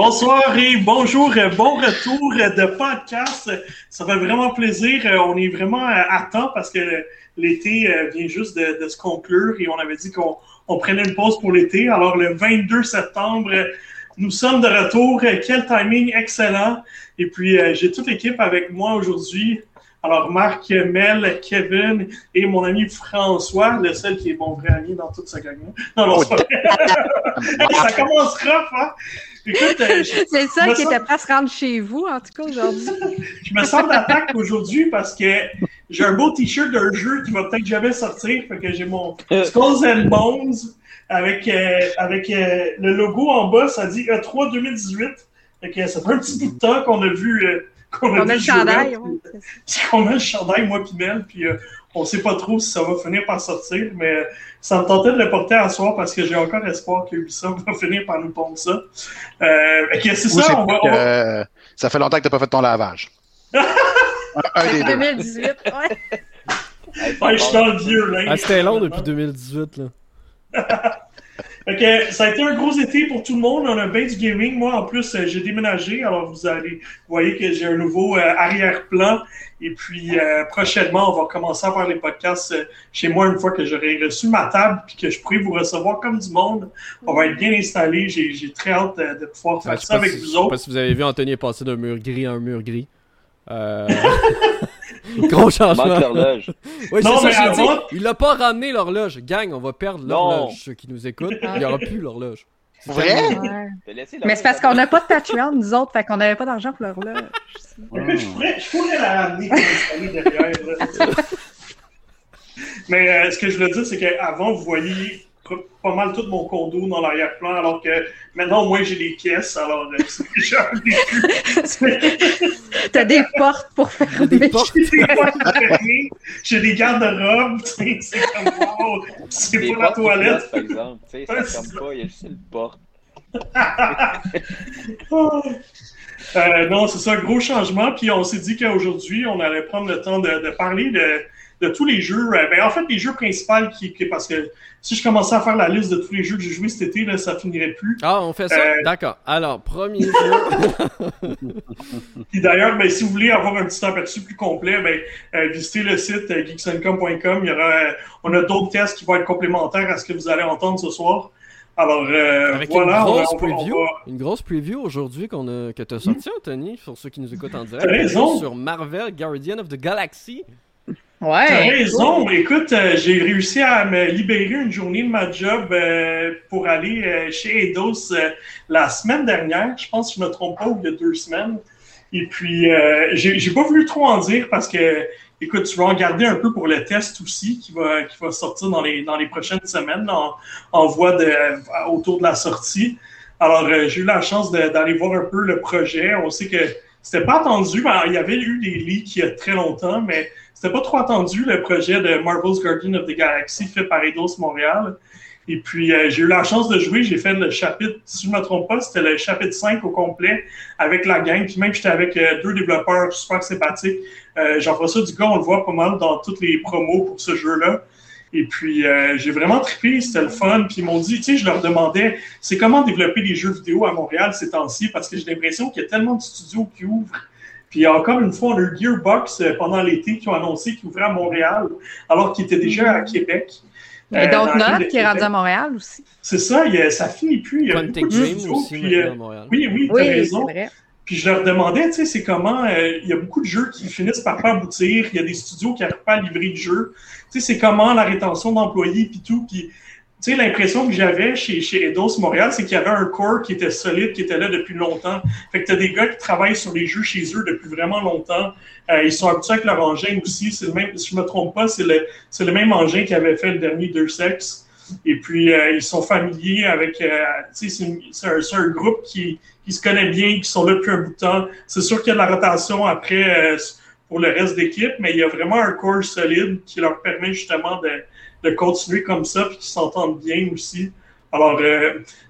Bonsoir et bonjour, bon retour de podcast. Ça fait vraiment plaisir. On est vraiment à temps parce que l'été vient juste de se conclure et on avait dit qu'on prenait une pause pour l'été. Alors le 22 septembre, nous sommes de retour. Quel timing excellent. Et puis j'ai toute l'équipe avec moi aujourd'hui. Alors Marc, Mel, Kevin et mon ami François, le seul qui est mon vrai ami dans toute sa gang. Non, c'est pas vrai. Ça commence rough, hein? Écoute, c'est ça qui était prêt à se rendre chez vous, en tout cas, aujourd'hui. Je me sens d'attaque aujourd'hui parce que j'ai un beau t-shirt d'un jeu qui va peut-être jamais sortir. Fait que j'ai mon Skulls and Bones avec le logo en bas, ça dit E3 2018. Fait que ça fait un petit bout de temps qu'on a vu... On a le chandail, oui. On a le chandail, moi pis Mel, puis on sait pas trop si ça va finir par sortir, mais ça me tentait de le porter à soir parce que j'ai encore espoir que Ubisoft va finir par nous pondre ça. Ça fait longtemps que t'as pas fait ton lavage. un 2018, ouais. Je suis dans le vieux, là. C'était long depuis 2018, là. Okay, ça a été un gros été pour tout le monde. On a bien du gaming. Moi, en plus, j'ai déménagé. Alors, vous voyez que j'ai un nouveau arrière-plan. Et puis, prochainement, on va commencer à faire les podcasts chez moi une fois que j'aurai reçu ma table et que je pourrai vous recevoir comme du monde. On va être bien installés. J'ai très hâte de pouvoir faire ça avec vous autres. Je sais pas si vous avez vu, Anthony est passé d'un mur gris à un mur gris. Gros changement. Manque l'horloge. Oui, non, c'est ça, mais avant... Il n'a pas ramené l'horloge. Gang, on va perdre l'horloge. Ceux qui nous écoutent, il n'y aura plus l'horloge. C'est vrai? Ouais. Mais c'est parce qu'on n'a pas de Patreon, nous autres, fait qu'on n'avait pas d'argent pour l'horloge. Je pourrais la ramener derrière. Mais ce que je voulais dire, c'est qu'avant, vous voyiez pas mal tout mon condo dans l'arrière-plan, alors que maintenant, au moins, j'ai des caisses, alors c'est déjà un vécu. T'as des portes pour faire des portes. J'ai des garde-robes, tu sais, c'est comme wow, c'est des pour la toilette. Par exemple, tu sais, ça ferme pas, il y a juste une porte. Non, c'est ça, un gros changement, puis on s'est dit qu'aujourd'hui, on allait prendre le temps de parler de tous les jeux, en fait, les jeux principaux, parce que si je commençais à faire la liste de tous les jeux que j'ai joués cet été, là, ça finirait plus. Ah, on fait ça? D'accord. Alors, premier jeu. Puis d'ailleurs, si vous voulez avoir un petit aperçu plus complet, visitez le site geeksandcom.com. On a d'autres tests qui vont être complémentaires à ce que vous allez entendre ce soir. Alors, avec voilà. Une grosse preview aujourd'hui que tu as sortie, Anthony, pour ceux qui nous écoutent en direct. T'as raison. Sur Marvel Guardians of the Galaxy. Ouais. T'as raison. Cool. Écoute, j'ai réussi à me libérer une journée de ma job pour aller chez Eidos la semaine dernière. Je pense que je me trompe pas, ou il y a 2 semaines. Et puis, j'ai pas voulu trop en dire parce que, écoute, tu vas en garder un peu pour le test aussi qui va sortir dans les prochaines semaines en voie autour de la sortie. Alors, j'ai eu la chance d'aller voir un peu le projet. On sait que c'était pas attendu. Ben, il y avait eu des leaks il y a très longtemps, mais c'était pas trop attendu, le projet de Marvel's Guardians of the Galaxy fait par Eidos Montréal. Et puis, j'ai eu la chance de jouer. J'ai fait le chapitre, si je ne me trompe pas, c'était le chapitre 5 au complet avec la gang. Puis même, j'étais avec 2 développeurs super sympathiques. Jean-François Dugas, on le voit pas mal dans toutes les promos pour ce jeu-là. Et puis, j'ai vraiment trippé. C'était le fun. Puis ils m'ont dit, je leur demandais, c'est comment développer des jeux vidéo à Montréal ces temps-ci? Parce que j'ai l'impression qu'il y a tellement de studios qui ouvrent. Puis encore une fois, on a eu Gearbox pendant l'été qui ont annoncé qu'ils ouvraient à Montréal, alors qu'ils étaient déjà à Québec. Il y a Dontnod qui est rendu à Montréal aussi. C'est ça, ça finit plus. Il y a beaucoup de studios aussi puis, à Montréal. Oui, t'as raison. C'est vrai. Puis je leur demandais, c'est comment... Il y a beaucoup de jeux qui finissent par pas aboutir. Il y a des studios qui n'arrivent pas à livrer de jeux. Tu sais, c'est comment la rétention d'employés puis tout. Puis tu sais, l'impression que j'avais chez Eidos Montréal, c'est qu'il y avait un corps qui était solide, qui était là depuis longtemps. Fait que t'as des gars qui travaillent sur les jeux chez eux depuis vraiment longtemps. Ils sont habitués avec leur engin aussi. C'est le même, si je me trompe pas, c'est le même engin qu'ils avaient fait le dernier Deus Ex. Et puis, ils sont familiers avec... tu sais, c'est un groupe qui se connaît bien, qui sont là depuis un bout de temps. C'est sûr qu'il y a de la rotation après pour le reste d'équipe, mais il y a vraiment un corps solide qui leur permet justement de continuer comme ça, puis qu'ils s'entendent bien aussi. Alors,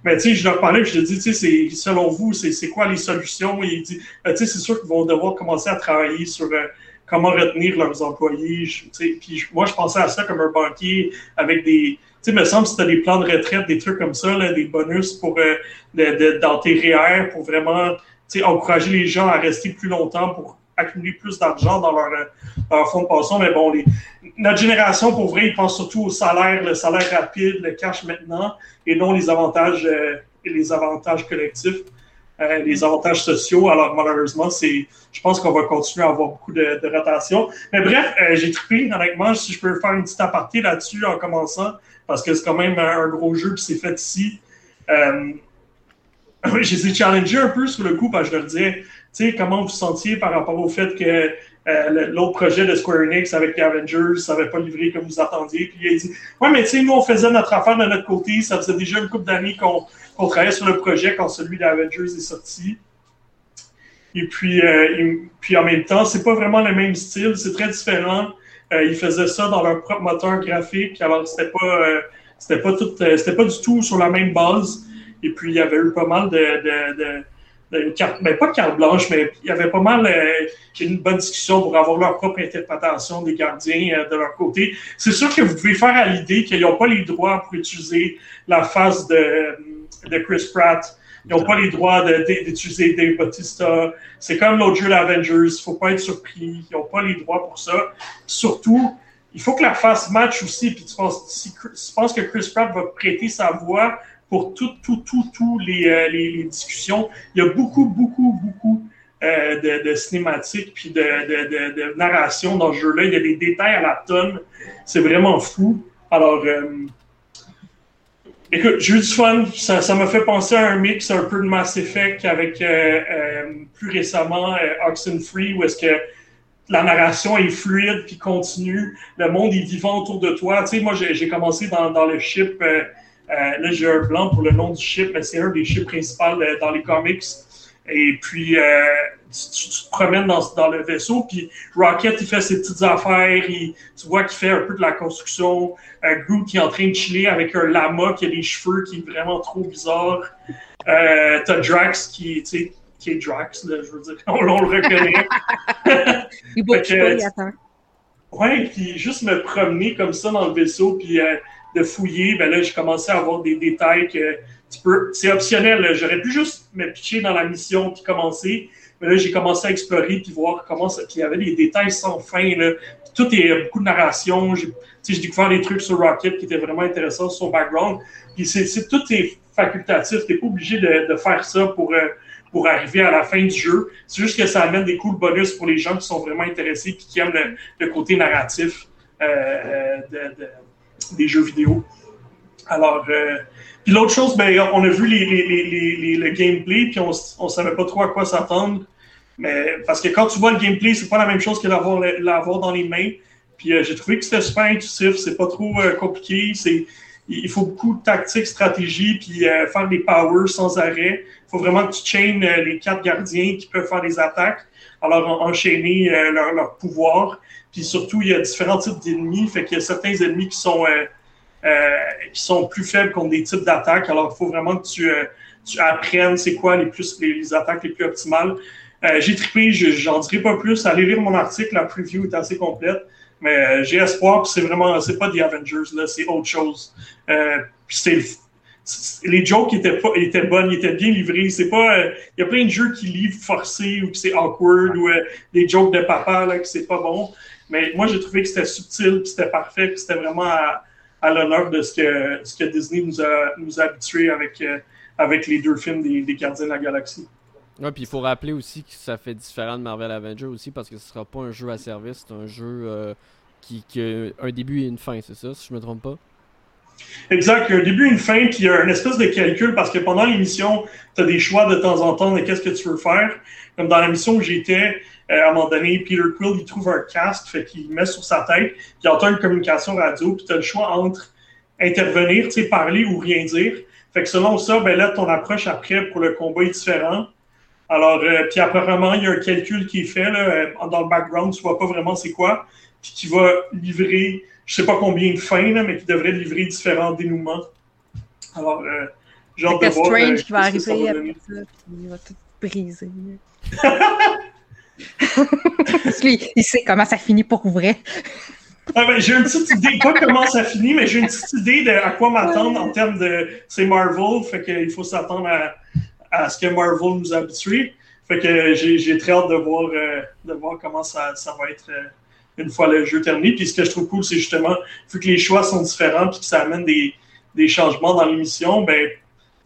mais tu sais, je leur parlais, puis je leur dis, tu sais, selon vous, c'est quoi les solutions? Et ils disent, tu sais, c'est sûr qu'ils vont devoir commencer à travailler sur comment retenir leurs employés. Puis moi, je pensais à ça comme un banquier avec des... Tu sais, il me semble que si tu as des plans de retraite, des trucs comme ça, là, des bonus pour, dans tes REER pour vraiment encourager les gens à rester plus longtemps pour accumuler plus d'argent dans leur fonds de pension. Mais bon, notre génération, pour vrai, ils pensent surtout au salaire, le salaire rapide, le cash maintenant, et non les avantages, les avantages collectifs. Les avantages sociaux. Alors, malheureusement, je pense qu'on va continuer à avoir beaucoup de rotation. Mais bref, j'ai trippé, honnêtement, si je peux faire une petite aparté là-dessus en commençant, parce que c'est quand même un gros jeu, puis c'est fait ici. J'ai challengé un peu sur le coup, parce que je leur disais, tu sais, comment vous sentiez par rapport au fait que l'autre projet de Square Enix avec les Avengers, ça n'avait pas livré comme vous attendiez. Puis il a dit, ouais, mais tu sais, nous, on faisait notre affaire de notre côté. Ça faisait déjà une couple d'années qu'on travaillait sur le projet quand celui d'Avengers est sorti. Et puis, en même temps, c'est pas vraiment le même style. C'est très différent. Ils faisaient ça dans leur propre moteur graphique. Alors, c'était pas du tout sur la même base. Et puis, il y avait eu pas mal pas de carte blanche, mais il y avait pas mal une bonne discussion pour avoir leur propre interprétation des gardiens de leur côté. C'est sûr que vous devez faire à l'idée qu'ils n'ont pas les droits pour utiliser la face de Chris Pratt. Ils n'ont pas les droits d'utiliser Dave Bautista. C'est comme l'autre jeu d'Avengers. Il faut pas être surpris. Ils n'ont pas les droits pour ça. Surtout, il faut que la face match aussi. Puis tu penses que Chris Pratt va prêter sa voix pour toutes les discussions. Il y a beaucoup de cinématiques puis de narration dans ce jeu-là. Il y a des détails à la tonne. C'est vraiment fou. Alors, écoute, j'ai eu du fun. Ça m'a fait penser à un mix un peu de Mass Effect avec, plus récemment, Oxenfree, où est-ce que la narration est fluide puis continue. Le monde est vivant autour de toi. Tu sais, moi, j'ai commencé dans le ship... là, j'ai un blanc pour le nom du ship, mais c'est un des ships principaux dans les comics. Et puis, tu te promènes dans le vaisseau, puis Rocket, il fait ses petites affaires, tu vois qu'il fait un peu de la construction. Groot, qui est en train de chiller avec un lama qui a des cheveux qui est vraiment trop bizarre. T'as Drax qui est Drax, là, je veux dire, on le reconnaît. Il bouge pas, il attend. Ouais, puis juste me promener comme ça dans le vaisseau, puis... de fouiller, ben là, j'ai commencé à avoir des détails que tu peux... C'est optionnel, là. J'aurais pu juste me pitcher dans la mission puis commencer, mais là, j'ai commencé à explorer puis voir comment ça... Puis il y avait des détails sans fin, là. Puis tout est beaucoup de narration. J'ai découvert des trucs sur Rocket qui étaient vraiment intéressants sur son background. Puis tout est facultatif. T'es pas obligé de faire ça pour arriver à la fin du jeu. C'est juste que ça amène des cool bonus pour les gens qui sont vraiment intéressés puis qui aiment le côté narratif des jeux vidéo. Alors, puis l'autre chose, ben, on a vu le gameplay, puis on savait pas trop à quoi s'attendre, mais parce que quand tu vois le gameplay, c'est pas la même chose que l'avoir dans les mains. Puis j'ai trouvé que c'était super intuitif, c'est pas trop compliqué. Il faut beaucoup de tactique, stratégie, puis faire des powers sans arrêt. Il faut vraiment que tu chaines les 4 gardiens qui peuvent faire des attaques. Alors, enchaîner leur pouvoir. Puis surtout, il y a différents types d'ennemis. Fait qu'il y a certains ennemis qui sont plus faibles contre des types d'attaques. Alors, il faut vraiment que tu apprennes c'est quoi les attaques les plus optimales. J'ai trippé, j'en dirai pas plus. Allez lire mon article, la preview est assez complète. Mais j'ai espoir, puis c'est pas The Avengers, là, c'est autre chose. Puis les jokes étaient bonnes, ils étaient bien livrés. C'est pas, y a plein de jeux qui livrent forcés ou que c'est awkward ou des jokes de papa là que c'est pas bon. Mais moi j'ai trouvé que c'était subtil, puis c'était parfait, puis c'était vraiment à l'honneur de ce que Disney nous a habitués avec les 2 films des Gardiens de la Galaxie. Ouais, puis il faut rappeler aussi que ça fait différent de Marvel Avengers aussi parce que ce sera pas un jeu à service, c'est un jeu qui a un début et une fin, c'est ça, si je me trompe pas. Exact, il y a un début et une fin, puis il y a une espèce de calcul parce que pendant l'émission, tu as des choix de temps en temps de qu'est-ce que tu veux faire. Comme dans la mission où j'étais, à un moment donné, Peter Quill, il trouve un casque, fait qu'il le met sur sa tête, puis il entend une communication radio, puis tu as le choix entre intervenir, tu sais, parler ou rien dire. Fait que selon ça, ben là, ton approche après pour le combat est différente. Alors, puis apparemment, il y a un calcul qui est fait là, dans le background, tu vois pas vraiment c'est quoi, puis qui va livrer... Je sais pas combien de fins, là, mais qui devrait livrer différents dénouements. Alors, j'ai hâte de voir. Strange qui va arriver après ça, puis il va tout briser. Parce que lui, il sait comment ça finit pour vrai. Ah ben, j'ai une petite idée, pas comment ça finit, mais j'ai une petite idée de à quoi m'attendre en termes de... C'est Marvel, fait qu'il faut s'attendre à ce que Marvel nous habitue. Fait que j'ai très hâte de voir comment ça va être une fois le jeu terminé. Puis ce que je trouve cool, c'est justement, vu que les choix sont différents puis que ça amène des changements dans l'émission, ben,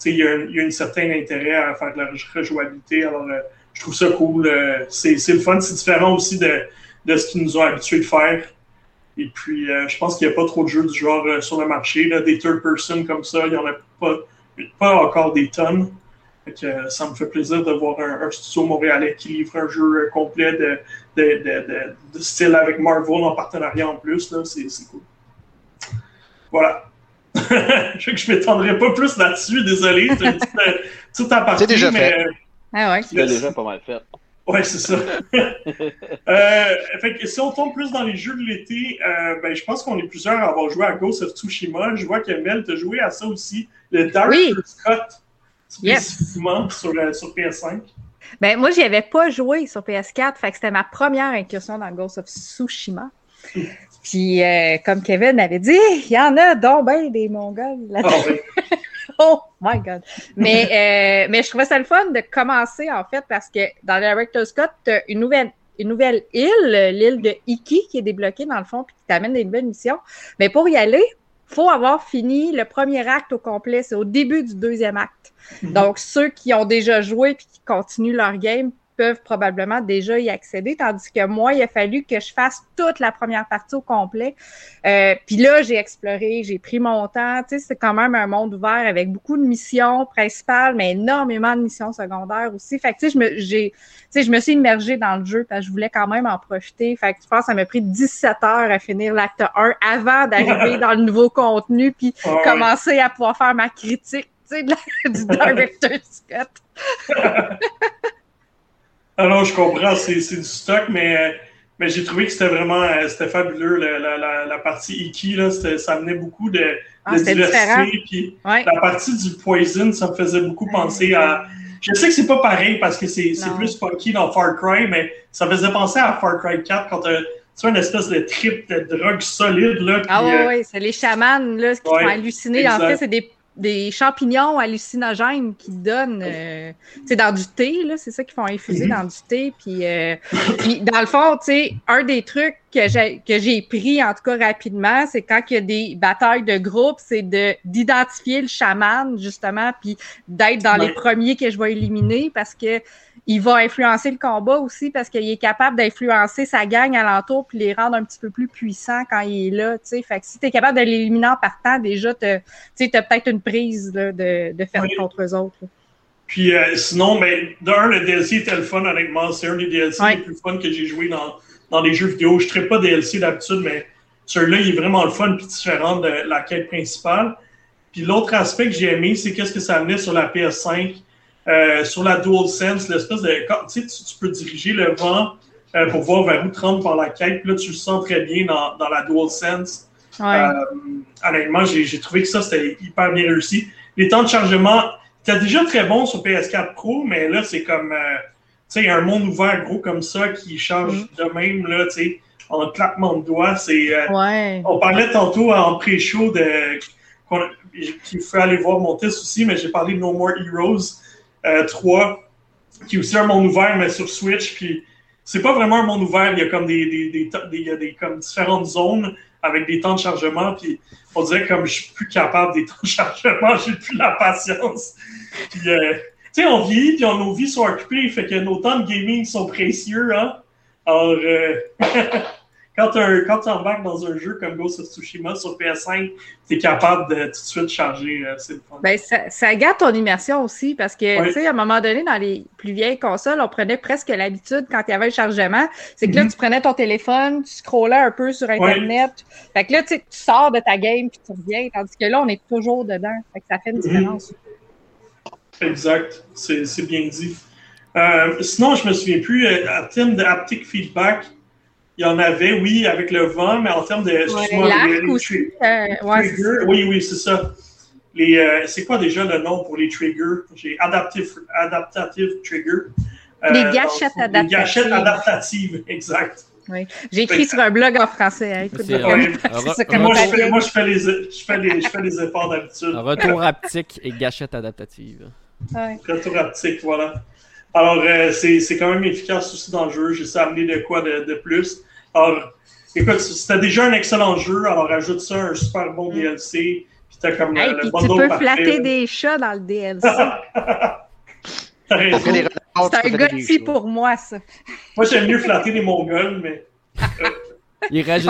il y a un certain intérêt à faire de la rejouabilité. Alors, je trouve ça cool. C'est le fun. C'est différent aussi de ce qu'ils nous ont habitués de faire. Et puis, je pense qu'il n'y a pas trop de jeux du genre sur le marché. Là, des third-person comme ça, il n'y en a pas encore des tonnes. Fait que, ça me fait plaisir de voir un studio montréalais qui livre un jeu complet de style avec Marvel en partenariat en plus. Là, c'est cool. Voilà. Je sais que je ne m'étendrai pas plus là-dessus, désolé. C'est une petite aparté. C'est déjà fait. Ah ouais. C'est déjà pas mal fait. Ouais, c'est ça. Fait que si on tombe plus dans les jeux de l'été, ben, je pense qu'on est plusieurs à avoir joué à Ghost of Tsushima. Je vois que Mel t'a joué à ça aussi, le Director's Cut, spécifiquement sur PS5. Ben, moi, j'y avais pas joué sur PS4, fait que c'était ma première incursion dans Ghost of Tsushima. Puis, comme Kevin avait dit, il y en a donc ben des Mongols là-dedans. Oh, oui. Oh my God! Mais je trouvais ça le fun de commencer, en fait, parce que dans Director's Cut, tu as une nouvelle île, l'île de Iki, qui est débloquée dans le fond, puis qui t'amène des nouvelles missions. Mais pour y aller, il faut avoir fini le premier acte au complet. C'est au début du deuxième acte. Mm-hmm. Donc, ceux qui ont déjà joué et qui continuent leur game peuvent probablement déjà y accéder, tandis que moi, il a fallu que je fasse toute la première partie au complet. Puis là, j'ai exploré, j'ai pris mon temps. Tu sais, c'est quand même un monde ouvert avec beaucoup de missions principales, mais énormément de missions secondaires aussi. Fait que tu sais, je me suis immergée dans le jeu parce que je voulais quand même en profiter. Fait que je pense que ça m'a pris 17 heures à finir l'acte 1 avant d'arriver dans le nouveau contenu puis commencer à pouvoir faire ma critique, tu sais, du Director's Cut. Alors, je comprends, c'est du stock, mais j'ai trouvé que c'était vraiment c'était fabuleux, la partie Iki, là, ça amenait beaucoup de diversité. Puis la partie du Poison, ça me faisait beaucoup penser à... Je sais que c'est pas pareil parce que c'est plus funky dans Far Cry, mais ça me faisait penser à Far Cry 4 quand tu as une espèce de trip de drogue solide. Là, puis, oui, c'est les chamans là, qui font halluciner. Exact. En fait, c'est des champignons hallucinogènes qui donnent dans du thé, là, c'est ça qu'ils font infuser dans du thé. Puis, dans le fond, un des trucs que j'ai pris, en tout cas rapidement, c'est quand il y a des batailles de groupe, c'est d'identifier le chaman, justement, puis d'être dans les premiers que je vais éliminer parce que il va influencer le combat aussi parce qu'il est capable d'influencer sa gang alentour puis les rendre un petit peu plus puissants quand il est là, tu sais. Fait que si t'es capable de l'éliminer en partant, déjà, t'as peut-être une prise là, de faire contre eux autres. Là. Puis sinon, ben, d'un, le DLC était le fun, honnêtement. C'est un des DLC les plus fun que j'ai joué dans les jeux vidéo. Je ne traite pas DLC d'habitude, mais celui-là, il est vraiment le fun puis différent de la quête principale. Puis l'autre aspect que j'ai aimé, c'est qu'est-ce que ça amenait sur la PS5. Sur la DualSense, l'espèce de... Tu peux diriger le vent pour voir vers où te rendre par la quête. Puis là, tu le sens très bien dans la DualSense. Ouais. Honnêtement, j'ai trouvé que ça, c'était hyper bien réussi. Les temps de chargement, c'était déjà très bon sur PS4 Pro, mais là, c'est comme... tu sais, un monde ouvert gros comme ça qui charge de même, là, tu sais, en claquement de doigts. C'est, on parlait tantôt en pré-show de... qu'il faut aller voir mon test aussi, mais j'ai parlé de No More Heroes 3, qui est aussi un monde ouvert, mais sur Switch, puis c'est pas vraiment un monde ouvert, il y a comme des comme différentes zones avec des temps de chargement, puis on dirait comme je suis plus capable des temps de chargement, j'ai plus la patience. Puis, tu sais, on vieillit, puis nos vies sont occupées, fait que nos temps de gaming sont précieux, hein? Alors, quand tu embarques dans un jeu comme Ghost of Tsushima sur PS5, tu es capable de tout de suite charger. C'est le fun. Ben, ça gâte ton immersion aussi parce que, tu sais, à un moment donné, dans les plus vieilles consoles, on prenait presque l'habitude quand il y avait le chargement. C'est que là, tu prenais ton téléphone, tu scrollais un peu sur Internet. Ouais. Fait que là, tu sais, tu sors de ta game puis tu reviens. Tandis que là, on est toujours dedans. Fait que ça fait une différence. Exact. C'est bien dit. Sinon, je me souviens plus, en termes de haptic feedback, il y en avait, oui, avec le vent, mais en termes de... l'arc aussi. Triggers, oui, c'est ça. C'est quoi déjà le nom pour les triggers? J'ai adaptative trigger. Les gâchettes adaptatives. Les gâchettes adaptatives, exact. Oui. J'ai écrit sur un blog en français. Hein. Écoute, moi, je fais les efforts d'habitude. Retour haptique et gâchette adaptative. Ouais. Retour haptique, voilà. Alors, c'est quand même efficace aussi dans le jeu. J'essaie d'amener de quoi de plus. Alors, écoute, c'était déjà un excellent jeu. Alors, ajoute ça un super bon DLC. Puis t'as comme le bundle parfait. Tu peux flatter des chats dans le DLC. C'est un Gotti pour moi, ça. Moi, j'aime mieux flatter des Mongols, mais... Ils réagissent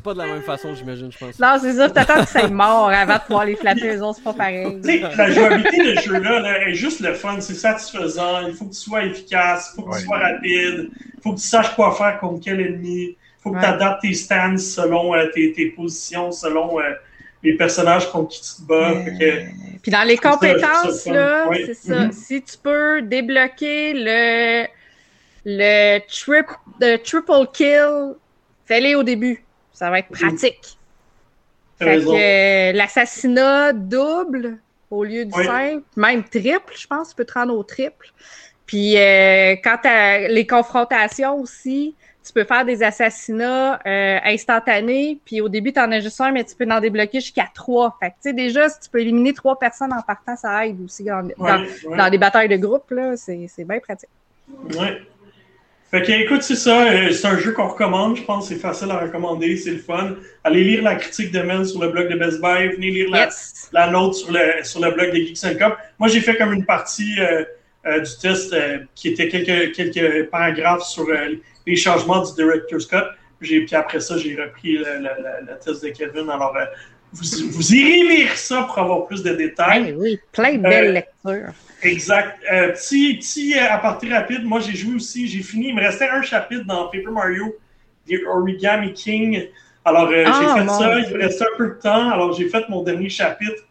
pas de la même façon, j'imagine, je pense. Non, c'est ça, t'attends que c'est mort avant de pouvoir les flatter, eux autres, c'est pas pareil. Tu sais, la jouabilité de ce jeu-là là, est juste le fun, c'est satisfaisant, il faut que tu sois efficace, il faut que tu sois rapide, il faut que tu saches quoi faire contre quel ennemi, il faut que tu adaptes tes stands selon tes positions, selon... les personnages contre qui tu te bats. Puis dans les compétences, là, c'est ça. Si tu peux débloquer le triple kill, fais-les au début. Ça va être pratique. Fait que l'assassinat double au lieu du simple, même triple, je pense, tu peux te rendre au triple. Puis quand t'as les confrontations aussi, tu peux faire des assassinats instantanés, puis au début, tu en as juste un, mais tu peux en débloquer jusqu'à 3. Fait que, tu sais, déjà, si tu peux éliminer 3 personnes en partant, ça aide aussi dans des batailles de groupe, là, c'est bien pratique. Ouais. Fait que, écoute, c'est ça, c'est un jeu qu'on recommande, je pense, c'est facile à recommander, c'est le fun. Allez lire la critique de Mel sur le blog de Best Buy, venez lire la nôtre sur le blog de Geeks and Com. Moi, j'ai fait comme une partie du test qui était quelques paragraphes sur... les changements du Director's Cut. Puis après ça, j'ai repris le test de Kevin. Alors, vous irez lire ça pour avoir plus de détails. Oui, plein de belles lectures. Exact. Petit aparté rapide, moi j'ai joué aussi, j'ai fini. Il me restait un chapitre dans Paper Mario, The Origami King. Alors, j'ai fait ça, il me restait un peu de temps. Alors, j'ai fait mon dernier chapitre.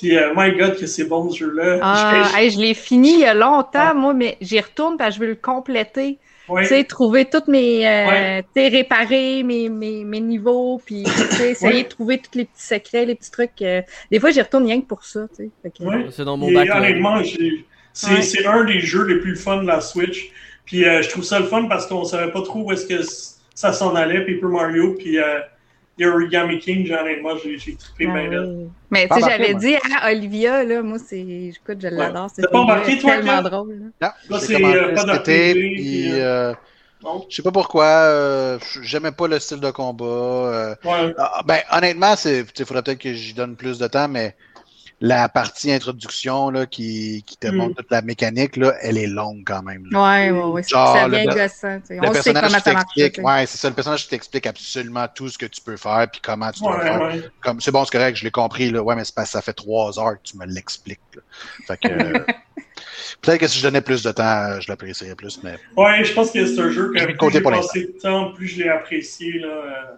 Puis, my God, que c'est bon ce jeu-là. Je l'ai fini il y a longtemps, moi, mais j'y retourne parce que je veux le compléter. Tu sais, trouver toutes mes... Tu sais, réparer mes niveaux, puis essayer de trouver tous les petits secrets, les petits trucs. Des fois, j'y retourne rien que pour ça, tu sais. C'est dans mon backlog. Honnêtement, c'est un des jeux les plus fun de la Switch. Puis je trouve ça le fun parce qu'on savait pas trop où est-ce que ça s'en allait, Paper Mario, puis... The Origami King, honnêtement, j'ai trippé bien là. Mais tu sais, j'avais dit à Olivia, là, moi, écoute, je l'adore. C'est pas marqué, toi, tellement drôle. Là, non, là c'est pas d'arrêté. Puis, je sais pas pourquoi, j'aimais pas le style de combat. Honnêtement, il faudrait peut-être que j'y donne plus de temps, mais la partie introduction là, qui te montre toute la mécanique, là, elle est longue quand même. Oui. Ça vient gossant. On sait comment ça marche. Oui, c'est ça. Le personnage qui t'explique absolument tout ce que tu peux faire et comment tu dois faire. Ouais. Comme, c'est bon, c'est correct, je l'ai compris. Là. Ouais, mais c'est parce que ça fait 3 heures que tu me l'expliques. Là. Fait que, peut-être que si je donnais plus de temps, je l'apprécierais plus. Mais... Oui, je pense que c'est un jeu que plus j'ai passé de temps, plus je l'ai apprécié. Là.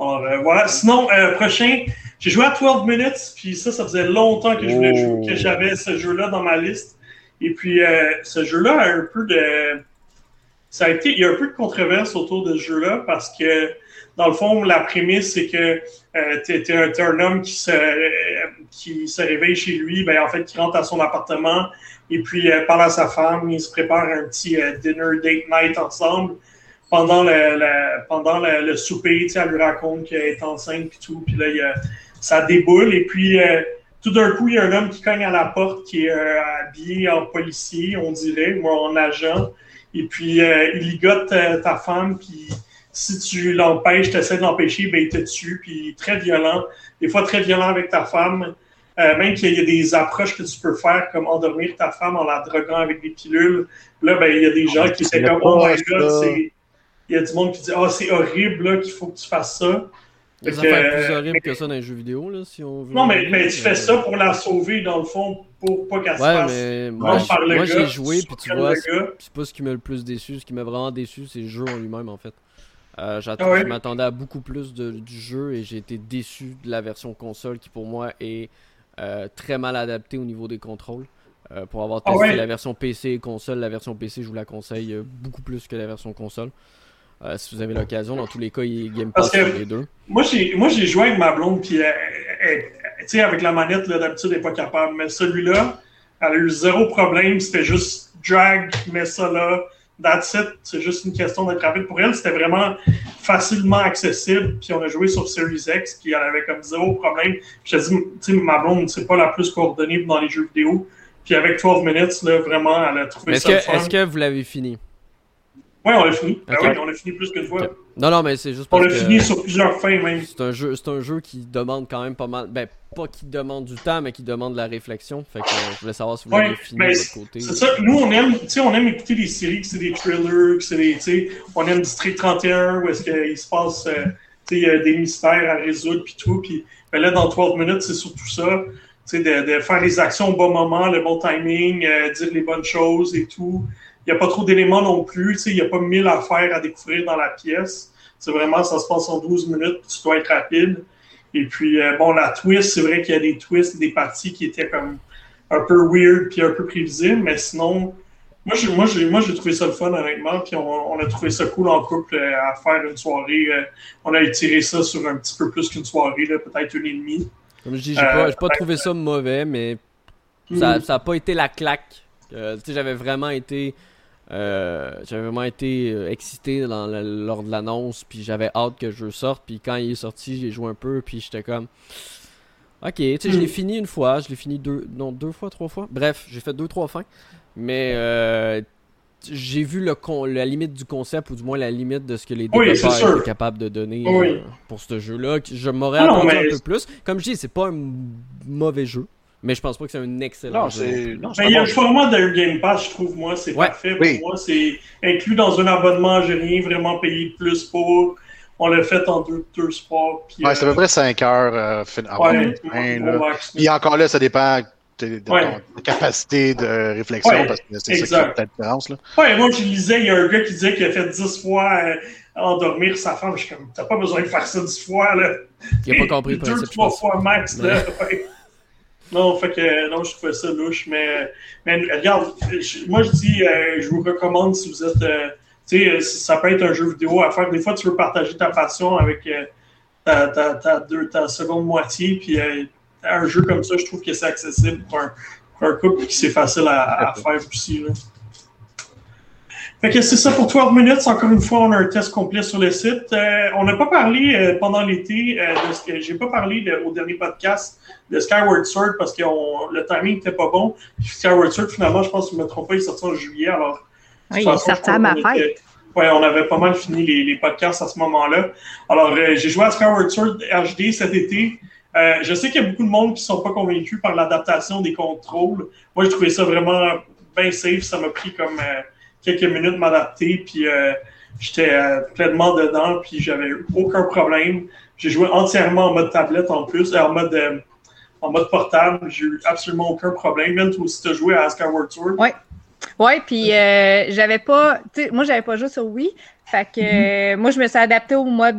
Alors, voilà. Sinon, prochain, j'ai joué à 12 minutes, puis ça faisait longtemps que je voulais jouer, que j'avais ce jeu-là dans ma liste. Et puis, ce jeu-là a un peu de... Il y a un peu de controverse autour de ce jeu-là, parce que, dans le fond, la prémisse, c'est que t'es un homme qui se réveille chez lui, ben en fait, qui rentre à son appartement, et puis, parle à sa femme, ils se préparent un petit dinner date night ensemble. Pendant le souper, elle lui raconte qu'elle est enceinte et tout, puis là, ça déboule. Et puis, tout d'un coup, il y a un homme qui cogne à la porte, qui est habillé en policier, on dirait, ou en agent. Et puis, il ligote ta femme, puis si tu l'empêches, tu essaies de l'empêcher, ben il te tue, puis très violent. Des fois, très violent avec ta femme. Même qu'il y a des approches que tu peux faire, comme endormir ta femme en la droguant avec des pilules. Là, ben il y a des gens qui étaient comme « Oh my God, c'est... » Il y a du monde qui dit « Ah, c'est horrible là, qu'il faut que tu fasses ça. » Ça fait plus horrible que ça dans les jeux vidéo, là, si on veut. Non, mais tu fais ça pour la sauver, dans le fond, pour pas qu'elle se fasse. Mais moi j'ai joué, puis tu vois, c'est pas ce qui m'a le plus déçu. Ce qui m'a vraiment déçu, c'est le jeu en lui-même, en fait. Je m'attendais à beaucoup plus du jeu, et j'ai été déçu de la version console, qui pour moi est très mal adaptée au niveau des contrôles. Pour avoir testé la version PC et console, la version PC, je vous la conseille beaucoup plus que la version console. Si vous avez l'occasion, dans tous les cas, il Game Pass sur les deux. Moi, j'ai joué avec ma blonde, puis tu sais, avec la manette, là, d'habitude, elle n'est pas capable. Mais celui-là, elle a eu zéro problème. C'était juste drag, tu mets ça là, that's it, c'est juste une question d'être rapide. Pour elle, c'était vraiment facilement accessible, puis on a joué sur Series X, puis elle avait comme zéro problème. Je te dis, tu sais, ma blonde, c'est pas la plus coordonnée dans les jeux vidéo, puis avec 12 minutes, là, vraiment, elle a trouvé ça fun. Est-ce que vous l'avez fini? Ouais, on l'a fini. Okay. Ben oui, on l'a fini plus qu'une fois. Okay. Non, non, mais c'est juste parce que... On l'a fini sur plusieurs fins, même. C'est un jeu qui demande quand même pas mal... Ben, pas qui demande du temps, mais qui demande de la réflexion. Fait que je voulais savoir si vous l'avez fini de votre côté. C'est ça. Nous, on aime écouter des séries, que c'est des thrillers, que c'est des... T'sais, on aime District 31, où est-ce qu'il se passe des mystères à résoudre, puis tout. Puis ben là, dans 12 minutes, c'est surtout ça. Tu sais, de faire les actions au bon moment, le bon timing, dire les bonnes choses et tout... Il n'y a pas trop d'éléments non plus, il n'y a pas 1000 affaires à découvrir dans la pièce. C'est vraiment, ça se passe en 12 minutes, tu dois être rapide. Et puis, la twist, c'est vrai qu'il y a des twists, des parties qui étaient comme un peu weird puis un peu prévisibles, mais sinon, moi j'ai trouvé ça le fun, honnêtement, puis on a trouvé ça cool en couple à faire une soirée. On a étiré ça sur un petit peu plus qu'une soirée, là, peut-être 1h30. Comme je dis, j'ai pas trouvé ça mauvais, mais ça n'a pas été la claque. J'avais vraiment été excité lors de l'annonce, puis j'avais hâte que le jeu sorte, puis quand il est sorti, j'ai joué un peu, puis j'étais comme... Ok, tu sais, je l'ai fini une fois, je l'ai fini trois fois. Bref, j'ai fait 2-3 fins, mais j'ai vu la limite du concept, ou du moins la limite de ce que les développeurs étaient capables de donner pour ce jeu-là. Je m'aurais attendu un peu plus. Comme je dis, c'est pas un mauvais jeu. Mais je pense pas que c'est un excellent jeu. Il y a le format d'un Game Pass, je trouve, moi, c'est parfait. Pour moi, c'est inclus dans un abonnement, j'ai rien vraiment payé plus pour. On l'a fait en deux sports. Puis, c'est à peu près 5 heures. Puis encore là, ça dépend de ta capacité de réflexion, parce que c'est ça qui fait la différence. Moi, je lisais, il y a un gars qui disait qu'il a fait 10 fois endormir sa femme. Je suis comme, t'as pas besoin de faire ça 10 fois. Là. Il n'a pas compris le principe. 2-3 fois max. Là, non, fait que non, je trouvais ça louche, mais regarde, moi je dis, je vous recommande si vous êtes, ça peut être un jeu vidéo à faire. Des fois, tu veux partager ta passion avec ta seconde moitié, puis un jeu comme ça, je trouve que c'est accessible pour un couple et que c'est facile à faire aussi, là. Fait que c'est ça pour 12 minutes. Encore une fois, on a un test complet sur le site. On n'a pas parlé pendant l'été de ce que j'ai pas parlé au dernier podcast de Skyward Sword parce que le timing n'était pas bon. Puis Skyward Sword, finalement, je pense que je me trompe pas, il est sorti en juillet. Alors, oui, il sortait à ma fête. Oui, on avait pas mal fini les podcasts à ce moment-là. Alors, j'ai joué à Skyward Sword HD cet été. Je sais qu'il y a beaucoup de monde qui sont pas convaincus par l'adaptation des contrôles. Moi, j'ai trouvé ça vraiment bien safe. Ça m'a pris comme... quelques minutes m'adapter, puis j'étais pleinement dedans, puis j'avais aucun problème. J'ai joué entièrement en mode tablette en plus, en mode portable, j'ai eu absolument aucun problème. Même toi aussi, t'as joué à Skyward Sword. Oui, puis j'avais pas joué sur Wii, fait que moi, je me suis adaptée au mode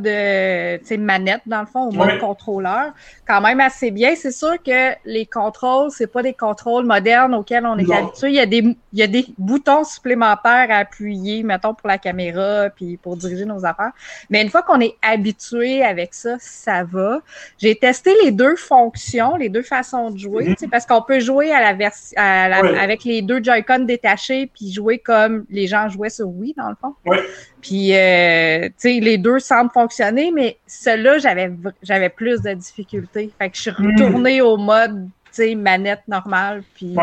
manette, dans le fond, au mode contrôleur, quand même assez bien. C'est sûr que les contrôles, c'est pas des contrôles modernes auxquels on est habitué. Il y a des boutons supplémentaires à appuyer, mettons, pour la caméra, puis pour diriger nos affaires. Mais une fois qu'on est habitué avec ça, ça va. J'ai testé les deux fonctions, les deux façons de jouer, parce qu'on peut jouer avec les deux Joy-Con détachés, puis jouer comme les gens jouaient sur Wii, dans le fond. Oui. Puis, les deux semblent fonctionner, mais ceux-là, j'avais plus de difficultés. Fait que je suis retournée au mode, manette normale, puis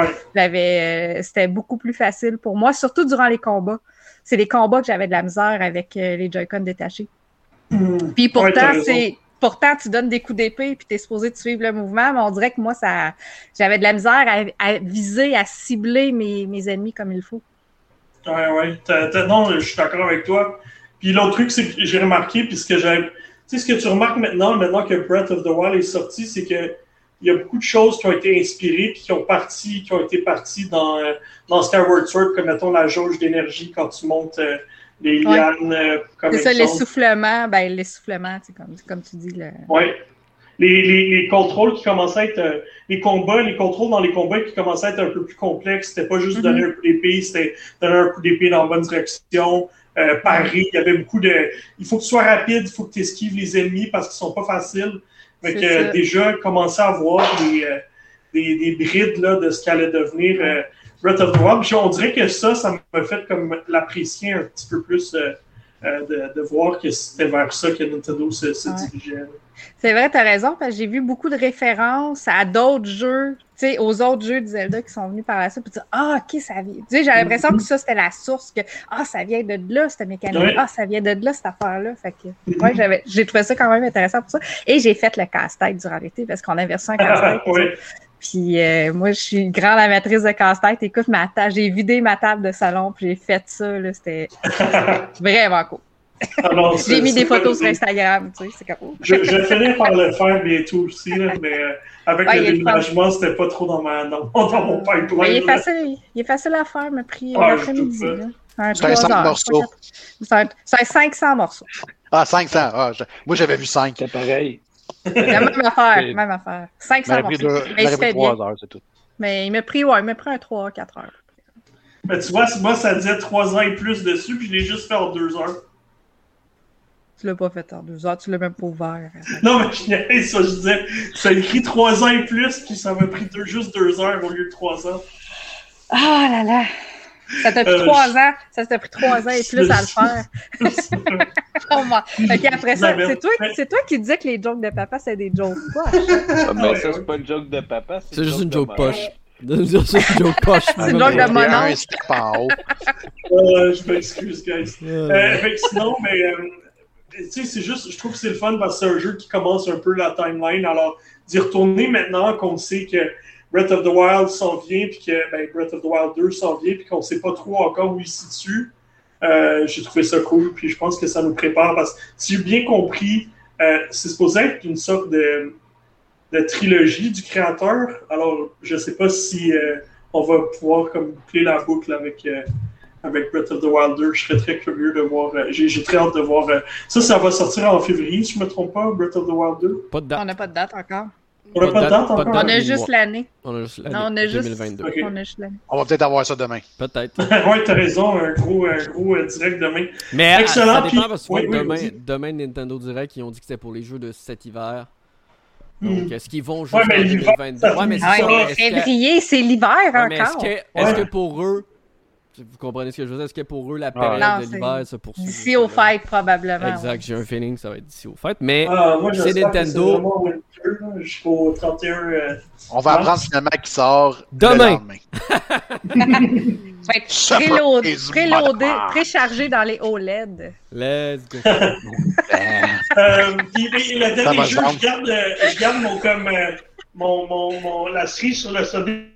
c'était beaucoup plus facile pour moi, surtout durant les combats. C'est les combats que j'avais de la misère avec les Joy-Con détachés. Puis pourtant, Pourtant, tu donnes des coups d'épée puis t'es supposé de suivre le mouvement, mais on dirait que moi, j'avais de la misère à viser, à cibler mes ennemis comme il faut. Non, je suis d'accord avec toi. Puis l'autre truc, c'est que j'ai remarqué, puis ce que tu remarques maintenant que Breath of the Wild est sorti, c'est que il y a beaucoup de choses qui ont été inspirées puis qui ont été parties dans Skyward Sword, comme mettons la jauge d'énergie quand tu montes les lianes. Comme c'est ça, l'essoufflement. Ben l'essoufflement, c'est comme tu dis. Les contrôles qui commençaient à être... les contrôles dans les combats qui commençaient à être un peu plus complexes. C'était pas juste donner un coup d'épée, c'était donner un coup d'épée dans la bonne direction. Paris, il y avait beaucoup de... Il faut que tu sois rapide, il faut que tu esquives les ennemis parce qu'ils sont pas faciles. Fait que déjà, commençait à voir des brides là, de ce qu'allait devenir Breath of the Wild. Puis on dirait que ça m'a fait comme l'apprécier un petit peu plus de voir que c'était vers ça que Nintendo se dirigeait. C'est vrai, t'as raison, parce que j'ai vu beaucoup de références à d'autres jeux, tu sais, aux autres jeux de Zelda qui sont venus par là, ça, puis dire « Ah, OK, ça vient... » Tu sais, j'avais l'impression que ça, c'était la source, que « Ah, ça vient de là, cette mécanique. Ouais. Ah, ça vient de là, cette affaire-là. » Fait que, ouais, j'ai trouvé ça quand même intéressant pour ça. Et j'ai fait le casse-tête durant l'été, parce qu'on avait reçu un casse-tête. Ouais. Puis moi, je suis grande amatrice de casse-tête. Écoute, j'ai vidé ma table de salon, puis j'ai fait ça, là, c'était vraiment cool. Alors, j'ai mis des photos sur Instagram, tu sais, c'est capot. Je finis par le faire bientôt aussi, là, mais avec le déménagement, c'était pas trop dans mon pipeline. Il est facile à faire, m'a pris l'après-midi. C'est un 100 morceaux. C'est un 500 morceaux. Ah, 500. Ah, moi, j'avais vu 5. C'est pareil. La même affaire, même affaire. 500 morceaux. Il m'a pris 3 heures, c'est tout. Mais il m'a pris un 3-4 heures. Mais tu vois, moi, ça disait 3 ans et plus dessus, puis je l'ai juste fait en 2 heures. Tu l'as pas fait en 2 heures, tu l'as même pas ouvert. Non, mais je disais, ça écrit 3 ans et plus, puis ça m'a pris juste 2 heures au lieu de 3 ans. Ah là là! Ça t'a pris 3 ans, ça t'a pris 3 ans et plus à le faire. OK, après ça, c'est toi qui disais que les jokes de papa, c'est des jokes poches. Mais ça, c'est pas une joke de papa, c'est juste une joke poche. C'est une joke poche. C'est une joke de mon oncle. Je m'excuse, guys. Sinon, mais... Tu sais, c'est juste, je trouve que c'est le fun parce que c'est un jeu qui commence un peu la timeline. Alors, d'y retourner maintenant qu'on sait que Breath of the Wild s'en vient, puis que Breath of the Wild 2 s'en vient, puis qu'on ne sait pas trop encore où il se situe, j'ai trouvé ça cool. Puis je pense que ça nous prépare parce que, si j'ai bien compris, c'est supposé être une sorte de trilogie du créateur. Alors, je ne sais pas si on va pouvoir comme boucler la boucle avec Breath of the Wild 2, je serais très curieux de voir. J'ai très hâte de voir. Ça va sortir en février, si je ne me trompe pas, Breath of the Wild 2. Pas de date. On n'a pas de date encore. On n'a pas de date encore. On a juste l'année. On a juste l'année. Non, on a juste 2022. Okay. On va peut-être avoir ça demain. Peut-être. Oui, t'as raison. Un gros direct demain. Mais excellent. Ça dépend parce que demain, Nintendo Direct, ils ont dit que c'était pour les jeux de cet hiver. Donc, est-ce qu'ils vont jouer en 2022? Oui, mais février, c'est l'hiver encore. Est-ce que pour eux, vous comprenez ce que je veux dire? Est-ce que pour eux, la période de l'hiver se poursuit? D'ici aux fêtes, probablement. Exact, ouais. J'ai un feeling que ça va être d'ici aux fêtes. Mais c'est Nintendo. C'est vraiment jusqu'au 31. On va apprendre finalement qu'il sort demain. Ça va être préloadé, préchargé dans les OLED. Let's go. Le dernier jeu, je garde la cerise sur le sommet.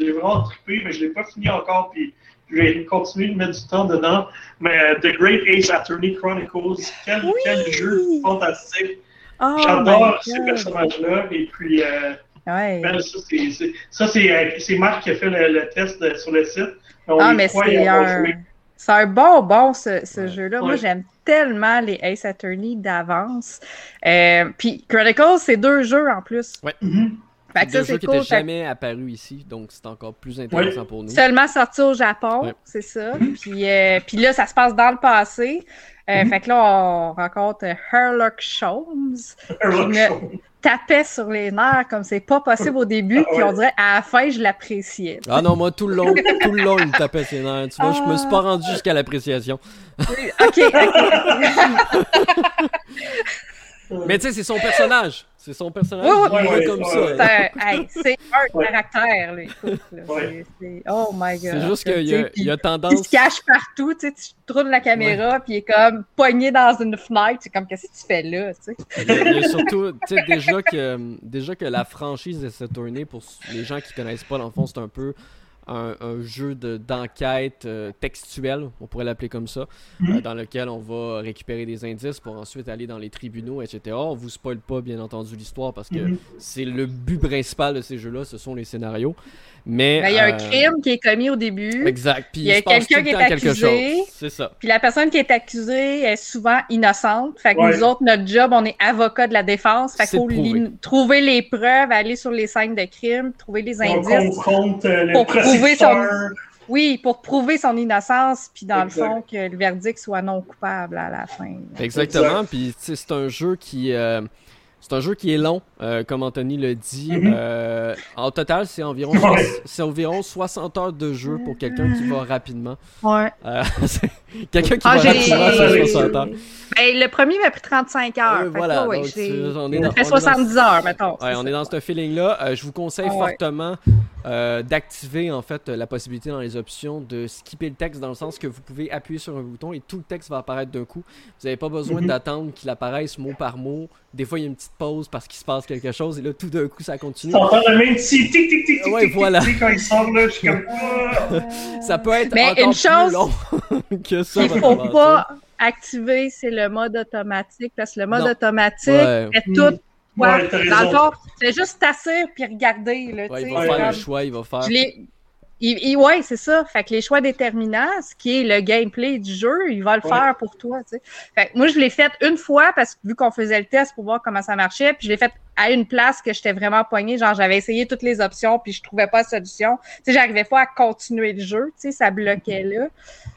J'ai vraiment trippé, mais je ne l'ai pas fini encore. Puis je vais continuer de mettre du temps dedans. Mais The Great Ace Attorney Chronicles, quel jeu fantastique. Oh, j'adore ces personnages-là. Et puis, c'est Marc qui a fait le test sur le site. C'est un bon ce jeu-là. Ouais. Moi, j'aime tellement les Ace Attorney d'avance. Puis Chronicles, c'est 2 jeux en plus. Oui. Mm-hmm. C'est jeu qui n'était jamais apparu ici, donc c'est encore plus intéressant pour nous. Seulement sorti au Japon, c'est ça. Puis là, ça se passe dans le passé. Fait que là, on rencontre Sherlock Holmes. Tapait sur les nerfs comme c'est pas possible au début, puis on dirait à la fin, je l'appréciais. Ah non, moi, tout le long, il me tapait ses nerfs. Tu vois, je me suis pas rendu jusqu'à l'appréciation. OK. Mais tu sais, c'est son personnage. C'est son personnage comme ça. C'est un caractère, lui. Oh my God. C'est juste qu'il y a tendance... Il se cache partout, tu sais, tu tournes la caméra, puis il est comme pogné dans une fenêtre. C'est comme, qu'est-ce que tu fais là, tu sais? Il y a surtout, tu sais, déjà que la franchise de cette tournée, pour les gens qui connaissent pas, dans le fond, c'est un peu... Un jeu d'enquête textuel, on pourrait l'appeler comme ça, dans lequel on va récupérer des indices pour ensuite aller dans les tribunaux, etc. On vous spoil pas, bien entendu, l'histoire, parce que c'est le but principal de ces jeux-là, ce sont les scénarios. Mais il y a un crime qui est commis au début. Exact. Puis il y a quelqu'un qui est accusé. C'est ça. Puis la personne qui est accusée est souvent innocente. Fait que nous autres, notre job, on est avocat de la défense. Fait qu'il faut trouver les preuves, aller sur les scènes de crime, trouver les indices. Pour prouver son innocence, puis dans le fond, que le verdict soit non coupable à la fin. Exactement. Puis c'est un jeu qui... C'est un jeu qui est long, comme Anthony le dit. En total, c'est environ 60 heures de jeu pour quelqu'un qui va rapidement. Ouais. Quelqu'un qui va rapidement, c'est 60 heures. Ben, le premier m'a pris 35 heures. Voilà, donc on fait 70 heures, mettons. Ouais, on est dans ce feeling-là. Je vous conseille fortement d'activer, en fait, la possibilité dans les options de skipper le texte, dans le sens que vous pouvez appuyer sur un bouton et tout le texte va apparaître d'un coup. Vous n'avez pas besoin d'attendre qu'il apparaisse mot par mot. Des fois, il y a une petite pause parce qu'il se passe quelque chose et là, tout d'un coup, ça continue. Ça entend le même petit tic-tic-tic-tic-tic quand il sort, là, je suis comme... Ça peut être encore plus long que ça. Il ne faut pas activer, c'est le mode automatique, parce que le mode automatique fait tout. Ouais, dans le fond, c'est juste t'asseoir puis regarder. Là, il va faire le choix, il va faire... Oui, c'est ça. Fait que les choix déterminants, ce qui est le gameplay du jeu, il va le faire pour toi. Tu sais. Fait que moi, je l'ai fait une fois parce que vu qu'on faisait le test pour voir comment ça marchait, puis je l'ai fait à une place que j'étais vraiment poignée. Genre, j'avais essayé toutes les options puis je trouvais pas de solution. Tu sais, j'arrivais pas à continuer le jeu. Tu sais, ça bloquait là.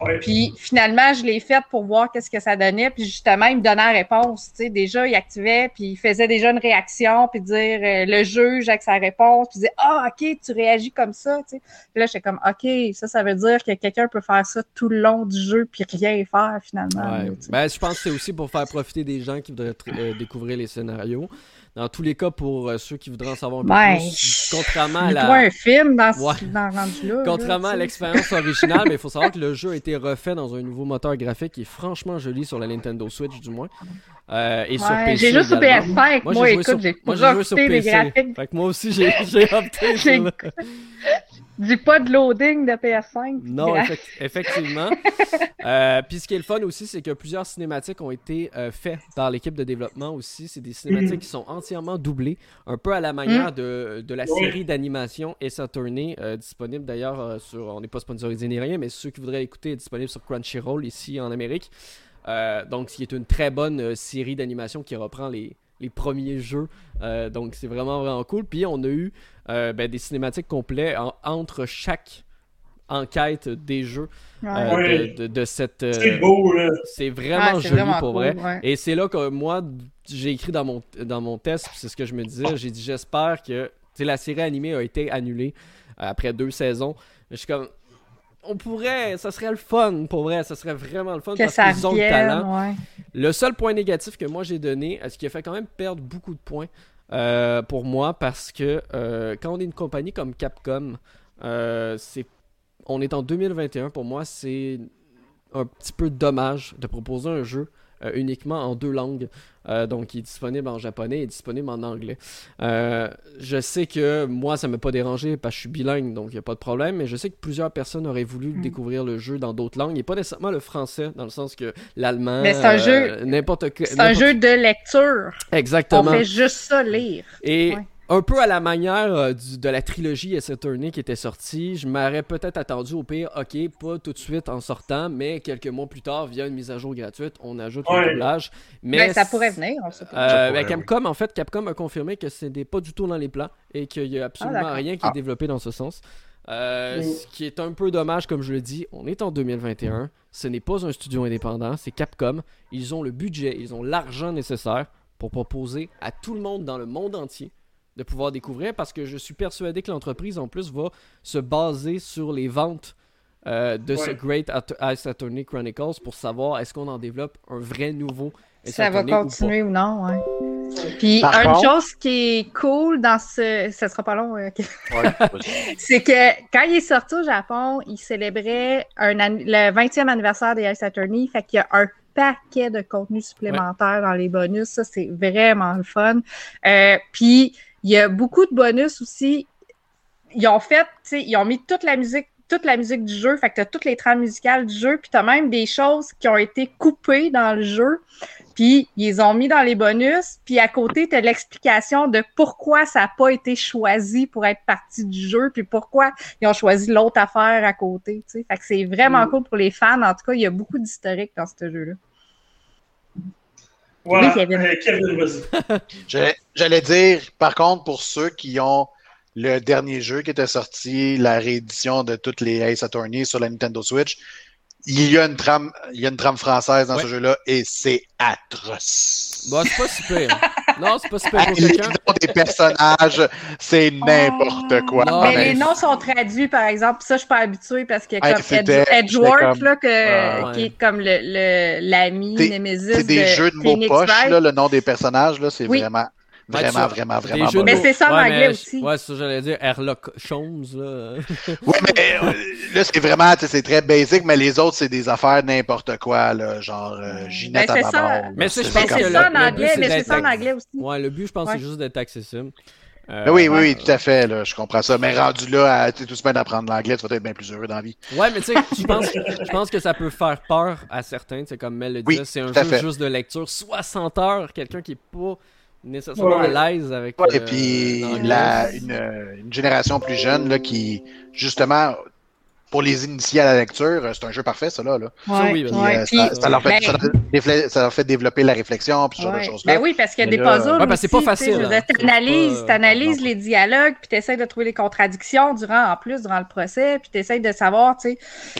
Ouais. Puis finalement, je l'ai fait pour voir qu'est-ce que ça donnait. Puis justement, il me donnait la réponse. Tu sais, déjà, il activait puis il faisait déjà une réaction puis dire le juge avec sa réponse puis disait OK, tu réagis comme ça. Tu sais. Puis là, j'étais comme OK, ça veut dire que quelqu'un peut faire ça tout le long du jeu puis rien faire finalement. Ouais. Ben, je pense que c'est aussi pour faire profiter des gens qui voudraient découvrir les scénarios. Dans tous les cas, pour ceux qui voudraient en savoir un peu plus, contrairement à la... un film dans ce rendu-là. Contrairement à l'expérience originale, mais il faut savoir que le jeu a été refait dans un nouveau moteur graphique qui est franchement joli sur la Nintendo Switch, du moins. Et sur PC. J'ai joué sur PS5. Moi, écoute, j'ai joué sur PC. Fait que moi aussi, j'ai opté sur le... Dis pas de loading de PS5. Non, effectivement. Puis ce qui est le fun aussi, c'est que plusieurs cinématiques ont été faites par l'équipe de développement aussi. C'est des cinématiques qui sont entièrement doublées, un peu à la manière de la série d'animation Ace Attorney, disponible d'ailleurs sur... On n'est pas sponsorisé ni rien, mais ceux qui voudraient l'écouter est disponible sur Crunchyroll ici en Amérique. Donc, ce qui est une très bonne série d'animation qui reprend les premiers jeux, donc c'est vraiment cool. Puis on a eu des cinématiques complètes entre chaque enquête des jeux de cette... c'est beau, là! C'est vraiment joli, vraiment pour cool, vrai. Ouais. Et c'est là que moi, j'ai écrit dans mon test, c'est ce que je me disais, j'ai dit j'espère que... Tu sais, la série animée a été annulée après 2 saisons. Je suis comme... On pourrait, ça serait le fun, pour vrai, ça serait vraiment le fun parce qu'ils ont le talent. Ouais. Le seul point négatif que moi j'ai donné, ce qui a fait quand même perdre beaucoup de points pour moi, parce que quand on est une compagnie comme Capcom, on est en 2021, pour moi c'est un petit peu dommage de proposer un jeu uniquement en 2 langues. Donc il est disponible en japonais et disponible en anglais. Je sais que moi ça ne m'a pas dérangé parce que je suis bilingue, donc il n'y a pas de problème, mais je sais que plusieurs personnes auraient voulu découvrir le jeu dans d'autres langues et pas nécessairement le français, dans le sens que l'allemand, mais c'est un jeu, un jeu de lecture. Exactement. On fait juste ça, lire. Et un peu à la manière de la trilogie Ace Attorney qui était sortie, je m'aurais peut-être attendu au pire, pas tout de suite en sortant, mais quelques mois plus tard, via une mise à jour gratuite, on ajoute le doublage. Mais ça pourrait venir, on sait pas. Capcom, en fait, Capcom a confirmé que ce n'est pas du tout dans les plans et qu'il n'y a absolument rien qui est développé dans ce sens. Ce qui est un peu dommage, comme je le dis, on est en 2021, ce n'est pas un studio indépendant, c'est Capcom. Ils ont le budget, ils ont l'argent nécessaire pour proposer à tout le monde dans le monde entier de pouvoir découvrir, parce que je suis persuadé que l'entreprise, en plus, va se baser sur les ventes de ce Great Ace Attorney Chronicles pour savoir est-ce qu'on en développe un vrai nouveau Ace Attorney va continuer ou non, Puis, chose qui est cool dans ce... Ça sera pas long, c'est que quand il est sorti au Japon, il célébrait le 20e anniversaire des Ace Attorney, fait qu'il y a un paquet de contenu supplémentaire dans les bonus. Ça, c'est vraiment le fun. Puis, il y a beaucoup de bonus aussi. Ils ont mis toute la musique du jeu, fait que t'as toutes les trames musicales du jeu, puis t'as même des choses qui ont été coupées dans le jeu, puis ils les ont mis dans les bonus, puis à côté, t'as l'explication de pourquoi ça n'a pas été choisi pour être partie du jeu, puis pourquoi ils ont choisi l'autre affaire à côté, tu sais. Fait que c'est vraiment cool pour les fans. En tout cas, il y a beaucoup d'historique dans ce jeu-là. Voilà. Oui, Kevin, vas-y. J'allais dire, par contre, pour ceux qui ont le dernier jeu qui était sorti, la réédition de toutes les Ace Attorney sur la Nintendo Switch, il y a une trame française dans ce jeu-là et c'est atroce. Bon, c'est pas super. Non, c'est pas super beau quelqu'un. Les noms des personnages, c'est n'importe quoi. Non, mais les noms sont traduits, par exemple. Ça, je suis pas habituée parce que comme Edgeworth, là, qui est comme l'ami Nemesis. C'est des jeux de mots poche, là, le nom des personnages, là, c'est vraiment. Mais c'est ça en anglais aussi. Ouais, c'est ça, j'allais dire Herlock Holmes, là. Oui, mais là, c'est vraiment, c'est très basic, mais les autres, c'est des affaires n'importe quoi, là, genre Ginette à maman. Mais c'est ça en anglais, mais c'est ça en anglais aussi. Ouais, le but, je pense, c'est juste d'être accessible. Oui, tout à fait, là, je comprends ça. Mais rendu là, à tout semaine d'apprendre l'anglais, tu vas être bien plus heureux dans la vie. Ouais, mais tu sais, je pense que ça peut faire peur à certains, tu sais, comme Mel le disait, c'est un jeu juste de lecture. 60 heures, quelqu'un qui est pas nécessairement à l'aise avec... Ouais, et puis une génération plus jeune là, qui, justement, pour les initiés à la lecture, c'est un jeu parfait, ça, là. Ça leur fait développer la réflexion, puis ce genre de choses-là. Ben oui, parce qu'il y a des puzzles aussi, c'est pas facile. T'analyses les dialogues, puis t'essayes de trouver les contradictions durant le procès, puis t'essayes de savoir,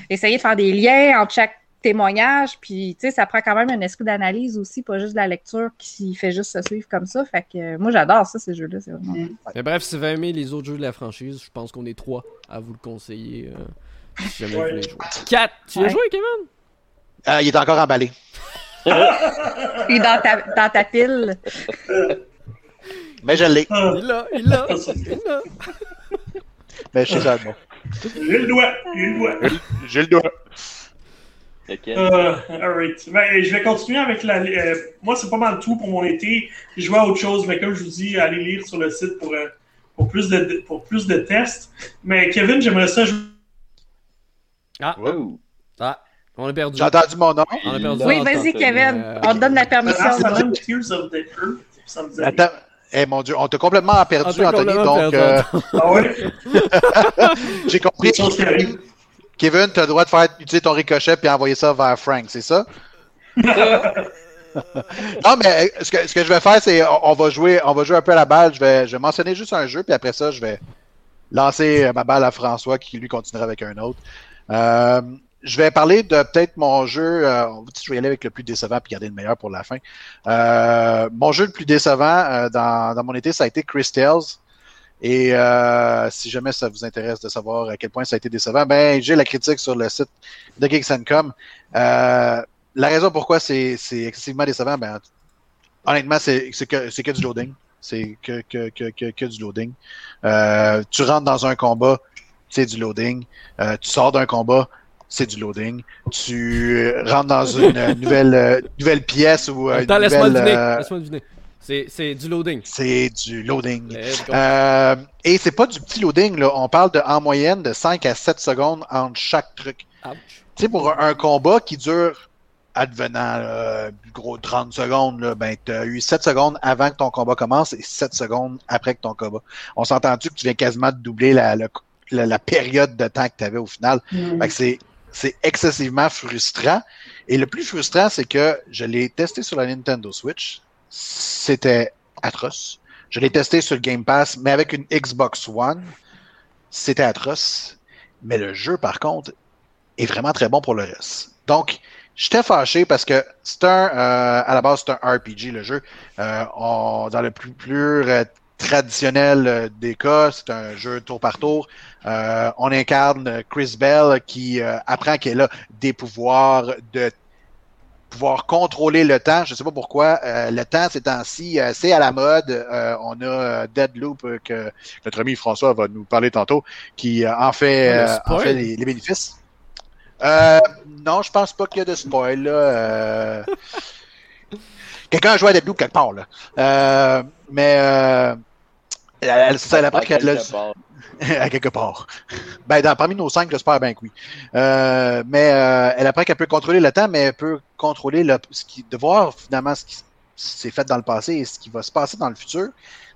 essayer de faire des liens entre chaque témoignage, puis tu sais, ça prend quand même un esprit d'analyse aussi, pas juste de la lecture qui fait juste se suivre comme ça, fait que moi j'adore ça, ces jeux-là, c'est vraiment... Mais bref, si vous aimez les autres jeux de la franchise, je pense qu'on est 3 à vous le conseiller, si jamais vous voulez jouer. 4, tu as joué, Kevin? Il est encore emballé. Il est dans ta pile. Mais je l'ai. Il l'a. Mais je sais ça, moi. J'ai le doigt. Alright. Ben, je vais continuer avec la... moi, c'est pas mal tout pour mon été. Je vois autre chose, mais comme je vous dis, allez lire sur le site pour plus de tests. Mais Kevin, j'aimerais ça jouer... On a perdu. J'ai entendu mon nom. Oui, vas-y, Kevin. On te donne la permission. Astalon Tears of the Earth. Ça me dit... Attends. Eh mon Dieu, on t'a complètement perdu, Anthony. Donc, Ah ouais? J'ai compris. Kevin, tu as le droit de faire utiliser ton ricochet puis envoyer ça vers Frank, c'est ça? Non, mais ce que je vais faire, c'est on va jouer un peu à la balle. Je vais mentionner juste un jeu, puis après ça, je vais lancer ma balle à François qui, lui, continuera avec un autre. Je vais parler de peut-être mon jeu. Je vais aller avec le plus décevant puis garder le meilleur pour la fin. Mon jeu le plus décevant dans mon été, ça a été Crystar. Et si jamais ça vous intéresse de savoir à quel point ça a été décevant, ben j'ai la critique sur le site de Geeks and Com. La raison pourquoi c'est excessivement décevant, ben honnêtement, c'est que du loading. C'est que du loading. Tu rentres dans un combat, c'est du loading. Tu sors d'un combat, c'est du loading. Tu rentres dans une nouvelle pièce ou une nouvelle... Laisse-moi deviner. C'est du loading. C'est du loading. Et c'est pas du petit loading, là. On parle de, en moyenne, de 5 à 7 secondes entre chaque truc. Tu sais, pour un combat qui dure, advenant, gros 30 secondes, là, ben, t'as eu 7 secondes avant que ton combat commence et 7 secondes après que ton combat. On s'entend-tu que tu viens quasiment de doubler la période de temps que t'avais au final? Fait que c'est excessivement frustrant. Et le plus frustrant, c'est que je l'ai testé sur la Nintendo Switch. C'était atroce. Je l'ai testé sur le Game Pass, mais avec une Xbox One, c'était atroce. Mais le jeu, par contre, est vraiment très bon pour le reste. Donc, j'étais fâché parce que c'est à la base, c'est un RPG, le jeu. Dans le plus traditionnel des cas, c'est un jeu tour par tour. On incarne Chris Bell qui apprend qu'elle a des pouvoirs de pouvoir contrôler le temps. Je ne sais pas pourquoi. Le temps, ces temps-ci, c'est à la mode. On a Deathloop, que notre ami François va nous parler tantôt, qui en fait les bénéfices. Non, je pense pas qu'il y a de spoil. Là. Quelqu'un a joué à Deathloop quelque part. Là. Mais ça l'apprend qu'elle a... à quelque part. Ben, parmi nos 5, j'espère bien que oui. Mais elle apprend qu'elle peut contrôler le temps, mais elle peut contrôler de voir finalement ce qui s'est fait dans le passé et ce qui va se passer dans le futur.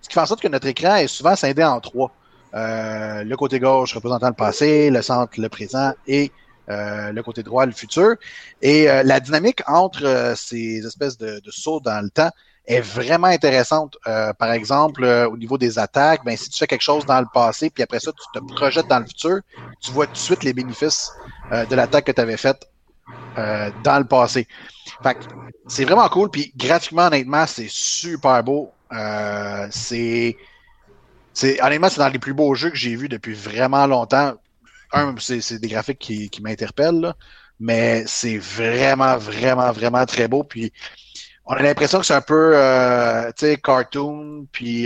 Ce qui fait en sorte que notre écran est souvent scindé en 3. Le côté gauche représentant le passé, le centre le présent et le côté droit le futur. Et la dynamique entre ces espèces de sauts dans le temps est vraiment intéressante. Par exemple, au niveau des attaques, ben si tu fais quelque chose dans le passé, puis après ça, tu te projettes dans le futur, tu vois tout de suite les bénéfices de l'attaque que tu avais faite dans le passé. Fait que c'est vraiment cool, puis graphiquement, honnêtement, c'est super beau. Honnêtement, c'est dans les plus beaux jeux que j'ai vus depuis vraiment longtemps. C'est des graphiques qui m'interpellent, là, mais c'est vraiment, vraiment, vraiment très beau. Puis on a l'impression que c'est un peu cartoon, puis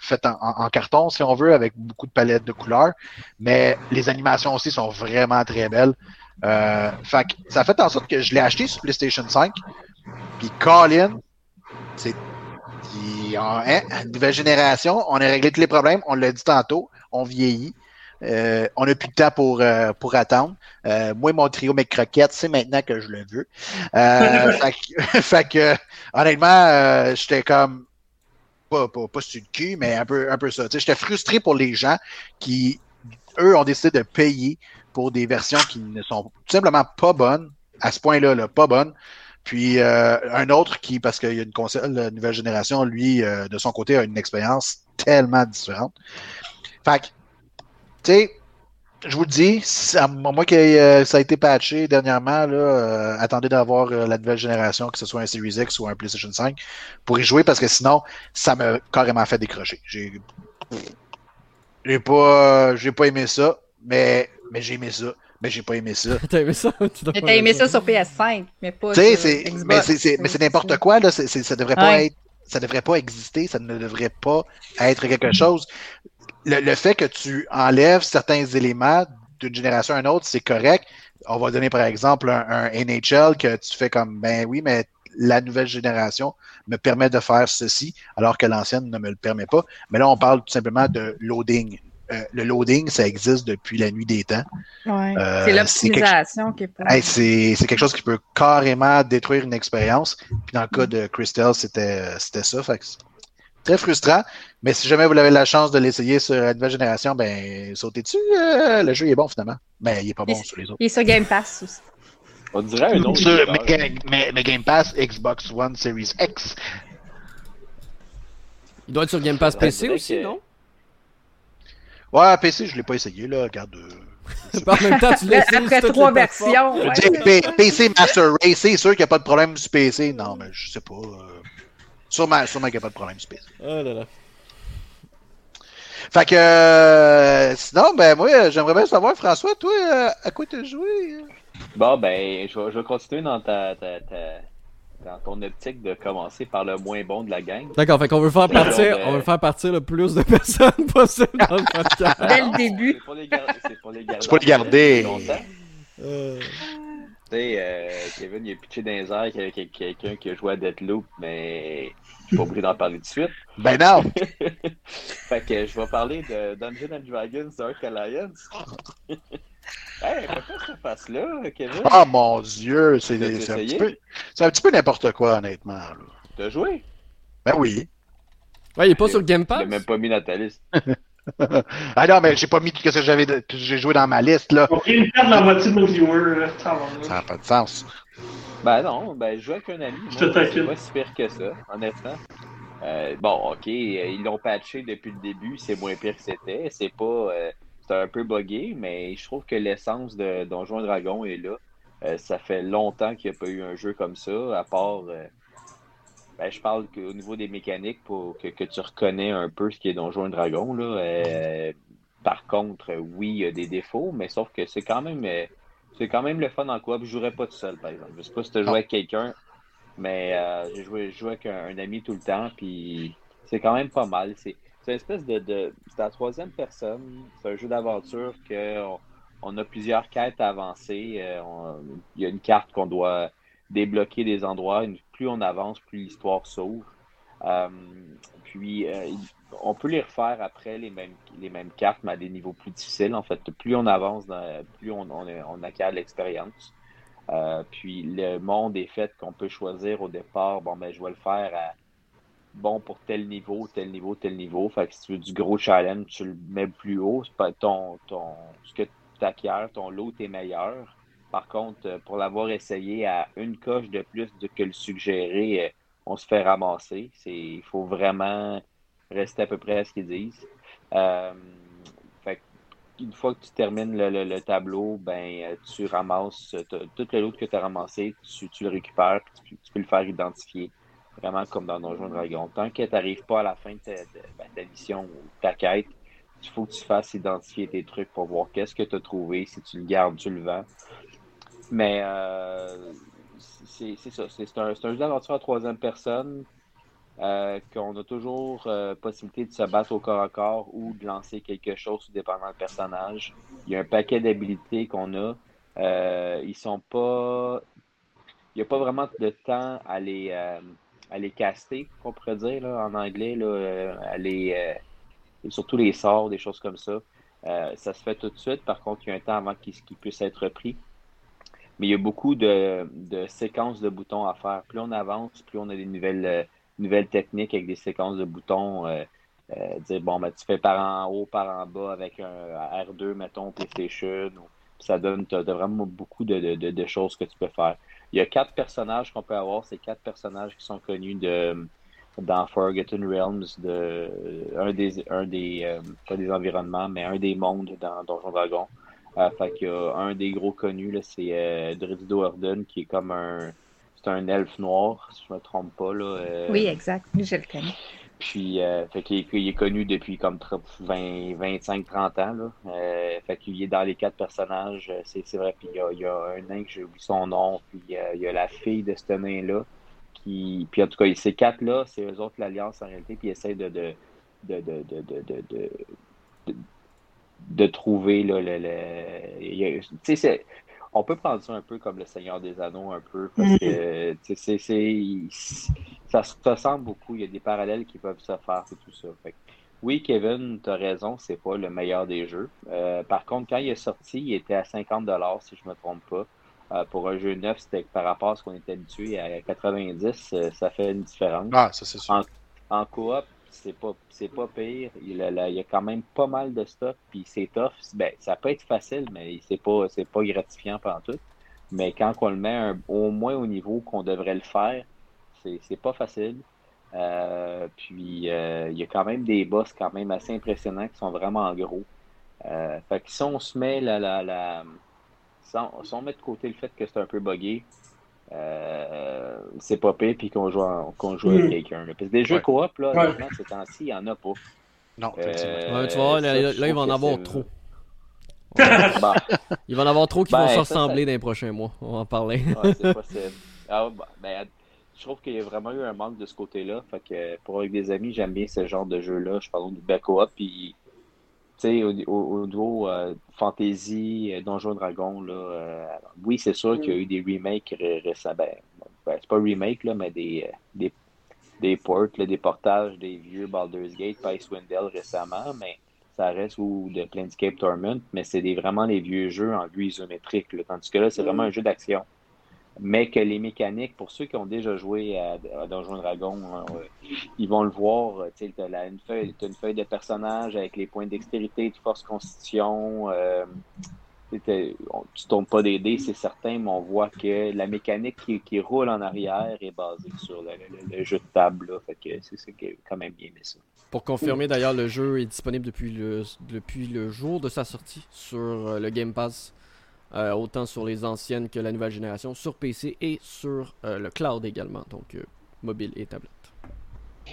fait en carton, si on veut, avec beaucoup de palettes de couleurs. Mais les animations aussi sont vraiment très belles. Ça a fait en sorte que je l'ai acheté sur PlayStation 5. Puis Colin, nouvelle génération, on a réglé tous les problèmes, on l'a dit tantôt, on vieillit. On n'a plus de temps pour attendre. Moi, mon trio McCroquettes, c'est maintenant que je le veux. Honnêtement, j'étais comme pas sur le cul, mais un peu ça. T'sais, j'étais frustré pour les gens qui, eux, ont décidé de payer pour des versions qui ne sont tout simplement pas bonnes, à ce point-là, là, pas bonnes. Puis un autre qui, parce qu'il y a une console de nouvelle génération, lui, de son côté, a une expérience tellement différente. Fait que, tu sais, je vous le dis, à moins que ça a été patché dernièrement, là, attendez d'avoir la nouvelle génération, que ce soit un Series X ou un PlayStation 5, pour y jouer, parce que sinon, ça m'a carrément fait décrocher. J'ai pas aimé ça, mais j'ai aimé ça. Mais j'ai pas aimé ça. T'as aimé ça? T'as aimé ça sur PS5, mais pas sur Xbox. Mais c'est n'importe quoi, là. Ça devrait pas être, ça devrait pas exister, ça ne devrait pas être quelque chose. Le fait que tu enlèves certains éléments d'une génération à une autre, c'est correct. On va donner, par exemple, un NHL que tu fais comme, ben oui, mais la nouvelle génération me permet de faire ceci, alors que l'ancienne ne me le permet pas. Mais là, on parle tout simplement de loading. Le loading, ça existe depuis la nuit des temps. Ouais. C'est l'optimisation qui est pas... c'est quelque chose qui peut carrément détruire une expérience. Puis dans le cas de Crystal, c'était ça. Fait que c'est très frustrant. Mais si jamais vous avez la chance de l'essayer sur la nouvelle génération, ben sautez dessus. Le jeu il est bon finalement. Mais il est pas bon sur les autres. Il est sur Game Pass aussi. On dirait un autre. Mais Game Pass, Xbox One Series X. Il doit être sur Game Pass PC aussi, non? Ouais, PC, je l'ai pas essayé, là, regarde. En même temps, tu l'as essayé. Après trois versions. Ouais. PC Master Race, c'est sûr qu'il n'y a pas de problème sur PC. Non, mais je sais pas. Sûrement qu'il n'y a pas de problème sur PC. Oh là là. Fait que... sinon, ben moi, j'aimerais bien savoir, François, toi, à quoi t'as joué? Bon, ben, je vais continuer dans dans ton optique de commencer par le moins bon de la gang. D'accord, fait qu'on veut faire partir, on veut faire partir le plus de personnes possible dans le podcast. Dès le début. C'est pour les garder. Tu sais, Kevin, il a pitché dans les airs avec quelqu'un qui a joué à Deathloop, mais je suis pas obligé d'en parler tout de suite. Ben non! Fait que je vais parler de Dungeons & Dragons Dark Alliance. Hey, pourquoi ça passe là, Kevin? Ah, mon Dieu! C'est un petit peu n'importe quoi, honnêtement. Là. T'as joué? Ben oui. Ouais, il est pas sur le Game Pass? J'ai même pas mis dans ta liste. Ah non, mais j'ai pas mis tout ce que j'avais j'ai joué dans ma liste, là. Ok, il perd la moitié de nos viewers. Ça n'a pas de sens. Ben non, ben je joue avec un ami. C'est pas si pire que ça, honnêtement. Bon, ok, ils l'ont patché depuis le début, c'est moins pire que c'était. C'est pas... c'est un peu buggé, mais je trouve que l'essence de Donjons & Dragons est là. Ça fait longtemps qu'il n'y a pas eu un jeu comme ça, à part... je parle qu'au niveau des mécaniques, pour que tu reconnais un peu ce qui est Donjons & Dragons. Là. Par contre, oui, il y a des défauts, mais sauf que c'est quand même le fun en coop. Je ne jouerais pas tout seul, par exemple. Je ne sais pas si tu as joué avec quelqu'un, mais je jouais avec un ami tout le temps, puis c'est quand même pas mal. C'est une espèce de c'est la troisième personne. C'est un jeu d'aventure qu'on a plusieurs quêtes à avancer. Il y a une carte qu'on doit débloquer des endroits. Plus on avance, plus l'histoire s'ouvre. On peut les refaire après les mêmes cartes, mais à des niveaux plus difficiles. En fait, plus on avance, plus on acquiert l'expérience. Puis le monde est fait qu'on peut choisir au départ. Bon, ben je vais le faire à bon pour tel niveau, tel niveau, tel niveau. Fait que si tu veux du gros challenge, tu le mets plus haut. Ce que tu acquiers, ton lot, t'es meilleur. Par contre, pour l'avoir essayé à une coche de plus que le suggéré, on se fait ramasser. Il faut vraiment rester à peu près à ce qu'ils disent. Fait une fois que tu termines le tableau, ben tu ramasses tout le lot que tu as ramassé, tu le récupères, puis tu peux le faire identifier. Vraiment comme dans Donjons et Dragons. Tant que tu n'arrives pas à la fin de ta mission ou ta quête, il faut que tu fasses identifier tes trucs pour voir qu'est-ce que tu as trouvé, si tu le gardes, tu le vends. Mais c'est ça. C'est un jeu d'aventure à troisième personne qu'on a toujours possibilité de se battre au corps à corps ou de lancer quelque chose dépendant du personnage. Il y a un paquet d'habilités qu'on a. Il n'y a pas vraiment de temps à les caster, qu'on pourrait dire là, en anglais, là, surtout les sorts, des choses comme ça. Ça se fait tout de suite, par contre, il y a un temps avant qu'il puisse être repris. Mais il y a beaucoup de séquences de boutons à faire. Plus on avance, plus on a des nouvelles techniques avec des séquences de boutons. Dire bon, ben, tu fais par en haut, par en bas avec un R2, mettons, PlayStation. Ça donne t'as vraiment beaucoup de choses que tu peux faire. Il y a 4 personnages qu'on peut avoir. C'est 4 personnages qui sont connus dans Forgotten Realms, pas des environnements, mais un des mondes dans Donjons et Dragons. Fait qu'il y a un des gros connus, là, c'est Dreddo Orden, qui est comme un elfe noir, si je ne me trompe pas. Là, Oui, exact. Je le connais. Puis, fait qu'il est connu depuis comme 25-30 ans. Là. Fait qu'il est dans les 4 personnages. C'est vrai. Puis, il y a un nain que j'ai oublié son nom. Puis, il y a la fille de ce nain-là. Puis, en tout cas, ces 4-là, c'est eux autres l'Alliance en réalité. Puis, ils essaient de trouver. Là, tu sais, on peut prendre ça un peu comme le Seigneur des Anneaux, un peu, parce que ça se ressemble beaucoup. Il y a des parallèles qui peuvent se faire et tout ça. Fait que, oui, Kevin, tu as raison, c'est pas le meilleur des jeux. Par contre, quand il est sorti, il était à 50$, si je me trompe pas. Pour un jeu neuf, c'était par rapport à ce qu'on était habitué à 90$, ça fait une différence. Ah, ça c'est sûr. En coop, c'est pas pire. Il y a quand même pas mal de stock, puis c'est tough. Ben, ça peut être facile, mais c'est pas gratifiant pantoute. Mais quand on le met au moins au niveau qu'on devrait le faire, c'est pas facile. Puis il y a quand même des boss quand même assez impressionnants qui sont vraiment gros. Fait que si on se met si on met de côté le fait que c'est un peu buggé, c'est pas pire, puis qu'on joue avec quelqu'un. Parce que des jeux coop, là, vraiment, ces temps-ci, il n'y en a pas. Non, tu vois, là ils vont en avoir trop. Bon. Ils vont en avoir trop qui vont se ressembler dans les prochains mois. On va en parler. Ouais, c'est possible. Je trouve qu'il y a vraiment eu un manque de ce côté-là. Fait que pour avec des amis, j'aime bien ce genre de jeu-là. Je parle du back coop, puis au niveau fantasy, Donjons et Dragons, là, oui, c'est sûr qu'il y a eu des remakes récemment. Ben, c'est pas remake, là, mais des ports, là, des portages des vieux Baldur's Gate, Icewind Dale récemment, mais ça reste ou de Planescape Torment, mais c'est vraiment les vieux jeux en vue isométrique, là, tandis que là, c'est vraiment un jeu d'action. Mais que les mécaniques, pour ceux qui ont déjà joué à Donjons et Dragons, ils vont le voir. Tu as une feuille de personnage avec les points de dextérité, de force constitution. Tu tombes pas des dés, c'est certain, mais on voit que la mécanique qui roule en arrière est basée sur le jeu de table. Là, fait que c'est quand même bien mis ça. Pour confirmer, d'ailleurs, le jeu est disponible depuis le jour de sa sortie sur le Game Pass. Autant sur les anciennes que la nouvelle génération, sur PC et sur le cloud également, donc mobile et tablette. Et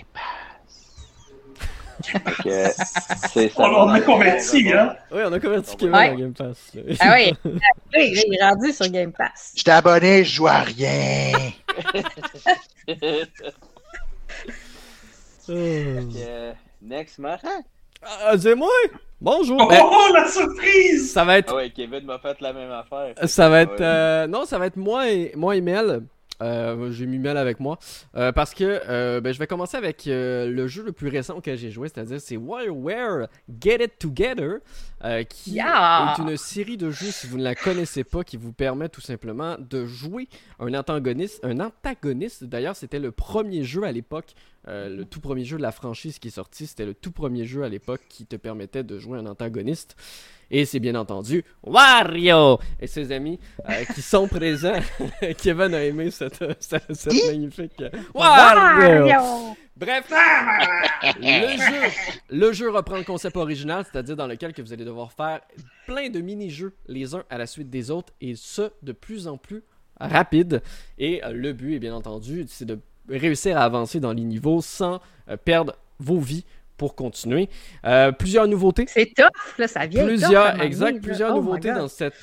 Game Pass. On a converti, hein? Oui, on a converti Kevin à Game Pass. Là. Ah oui, il est rendu sur Game Pass. Je t'abonné, je joue à rien. Next match. C'est moi! Bonjour! Oh, la surprise! Ça va être... ouais, Kevin m'a fait la même affaire. Ça va être... Non, ça va être moi et Mel. J'ai mis Mel avec moi. Parce que je vais commencer avec le jeu le plus récent auquel j'ai joué, c'est-à-dire c'est WarioWare Get It Together, qui est une série de jeux, si vous ne la connaissez pas, qui vous permet tout simplement de jouer un antagoniste. D'ailleurs, c'était le premier jeu à l'époque. Le tout premier jeu de la franchise qui est sorti, c'était le tout premier jeu à l'époque qui te permettait de jouer un antagoniste. Et c'est bien entendu Wario et ses amis qui sont présents. Kevin a aimé cette magnifique Wario. Bref, le jeu reprend le concept original, c'est-à-dire dans lequel que vous allez devoir faire plein de mini-jeux les uns à la suite des autres, et ce, de plus en plus rapide. Et le but, est bien entendu, c'est de réussir à avancer dans les niveaux sans perdre vos vies pour continuer. Plusieurs nouveautés. C'est top, là, ça vient. Plusieurs nouveautés dans cet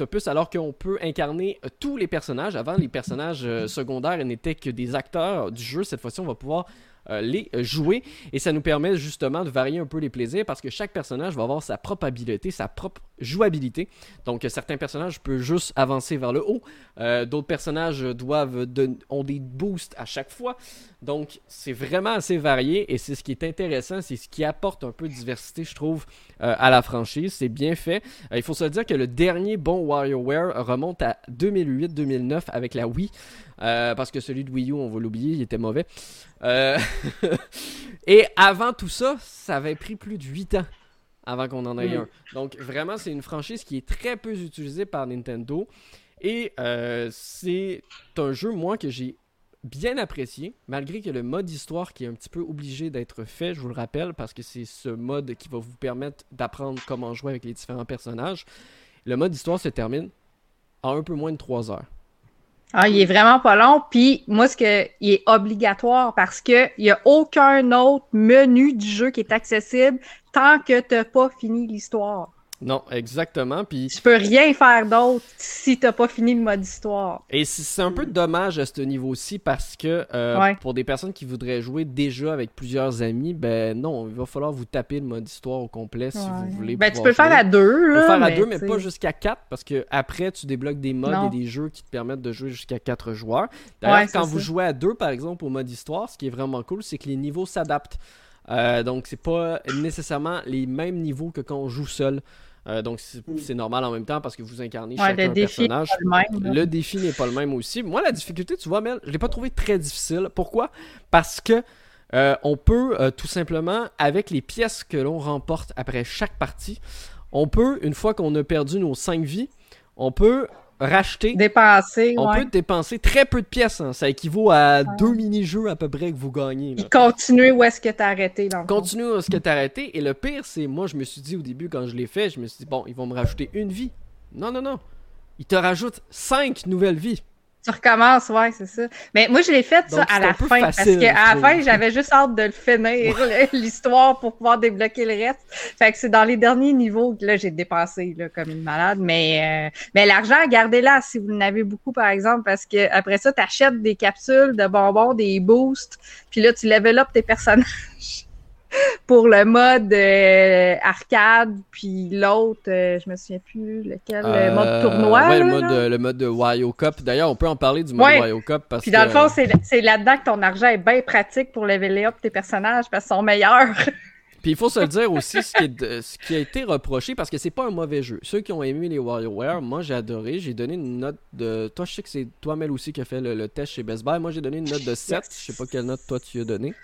opus, alors qu'on peut incarner tous les personnages. Avant, les personnages secondaires n'étaient que des acteurs du jeu. Cette fois-ci, on va pouvoir les jouer, et ça nous permet justement de varier un peu les plaisirs, parce que chaque personnage va avoir sa propre habileté, sa propre jouabilité. Donc certains personnages peuvent juste avancer vers le haut, d'autres personnages ont des boosts à chaque fois. Donc c'est vraiment assez varié, et c'est ce qui est intéressant, c'est ce qui apporte un peu de diversité, je trouve, à la franchise. C'est bien fait. Il faut se dire que le dernier bon WarioWare remonte à 2008-2009 avec la Wii, parce que celui de Wii U, on va l'oublier, il était mauvais. Et avant tout ça, ça avait pris plus de 8 ans avant qu'on en ait un. Donc vraiment, c'est une franchise qui est très peu utilisée par Nintendo. Et c'est un jeu, moi, que j'ai bien apprécié, malgré que le mode histoire qui est un petit peu obligé d'être fait, je vous le rappelle, parce que c'est ce mode qui va vous permettre d'apprendre comment jouer avec les différents personnages. Le mode histoire se termine en un peu moins de 3 heures. Ah, il est vraiment pas long, puis moi, il est obligatoire parce que il y a aucun autre menu du jeu qui est accessible tant que t'as pas fini l'histoire. Non, exactement, puis... Tu peux rien faire d'autre si t'as pas fini le mode histoire. Et c'est un peu dommage à ce niveau-ci, parce que pour des personnes qui voudraient jouer déjà avec plusieurs amis, ben non, il va falloir vous taper le mode histoire au complet si vous voulez. Ben tu peux le faire à 2, là. Tu peux faire à 2, mais pas jusqu'à 4, parce que après tu débloques des modes et des jeux qui te permettent de jouer jusqu'à 4 joueurs. D'ailleurs, quand vous jouez à 2, par exemple, au mode histoire, ce qui est vraiment cool, c'est que les niveaux s'adaptent. Donc c'est pas nécessairement les mêmes niveaux que quand on joue seul. Donc c'est normal en même temps, parce que vous incarnez chacun un personnage. Le défi n'est pas le même aussi. Moi, la difficulté, tu vois, Mel, je l'ai pas trouvé très difficile. Pourquoi? Parce que on peut tout simplement, avec les pièces que l'on remporte après chaque partie, on peut, une fois qu'on a perdu nos 5 vies, on peut racheter, on peut dépenser très peu de pièces, hein. Ça équivaut à 2 mini-jeux à peu près que vous gagnez, là. Et continuez où est-ce que t'as arrêté, dans le fond. Continuez où est-ce que t'as arrêté, et le pire, c'est, moi je me suis dit au début, quand je l'ai fait, je me suis dit, bon, ils vont me rajouter une vie. Non, ils te rajoutent 5 nouvelles vies. Tu recommences, ouais, c'est ça. Mais moi, je l'ai fait ça à la fin, facile, parce qu'à la fin, j'avais juste hâte de le finir, l'histoire, pour pouvoir débloquer le reste. Fait que c'est dans les derniers niveaux que là, j'ai dépensé, là, comme une malade. Mais l'argent, gardez-la si vous en avez beaucoup, par exemple, parce que après ça, t'achètes des capsules de bonbons, des boosts, puis là, tu level up tes personnages pour le mode arcade, puis l'autre, je me souviens plus lequel, le mode tournoi. Ouais, le mode de Wario Cup. D'ailleurs, on peut en parler du mode Wario Cup. Parce puis dans le fond, c'est là-dedans que ton argent est bien pratique pour leveler up tes personnages, parce qu'ils sont meilleurs. Puis il faut se le dire aussi, ce qui a été reproché, parce que c'est pas un mauvais jeu. Ceux qui ont aimé les WarioWare, moi j'ai adoré, j'ai donné une note de... Toi, je sais que c'est toi, Mel, aussi, qui a fait le test chez Best Buy. Moi, j'ai donné une note de 7. Je sais pas quelle note toi tu as donnée.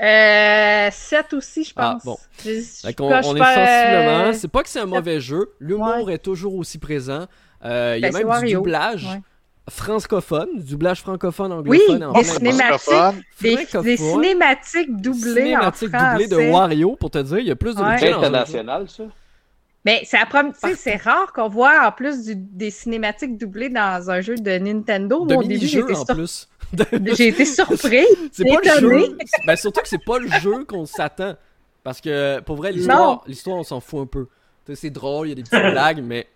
7 aussi, je pense. Ah, bon. On est sensiblement... C'est pas que c'est un mauvais jeu. L'humour est toujours aussi présent. Il y a même du doublage francophone, du doublage francophone, anglophone. Oui, des cinématiques doublées en français. De Wario, pour te dire. Il y a plus de... C'est international, ça. Mais c'est la première, tu sais, c'est rare qu'on voit en plus des cinématiques doublées dans un jeu de Nintendo. Au début, j'étais surprise. J'ai été surpris. C'est pas étonné. Le jeu. Ben, surtout que c'est pas le jeu qu'on s'attend. Parce que pour vrai, l'histoire, on s'en fout un peu. T'sais, c'est drôle, il y a des petites blagues, mais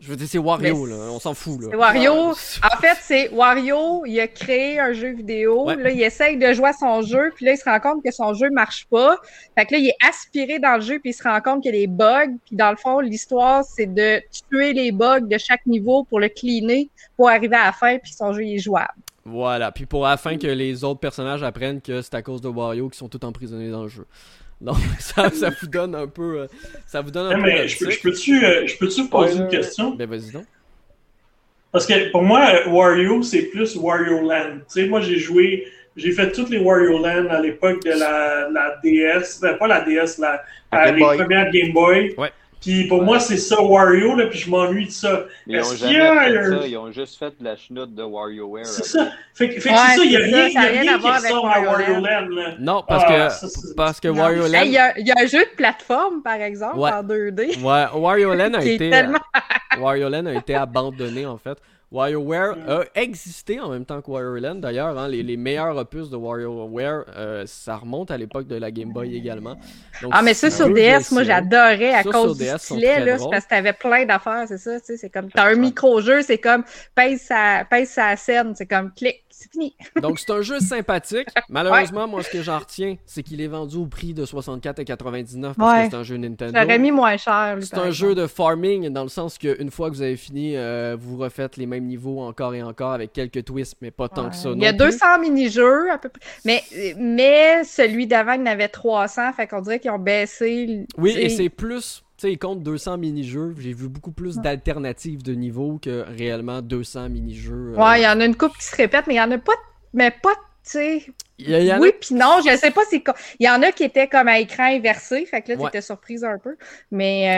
je veux dire, c'est Wario, là. On s'en fout, là. C'est Wario. En fait, c'est Wario, il a créé un jeu vidéo. Ouais. Là, il essaye de jouer à son jeu, puis là, il se rend compte que son jeu marche pas. Fait que là, il est aspiré dans le jeu, puis il se rend compte qu'il y a des bugs. Puis dans le fond, l'histoire, c'est de tuer les bugs de chaque niveau pour le cleaner, pour arriver à la fin, puis son jeu est jouable. Voilà, puis afin que les autres personnages apprennent que c'est à cause de Wario qu'ils sont tous emprisonnés dans le jeu. Donc ça vous donne un peu... Je peux-tu vous poser une question? Ben vas-y donc. Parce que pour moi, Wario, c'est plus Wario Land. Tu sais, moi j'ai fait toutes les Wario Land à l'époque de la DS, ben pas la DS, les premières Game Boy. Ouais. Puis pour moi, c'est ça, Wario, là, puis je m'ennuie de ça. Ils ont jamais fait ça, ils ont juste fait de la chenoute de WarioWare. C'est ça. Fait que c'est ça, il n'y a rien qui ressort à Wario Land. Là. Non, parce que Wario Land... Il y a un jeu de plateforme, par exemple, en 2D. Ouais, Wario Land a été abandonné, en fait. WarioWare a existé en même temps que Wario Land, d'ailleurs. Hein, les meilleurs opus de WarioWare, ça remonte à l'époque de la Game Boy également. Donc, ah, mais ça, sur DS, moi, j'adorais à cause du stylet, là, c'est parce que t'avais plein d'affaires, c'est ça, tu sais, c'est comme, t'as un micro-jeu, c'est comme, pèse sa scène, c'est comme, clic, c'est fini. Donc, c'est un jeu sympathique. Malheureusement, moi, ce que j'en retiens, c'est qu'il est vendu au prix de 64,99 parce que c'est un jeu Nintendo. J'aurais mis moins cher. C'est un jeu de farming, dans le sens qu'une fois que vous avez fini, vous refaites les mêmes niveau encore et encore avec quelques twists, mais pas tant que ça. Il y a 200 mini-jeux à peu près. Mais celui d'avant, il y en avait 300, fait qu'on dirait qu'ils ont baissé. Oui, et c'est plus. Tu sais, ils comptent 200 mini-jeux. J'ai vu beaucoup plus d'alternatives de niveau que réellement 200 mini-jeux. Ouais, il y en a une couple qui se répète, mais il y en a pas. Mais pas, tu sais. Oui, puis non, je sais pas si. Il y en a qui étaient comme à écran inversé, fait que là, t'étais surprise un peu. Mais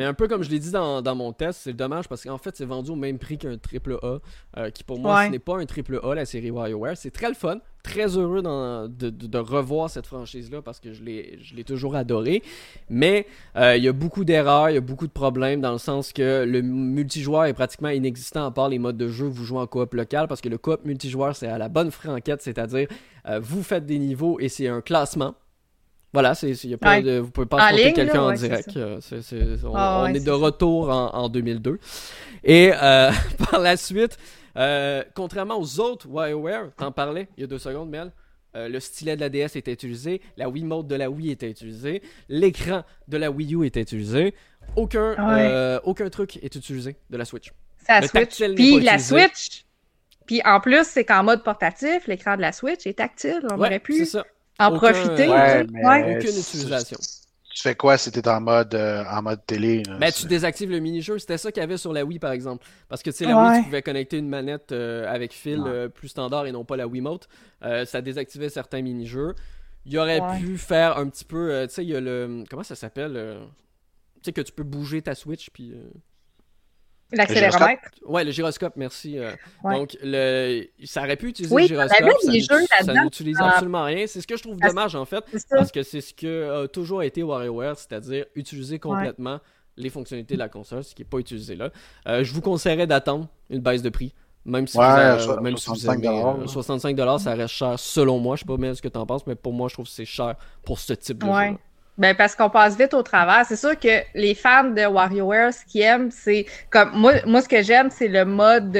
un peu comme je l'ai dit dans mon test, c'est dommage parce qu'en fait, c'est vendu au même prix qu'un AAA, qui pour moi, ce n'est pas un AAA, la série WarioWare. C'est très le fun, très heureux de revoir cette franchise-là parce que je l'ai toujours adoré. Mais il y a beaucoup d'erreurs, il y a beaucoup de problèmes dans le sens que le multijoueur est pratiquement inexistant à part les modes de jeu, vous jouez en coop local parce que le coop multijoueur, c'est à la bonne franquette, c'est-à-dire. Vous faites des niveaux et c'est un classement. Voilà, y a pas de, vous ne pouvez pas affronter quelqu'un en direct. On est de retour en 2002. Et par la suite, contrairement aux autres WarioWare, t'en parlais il y a 2 secondes, Mel. Le stylet de la DS était utilisé, la Wiimote de la Wii était utilisée, l'écran de la Wii U était utilisé. Aucun truc est utilisé de la Switch. C'est la Switch. Puis la Switch... Puis en plus, c'est qu'en mode portatif, l'écran de la Switch est tactile. On aurait pu en profiter. Aucune utilisation. Tu fais quoi si t'es en mode télé? Là, tu désactives le mini-jeu. C'était ça qu'il y avait sur la Wii, par exemple. Parce que tu sais, la Wii, tu pouvais connecter une manette avec fil plus standard et non pas la Wiimote. Ça désactivait certains mini-jeux. Il aurait pu faire un petit peu... tu sais, il y a le... Comment ça s'appelle? Tu sais, que tu peux bouger ta Switch, puis... L'accéléromètre. Ouais, le gyroscope, merci. Donc, ça aurait pu utiliser le gyroscope. Ça n'utilise absolument rien. C'est ce que je trouve dommage, en fait, parce que c'est ce que a toujours été WarioWare, c'est-à-dire utiliser complètement les fonctionnalités de la console, ce qui n'est pas utilisé là. Je vous conseillerais d'attendre une baisse de prix, même si vous avez $65, ça reste cher selon moi. Je ne sais pas même ce que tu en penses, mais pour moi, je trouve que c'est cher pour ce type de jeu-là. Ben parce qu'on passe vite au travers. C'est sûr que les fans de WarioWare, ce qu'ils aiment, c'est comme moi ce que j'aime, c'est le mode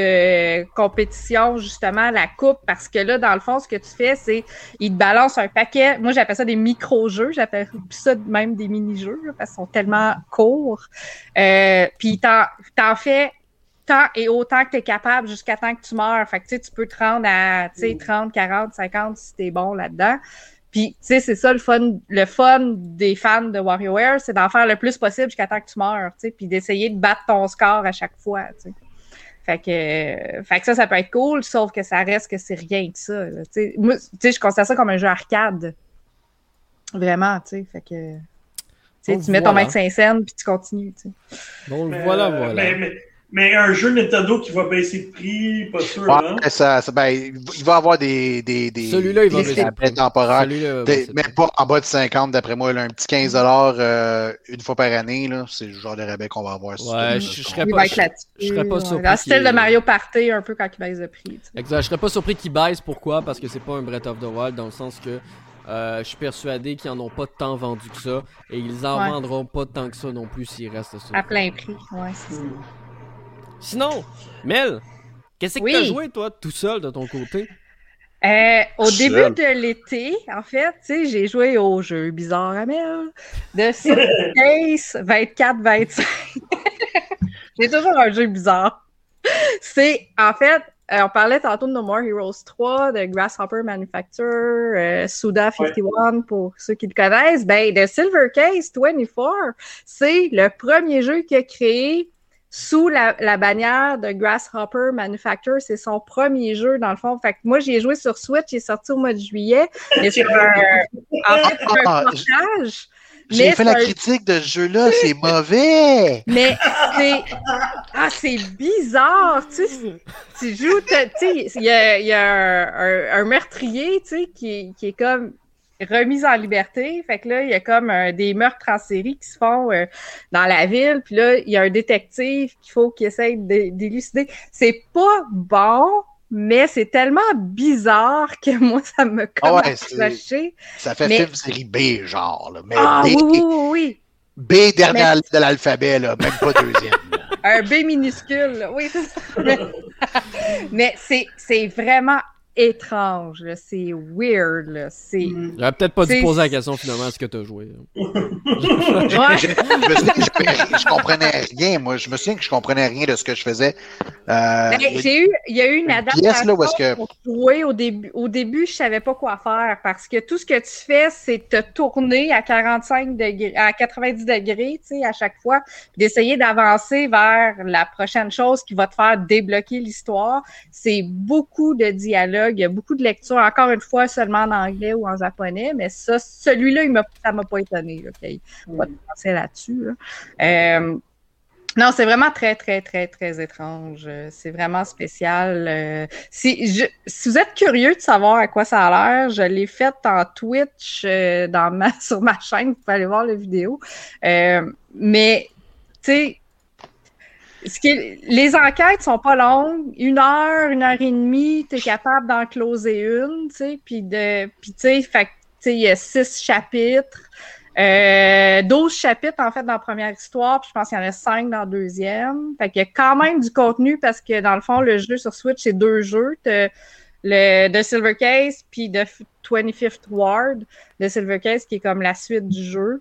compétition, justement, la coupe, parce que là, dans le fond, ce que tu fais, c'est ils te balancent un paquet. Moi, j'appelle ça des micro-jeux, j'appelle ça même des mini-jeux, là, parce qu'ils sont tellement courts. Puis t'en fais tant et autant que t'es capable jusqu'à temps que tu meurs. Fait que tu peux te rendre à 30, 40, 50 si t'es bon là-dedans. Puis, tu sais, c'est ça le fun des fans de WarioWare, c'est d'en faire le plus possible jusqu'à temps que tu meurs, tu sais, puis d'essayer de battre ton score à chaque fois, tu sais. Fait que ça peut être cool, sauf que ça reste que c'est rien que ça, tu sais. Moi, tu sais, je considère ça comme un jeu arcade. Vraiment, tu sais, fait que... Tu sais, tu mets ton mec 5 cents, puis tu continues, tu sais. Donc, voilà. Mais un jeu Nintendo qui va baisser de prix, pas sûr, hein? Il va avoir des celui-là, il va baisser de prix temporaire. Mais pas en bas de 50, d'après moi. Là, un petit $15 une fois par année, là, c'est le genre de rabais qu'on va avoir. Ouais, je serais pas surpris. Dans le style de Mario Party, un peu, quand il baisse de prix. T'sais. Exact. Je serais pas surpris qu'il baisse. Pourquoi? Parce que c'est pas un Breath of the Wild, dans le sens que je suis persuadé qu'ils en ont pas tant vendu que ça. Et ils en vendront pas tant que ça non plus s'ils restent ça. À plein prix, ouais, c'est ça. Sinon, Mel, qu'est-ce que t'as joué, toi, tout seul, de ton côté? Au début de l'été, en fait, tu sais, j'ai joué au jeu bizarre à Mel de Silver Case 24-25. J'ai toujours un jeu bizarre. C'est, en fait, on parlait tantôt de No More Heroes 3, de Grasshopper Manufacture, Suda 51, pour ceux qui le connaissent. Ben, de Silver Case 24, c'est le premier jeu qu'il a créé sous la bannière de Grasshopper Manufacture. C'est son premier jeu, dans le fond. Fait que moi, j'y ai joué sur Switch, il est sorti au mois de juillet. Et c'est un portage. J'ai fait la critique de ce jeu-là, c'est mauvais! Mais c'est... Ah, c'est bizarre! Tu joues... Tu sais, il y a un meurtrier, tu sais, qui est comme... remise en liberté. Fait que là, il y a comme des meurtres en série qui se font dans la ville. Puis là, il y a un détective qu'il faut qu'il essaye d'élucider. C'est pas bon, mais c'est tellement bizarre que moi, ça me accroché. Ça fait film série B, genre. Là. Mais ah, B, oui. B, dernière de l'alphabet, là, même pas deuxième. Un B minuscule, là. Oui, c'est ça. Mais c'est vraiment étrange, là. C'est weird, là. C'est... J'aurais peut-être pas dû poser la question, finalement, à ce que t'as joué. Je comprenais rien, moi. Je me souviens que je comprenais rien de ce que je faisais. Il y a eu une adaptation pour jouer au début. Au début, je savais pas quoi faire, parce que tout ce que tu fais, c'est te tourner à 45 degrés, à 90 degrés, tu sais, à chaque fois, puis d'essayer d'avancer vers la prochaine chose qui va te faire débloquer l'histoire. C'est beaucoup de dialogue. Il y a beaucoup de lectures, encore une fois, seulement en anglais ou en japonais, mais ça, celui-là, ça ne m'a pas étonné. Okay. On va penser là-dessus. Là. Non, c'est vraiment très, très, très, très étrange. C'est vraiment spécial. Si vous êtes curieux de savoir à quoi ça a l'air, je l'ai fait en Twitch sur ma chaîne. Vous pouvez aller voir la vidéo. Mais, tu sais, les enquêtes sont pas longues. 1 heure, 1 heure et demie, t'es capable d'en closer une, tu sais, puis tu sais, fait il y a 6 chapitres, 12 chapitres, en fait, dans la première histoire, puis je pense qu'il y en a 5 dans la deuxième. Fait qu'il y a quand même du contenu, parce que, dans le fond, le jeu sur Switch, c'est 2 jeux. De Silver Case, puis de 25th Ward, de Silver Case, qui est comme la suite du jeu.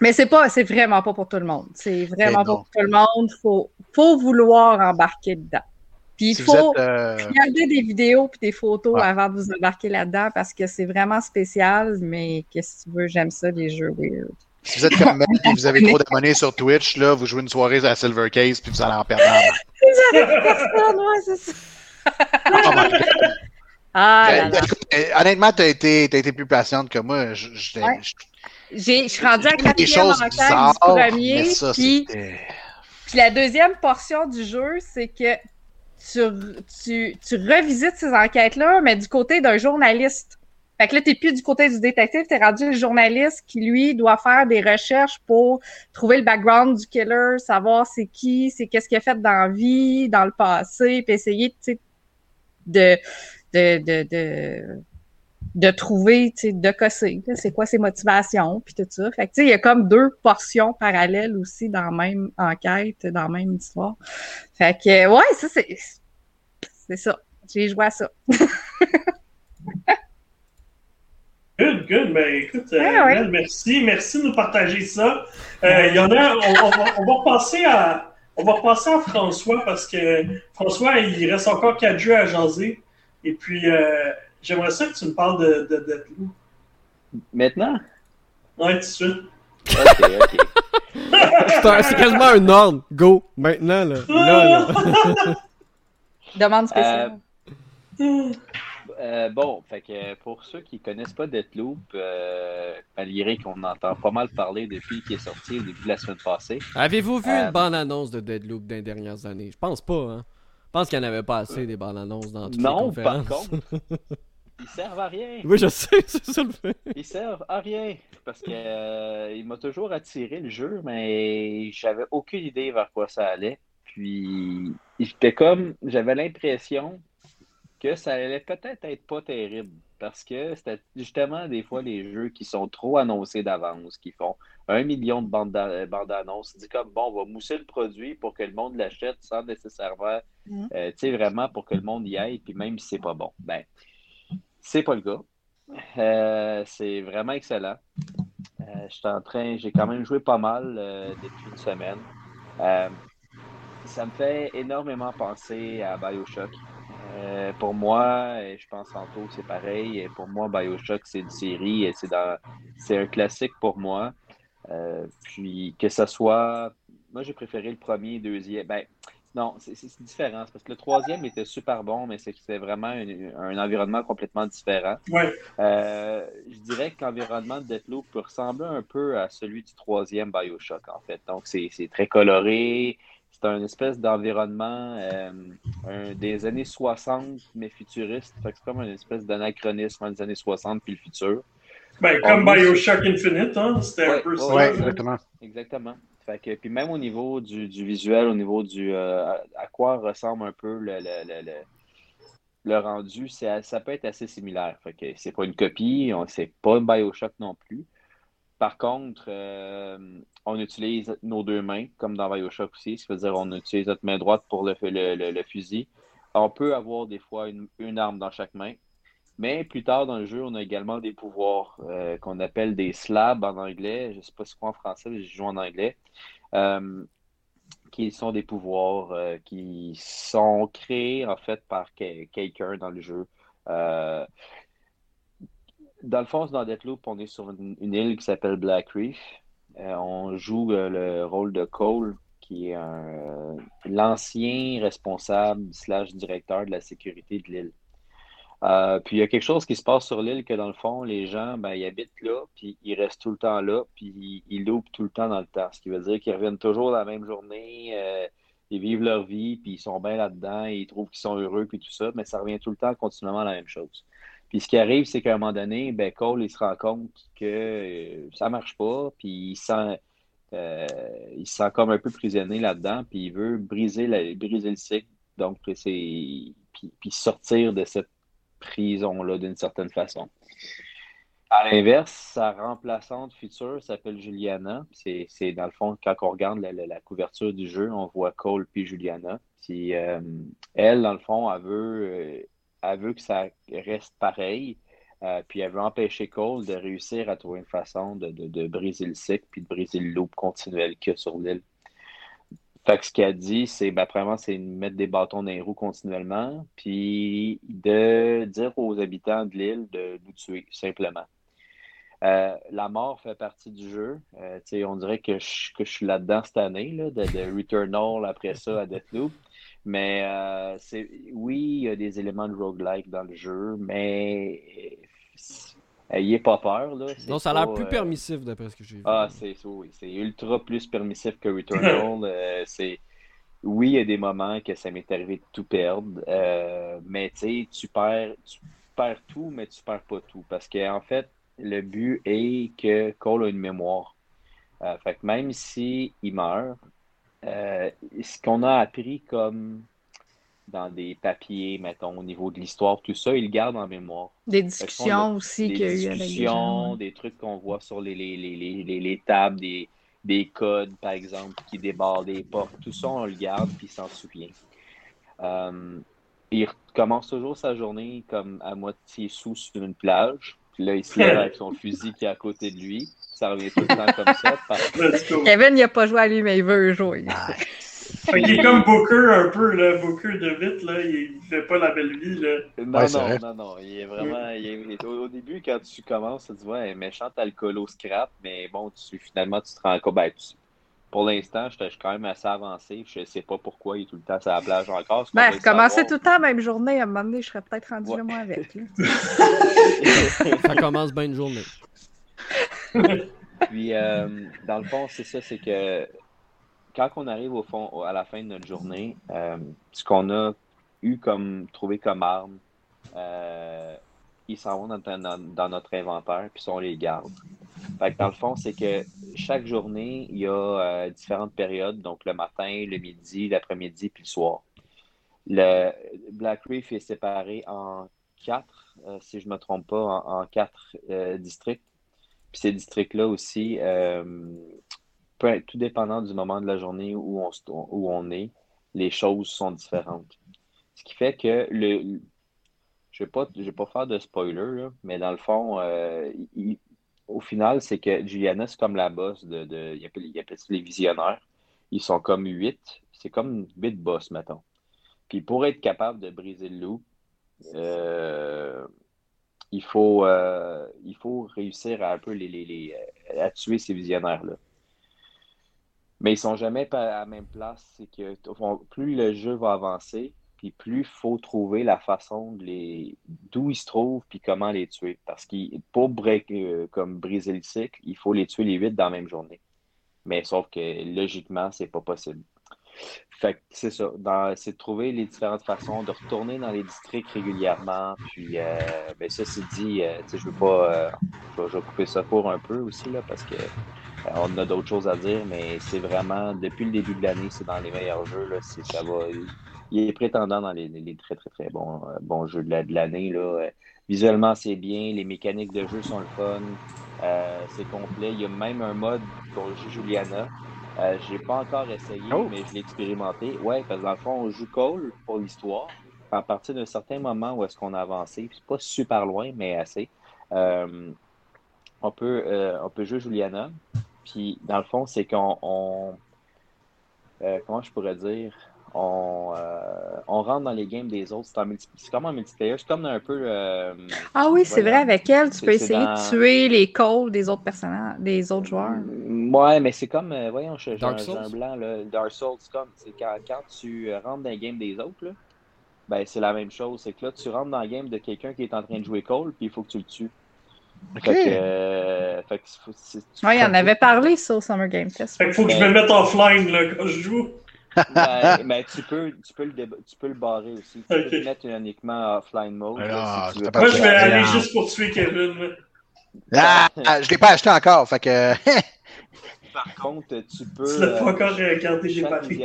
Mais c'est vraiment pas pour tout le monde. C'est vraiment pas pour tout le monde. Faut vouloir embarquer dedans. Puis il faut regarder des vidéos puis des photos avant de vous embarquer là-dedans, parce que c'est vraiment spécial. Mais qu'est-ce que tu veux, j'aime ça, les jeux weird. Si vous êtes comme moi et vous avez trop d'abonnés sur Twitch, là, vous jouez une soirée à Silver Case puis vous allez en perdre. Vous avez personne, c'est ça. Honnêtement, t'as été plus patiente que moi. Je suis rendue à 4e enquête du premier, puis la deuxième portion du jeu, c'est que tu revisites ces enquêtes-là, mais du côté d'un journaliste. Fait que là, t'es plus du côté du détective, t'es rendu le journaliste qui, lui, doit faire des recherches pour trouver le background du killer, savoir c'est qui, c'est qu'est-ce qu'il a fait dans la vie, dans le passé, puis essayer de trouver, tu sais, de cosser, c'est quoi ses motivations, puis tout ça. Fait que, tu sais, il y a comme 2 portions parallèles aussi dans la même enquête, dans la même histoire. Fait que, ouais, ça, c'est ça. J'ai joué à ça. Good, mais écoute, Mel, merci de nous partager ça. On va repasser à François, parce que François, il reste encore 4 jeux à jaser, et puis... J'aimerais ça que tu me parles de Deathloop. Maintenant? Ouais, tout de suite. OK. C'est quasiment un ordre. Go, maintenant, là. Demande spéciale. Bon, fait que pour ceux qui ne connaissent pas Deathloop, malgré qu'on entend pas mal parler depuis qu'il est sorti au début de la semaine passée. Avez-vous vu une bande-annonce de Deathloop dans les dernières années? Je pense pas, hein. Je pense qu'il n'y en avait pas assez des bandes annonces dans toutes les conférences. Non, par contre, ils servent à rien. Oui, je sais, c'est ça le fait. Ils servent à rien, parce que il m'a toujours attiré le jeu, mais j'avais aucune idée vers quoi ça allait. Puis, j'avais l'impression que ça allait peut-être être pas terrible, parce que c'était justement des fois les jeux qui sont trop annoncés d'avance, qui font 1 million de bandes annonces, dit comme bon, on va mousser le produit pour que le monde l'achète sans nécessairement, tu sais, vraiment pour que le monde y aille, puis même si c'est pas bon. Ben, c'est pas le cas. C'est vraiment excellent. J'ai quand même joué pas mal depuis une semaine. Ça me fait énormément penser à BioShock. Pour moi, je pense en tout, c'est pareil. Pour moi, BioShock, c'est une série et c'est un classique pour moi. Puis que ça soit... Moi, j'ai préféré le premier, deuxième. Ben, non, c'est différent. C'est parce que le troisième était super bon, mais c'était vraiment un environnement complètement différent. Ouais. Je dirais que l'environnement de Deathloop peut ressembler un peu à celui du troisième BioShock, en fait. Donc, c'est très coloré. C'est un espèce d'environnement des années 60, mais futuriste. Fait que c'est comme une espèce d'anachronisme des années 60 puis le futur. Ben, comme Bioshock Infinite, hein? C'était un peu ça. Oui, exactement. Exactement. Fait que, puis même au niveau du visuel, au niveau du à quoi ressemble un peu le rendu, ça peut être assez similaire. Fait que c'est pas une copie, c'est pas une Bioshock non plus. Par contre, on utilise nos deux mains, comme dans Bioshock aussi, ça veut dire on utilise notre main droite pour le fusil. On peut avoir des fois une arme dans chaque main. Mais plus tard dans le jeu, on a également des pouvoirs qu'on appelle des slabs en anglais. Je ne sais pas si quoi en français, mais je joue en anglais. Qui sont des pouvoirs qui sont créés en fait par quelqu'un dans le jeu. Dans le fond, dans Deathloop, on est sur une île qui s'appelle Black Reef. On joue le rôle de Cole, qui est l'ancien responsable / directeur de la sécurité de l'île. Puis il y a quelque chose qui se passe sur l'île que dans le fond, les gens, ben, ils habitent là, puis ils restent tout le temps là, puis ils loupent tout le temps dans le temps. Ce qui veut dire qu'ils reviennent toujours la même journée, ils vivent leur vie, puis ils sont bien là-dedans, et ils trouvent qu'ils sont heureux, puis tout ça, mais ça revient tout le temps continuellement à la même chose. Puis ce qui arrive, c'est qu'à un moment donné, ben, Cole, il se rend compte que ça marche pas, puis il se sent comme un peu prisonnier là-dedans, puis il veut briser le cycle, donc puis sortir de cette prison-là d'une certaine façon. À l'inverse, sa remplaçante future s'appelle Juliana. C'est dans le fond, quand on regarde la couverture du jeu, on voit Cole puis Juliana. Puis, elle, dans le fond, elle veut que ça reste pareil. Puis elle veut empêcher Cole de réussir à trouver une façon de briser le cycle puis de briser le loop continuel qu'il y a sur l'île. Fait que ce qu'elle dit, c'est, ben, premièrement, c'est de mettre des bâtons dans les roues continuellement, puis de dire aux habitants de l'île de nous tuer, simplement. La mort fait partie du jeu. On dirait que je suis là-dedans cette année, là, de Returnal après ça à Deathloop. Mais il y a des éléments de roguelike dans le jeu, mais ayez pas peur, là. Non, ça a l'air plus permissif d'après ce que j'ai vu. Ah, c'est ça, oui. C'est ultra plus permissif que Returnal. Oui, il y a des moments que ça m'est arrivé de tout perdre. Mais tu perds tout, mais tu perds pas tout. Parce qu'en fait, le but est que Cole a une mémoire. Fait que même s'il meurt, ce qu'on a appris comme dans des papiers, mettons, au niveau de l'histoire, tout ça, ils le gardent en mémoire. Des discussions aussi qu'il y a eu avec les gens. Des discussions, des trucs qu'on voit sur les tables, des codes, par exemple, qui débordent des portes. Tout ça, on le garde, puis il s'en souvient. Il commence toujours sa journée comme à moitié sous sur une plage. Puis là, il se lève avec son fusil qui est à côté de lui. Ça revient tout le temps comme ça. Kevin, il a pas joué à lui, mais il veut jouer. Il est comme Booker un peu, là. Booker de vite, là, il fait pas la belle vie, là. Non, il est vraiment... Au début, quand tu commences, tu te dis, ouais, méchant alcoolo scrap, mais bon, finalement, tu te rends compte, ben, pour l'instant, je suis quand même assez avancé, je sais pas pourquoi il est tout le temps sur la plage encore. Ben, je commençais tout le temps la même journée, à un moment donné, je serais peut-être rendu le moins avec, là. Ça commence bien une journée. Puis, dans le fond, c'est ça, c'est que quand on arrive au fond, à la fin de notre journée, ce qu'on a eu trouvé comme arme, ils s'en vont dans notre inventaire, puis on les garde. Fait que dans le fond, c'est que chaque journée, il y a différentes périodes, donc le matin, le midi, l'après-midi, puis le soir. Le Black Reef est séparé en 4, si je ne me trompe pas, en 4 districts. Puis ces districts-là aussi... tout dépendant du moment de la journée où on est, les choses sont différentes. Ce qui fait que je vais pas faire de spoiler, là, mais dans le fond, au final, c'est que Juliana, c'est comme la boss ils appellent ça les visionnaires. Ils sont comme 8. C'est comme 8 boss, mettons. Puis pour être capable de briser le loup, il faut réussir à un peu à tuer ces visionnaires-là. Mais ils sont jamais à la même place. C'est que plus le jeu va avancer, puis plus il faut trouver la façon d'où ils se trouvent puis comment les tuer. Parce que pour briser le cycle, il faut les tuer les 8 dans la même journée. Mais sauf que logiquement, c'est pas possible. Fait que c'est ça, c'est de trouver les différentes façons de retourner dans les districts régulièrement. Puis, ben ça, c'est dit, je veux pas. Je vais couper ça court un peu aussi, là, parce que on a d'autres choses à dire, mais c'est vraiment, depuis le début de l'année, c'est dans les meilleurs jeux, là, c'est, ça va. Il est prétendant dans les très, très, très bons jeux de l'année, là. Visuellement, c'est bien. Les mécaniques de jeu sont le fun. C'est complet. Il y a même un mode pour le jeu Juliana. Je n'ai pas encore essayé, mais je l'ai expérimenté. Oui, parce que dans le fond, on joue Cole pour l'histoire. À partir d'un certain moment où est-ce qu'on a avancé, c'est pas super loin, mais assez, on peut jouer Juliana. Puis, dans le fond, c'est qu'on... comment je pourrais dire... On rentre dans les games des autres. C'est comme un multiplayer. C'est comme un peu... ah oui, voilà. C'est vrai, avec elle, tu peux essayer de tuer les calls des autres personnages, des autres joueurs. Ouais, mais c'est comme... voyons, je suis un blanc. Là. Dark Souls, c'est quand tu rentres dans les games des autres, là, ben, c'est la même chose. C'est que là, tu rentres dans la game de quelqu'un qui est en train de jouer call, puis il faut que tu le tues. Okay. Fait que ouais, il en avait parlé, ça, au Summer Game Fest. Fait qu'il faut que je me mette offline, là, quand je joue. Mais tu peux le barrer aussi. Tu peux le mettre uniquement offline mode. Là, si tu veux. Moi, je vais aller juste pour tuer Kevin. Ah, je l'ai pas acheté encore. Fait que... Par contre, tu peux. Tu l'as pas encore regardé, j'ai pas vu.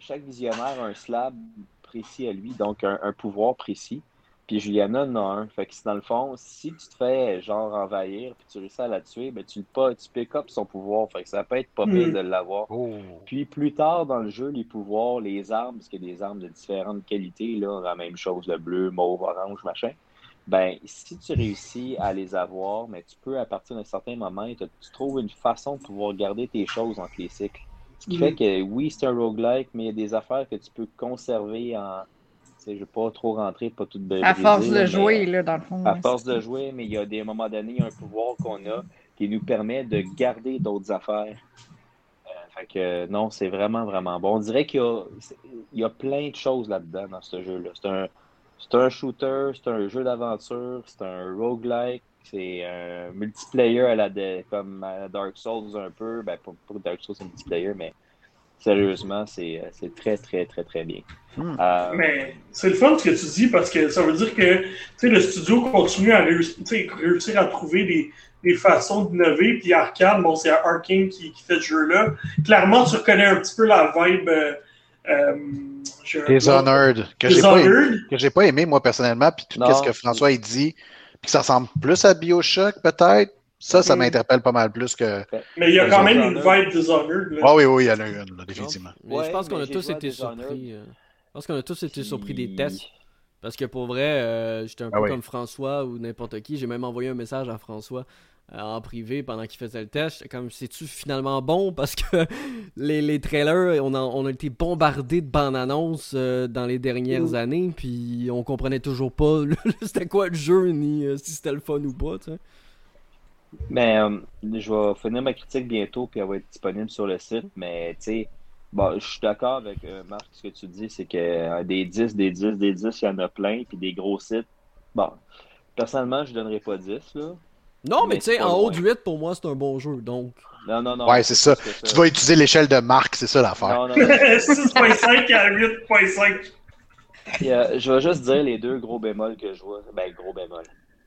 Chaque visionnaire a un slab précis à lui, donc un pouvoir précis. Puis Juliana en a un. Fait que dans le fond, si tu te fais genre envahir puis tu réussis à la tuer, ben tu pick up son pouvoir. Fait que ça peut être pas pire de l'avoir. Oh. Puis plus tard dans le jeu, les pouvoirs, les armes, parce qu'il y a des armes de différentes qualités, là, la même chose, le bleu, mauve, orange, machin. Ben, si tu réussis à les avoir, mais tu peux à partir d'un certain moment, tu trouves une façon de pouvoir garder tes choses entre les cycles. Ce qui fait que oui, c'est un roguelike, mais il y a des affaires que tu peux conserver en. Je ne vais pas trop rentrer, pas tout briser. À force de jouer, là, dans le fond. À force de jouer, mais il y a des moments donnés, il y a un pouvoir qu'on a qui nous permet de garder d'autres affaires. Fait que non, c'est vraiment, vraiment bon. On dirait qu'il y a plein de choses là-dedans, dans ce jeu-là. C'est un shooter, c'est un jeu d'aventure, c'est un roguelike, c'est un multiplayer comme à Dark Souls un peu. Ben, pour Dark Souls, c'est multiplayer, mais... Sérieusement, c'est très, très, très, très bien. Mais c'est le fun ce que tu dis parce que ça veut dire que le studio continue à réussir à trouver des façons d'innover. Puis Arkane, bon, c'est Arkane qui fait ce jeu-là. Clairement, tu reconnais un petit peu la vibe Dishonored, que j'ai pas aimé moi personnellement. Puis tout ce que François il dit, puis ça ressemble plus à BioShock peut-être. Ça m'interpelle pas mal plus que... Mais il y a quand même une vibe Dishonored. Ah oui, il y en a une, là, définitivement. Mais je pense qu'on a tous été surpris. Je pense qu'on a tous été surpris des tests. Parce que pour vrai, j'étais un peu comme François ou n'importe qui. J'ai même envoyé un message à François en privé pendant qu'il faisait le test. J'étais comme, c'est-tu finalement bon? Parce que les trailers, on a été bombardés de bandes annonces dans les dernières années. Puis on comprenait toujours pas c'était quoi le jeu, ni si c'était le fun ou pas, tu sais. Mais je vais finir ma critique bientôt, puis elle va être disponible sur le site. Mais tu sais, bon, je suis d'accord avec Marc, ce que tu dis, c'est que des 10, il y en a plein, puis des gros sites. Bon, personnellement, je donnerais pas 10, là. Non, mais tu sais, en haut du 8, pour moi, c'est un bon jeu, donc. Non. Ouais, c'est ça. Tu vas utiliser l'échelle de Marc, c'est ça l'affaire. Non. 6.5 à 8.5. Je vais juste dire les deux gros bémols que je vois. Ben, gros bémols.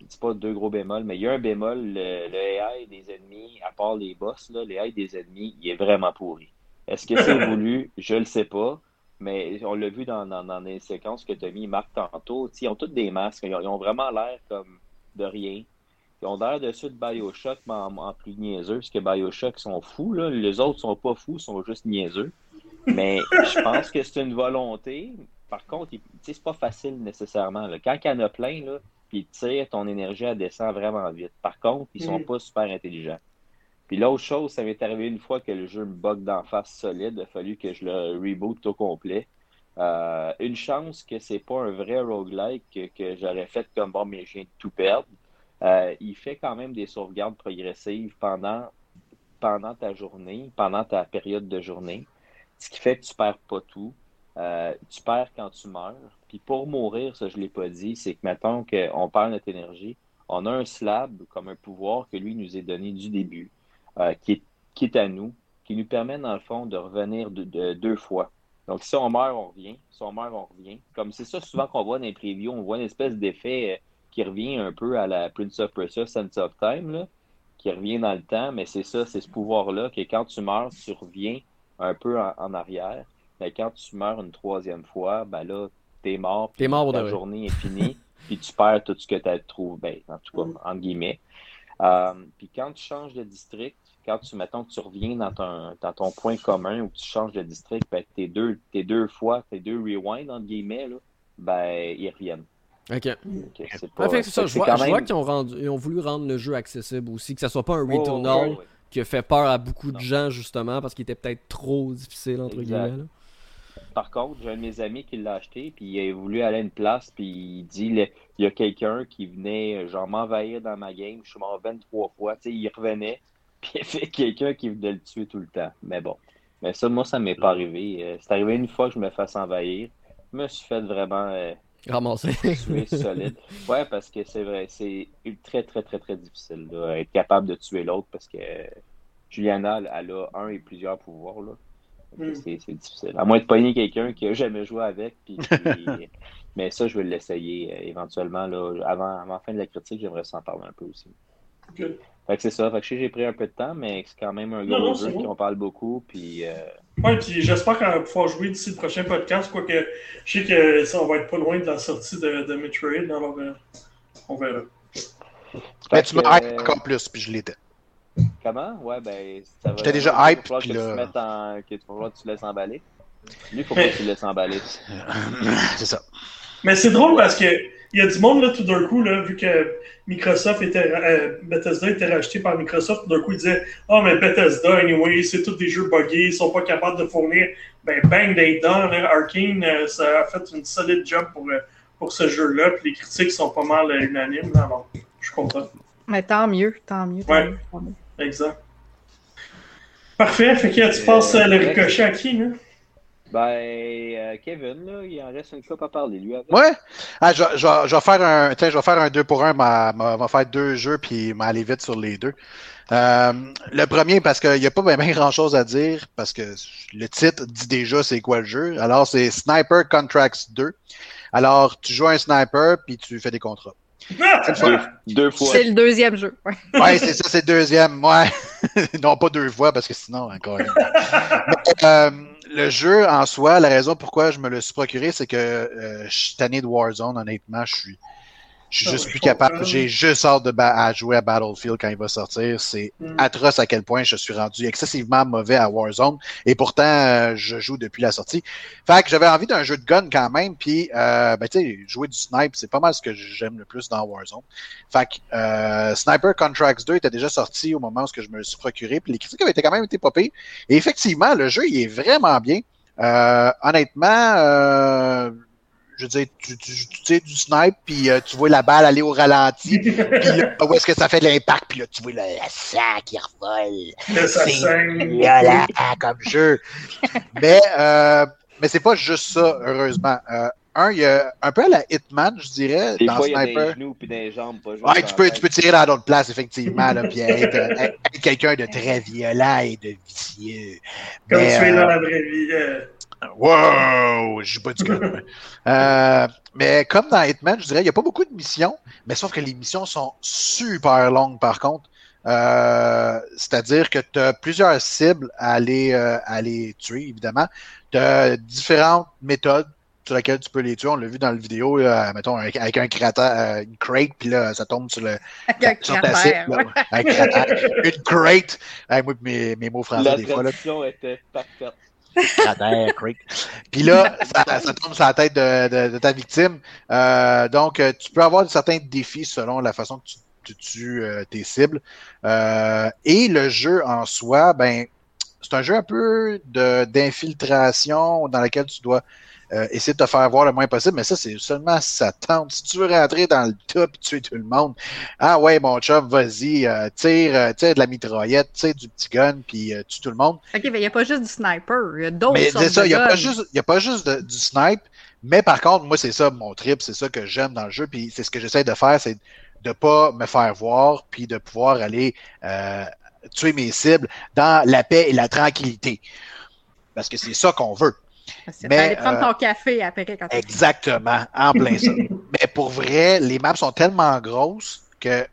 C'est pas deux gros bémols, mais il y a un bémol, le AI des ennemis, à part les boss, là, le AI des ennemis, il est vraiment pourri. Est-ce que c'est voulu? Je le sais pas, mais on l'a vu dans les séquences que Tommy marque tantôt. Ils ont tous des masques, ils ont vraiment l'air comme de rien. Ils ont l'air dessus de BioShock, mais en plus niaiseux, parce que BioShock sont fous, là. Les autres sont pas fous, sont juste niaiseux. Mais je pense que c'est une volonté. Par contre, c'est pas facile nécessairement, là. Quand il y en a plein, là, puis tire ton énergie, elle descend vraiment vite. Par contre, ils sont pas super intelligents. Puis l'autre chose, ça m'est arrivé une fois que le jeu me bug d'en face solide, il a fallu que je le reboot au complet. Une chance que c'est pas un vrai roguelike que j'aurais fait comme bon, mais je viens de tout perdre. Il fait quand même des sauvegardes progressives pendant ta journée, pendant ta période de journée, ce qui fait que tu perds pas tout. Tu perds quand tu meurs. Puis pour mourir, ça je l'ai pas dit, c'est que mettons qu'on perd notre énergie, on a un slab comme un pouvoir que lui nous est donné du début, qui est à nous, qui nous permet dans le fond de revenir deux fois. Donc, si on meurt, on revient. Si on meurt, on revient. Comme c'est ça souvent qu'on voit dans les previews, on voit une espèce d'effet qui revient un peu à la Prince of Persia, Sense of Time, là, qui revient dans le temps, mais c'est ça, c'est ce pouvoir-là que quand tu meurs, tu reviens un peu en arrière. Mais quand tu meurs une troisième fois, ben là, t'es mort, puis ta journée est finie, puis tu perds tout ce que tu trouves, ben, en tout cas, entre guillemets. Puis quand tu changes de district, quand tu, mettons, que tu reviens dans ton point commun ou que tu changes de district, ben, tes deux rewinds, entre guillemets, là, ben, ils reviennent. OK. Je vois qu'ils ont voulu rendre le jeu accessible aussi, que ça soit pas un Returnal qui a fait peur à beaucoup de gens, justement, parce qu'il était peut-être trop difficile, entre guillemets, là. Par contre, j'ai un de mes amis qui l'a acheté, puis il a voulu aller à une place, puis il dit il y a quelqu'un qui venait, genre, m'envahir dans ma game, je suis mort 23 fois, tu sais, il revenait, puis il y avait quelqu'un qui venait le tuer tout le temps. Mais bon, mais ça, moi, ça m'est pas arrivé. C'est arrivé une fois que je me fasse envahir, je me suis fait vraiment... ramasser. Tuer solide. Ouais, parce que c'est vrai, c'est très, très, très, très difficile, là, être capable de tuer l'autre, parce que Juliana, elle a un et plusieurs pouvoirs, là. C'est difficile. À moins de pogner quelqu'un qui n'a jamais joué avec. Puis... Mais ça, je vais l'essayer éventuellement. Là, avant la fin de la critique, j'aimerais s'en parler un peu aussi. Okay. Fait que c'est ça. Fait que je sais que j'ai pris un peu de temps, mais c'est quand même un gros jeu qu'on parle beaucoup. Puis, ouais, puis j'espère qu'on va pouvoir jouer d'ici le prochain podcast. Quoique, je sais que ça, on va être pas loin de la sortie de Metroid. Alors, on verra. Mais tu me hype encore plus, puis je l'étais. Comment? Ouais, ben, ça va. J'étais déjà hype, puis là... Tu vas voir que tu te laisses emballer. Lui, il faut pas que tu le laisses emballer. C'est ça. Mais c'est drôle parce que il y a du monde, là, tout d'un coup, là, vu que Bethesda était racheté par Microsoft, tout d'un coup, ils disaient « Ah, mais Bethesda, anyway, c'est tous des jeux buggés, ils sont pas capables de fournir... » Ben, bang, des dents, Arkane, ça a fait une solide job pour ce jeu-là, puis les critiques sont pas mal unanimes, alors je suis content. Mais tant mieux. Exact. Parfait. Fait que tu passes le ricochet à qui, là? Ben, Kevin, là, il en reste une coupe à parler, lui. Avec. Ouais. Ah, je vais faire un 2-pour-1. On va faire deux jeux, puis m'aller vite sur les deux. Le premier, parce qu'il n'y a pas bien grand-chose à dire, parce que le titre dit déjà c'est quoi le jeu. Alors, c'est Sniper Contracts 2. Alors, tu joues un sniper, puis tu fais des contrats. Deux fois. C'est le deuxième jeu. Ouais, c'est ça, c'est le deuxième. Ouais. Non, pas deux fois, parce que sinon, encore. Le jeu en soi, la raison pourquoi je me le suis procuré, c'est que je suis tanné de Warzone, honnêtement. Je suis juste plus capable. J'ai juste hâte de à jouer à Battlefield quand il va sortir. C'est atroce à quel point je suis rendu excessivement mauvais à Warzone. Et pourtant, je joue depuis la sortie. Fait que j'avais envie d'un jeu de gun quand même. Puis, ben tu sais, jouer du snipe, c'est pas mal ce que j'aime le plus dans Warzone. Fait que Sniper Contracts 2 était déjà sorti au moment où je me le suis procuré. Puis les critiques avaient quand même été popées. Et effectivement, le jeu, il est vraiment bien. Honnêtement... je veux dire, tu sais, du snipe, puis tu vois la balle aller au ralenti, puis là, où est-ce que ça fait de l'impact, puis là, tu vois le sang qui revole. C'est violent comme jeu. Mais c'est pas juste ça, heureusement. Il y a un peu à la Hitman, je dirais, des dans fois, Sniper. Il y a des genoux puis des jambes. Pas ouais, tu peux tirer dans d'autres places, effectivement, là, puis être quelqu'un de très violent et de vicieux. Comme tu es dans la vraie vie. Wow! Je joue pas du gun. Mais comme dans Hitman, je dirais, il n'y a pas beaucoup de missions, mais sauf que les missions sont super longues par contre. C'est-à-dire que tu as plusieurs cibles à aller tuer, évidemment. Tu as différentes méthodes sur lesquelles tu peux les tuer. On l'a vu dans la vidéo, là, mettons, avec un cratère, une crate, puis là, ça tombe sur le... Sur ta cible, là, avec un cratère. Une crate! Moi, mes mots français, des fois. La traduction était parfaite. Puis là, ça tombe sur la tête de ta victime. Donc, tu peux avoir certains défis selon la façon que tu tues tes cibles. Et le jeu en soi, ben, c'est un jeu un peu d'infiltration dans lequel tu dois essayer de te faire voir le moins possible. Mais ça, c'est seulement si ça tente. Si tu veux rentrer dans le top et tuer tout le monde, ah ouais, mon chum, vas-y, tire de la mitraillette, tire du petit gun, puis tue tout le monde. OK, mais il n'y a pas juste du sniper, il y a d'autres sortes de guns. Mais c'est ça, il n'y a pas juste du snipe, mais par contre, moi, c'est ça mon trip, c'est ça que j'aime dans le jeu, puis c'est ce que j'essaie de faire, c'est de ne pas me faire voir, puis de pouvoir aller tuer mes cibles dans la paix et la tranquillité. Parce que c'est ça qu'on veut. T'allais prendre ton café après. Quand exactement, en plein ça. Mais pour vrai, les maps sont tellement grosses que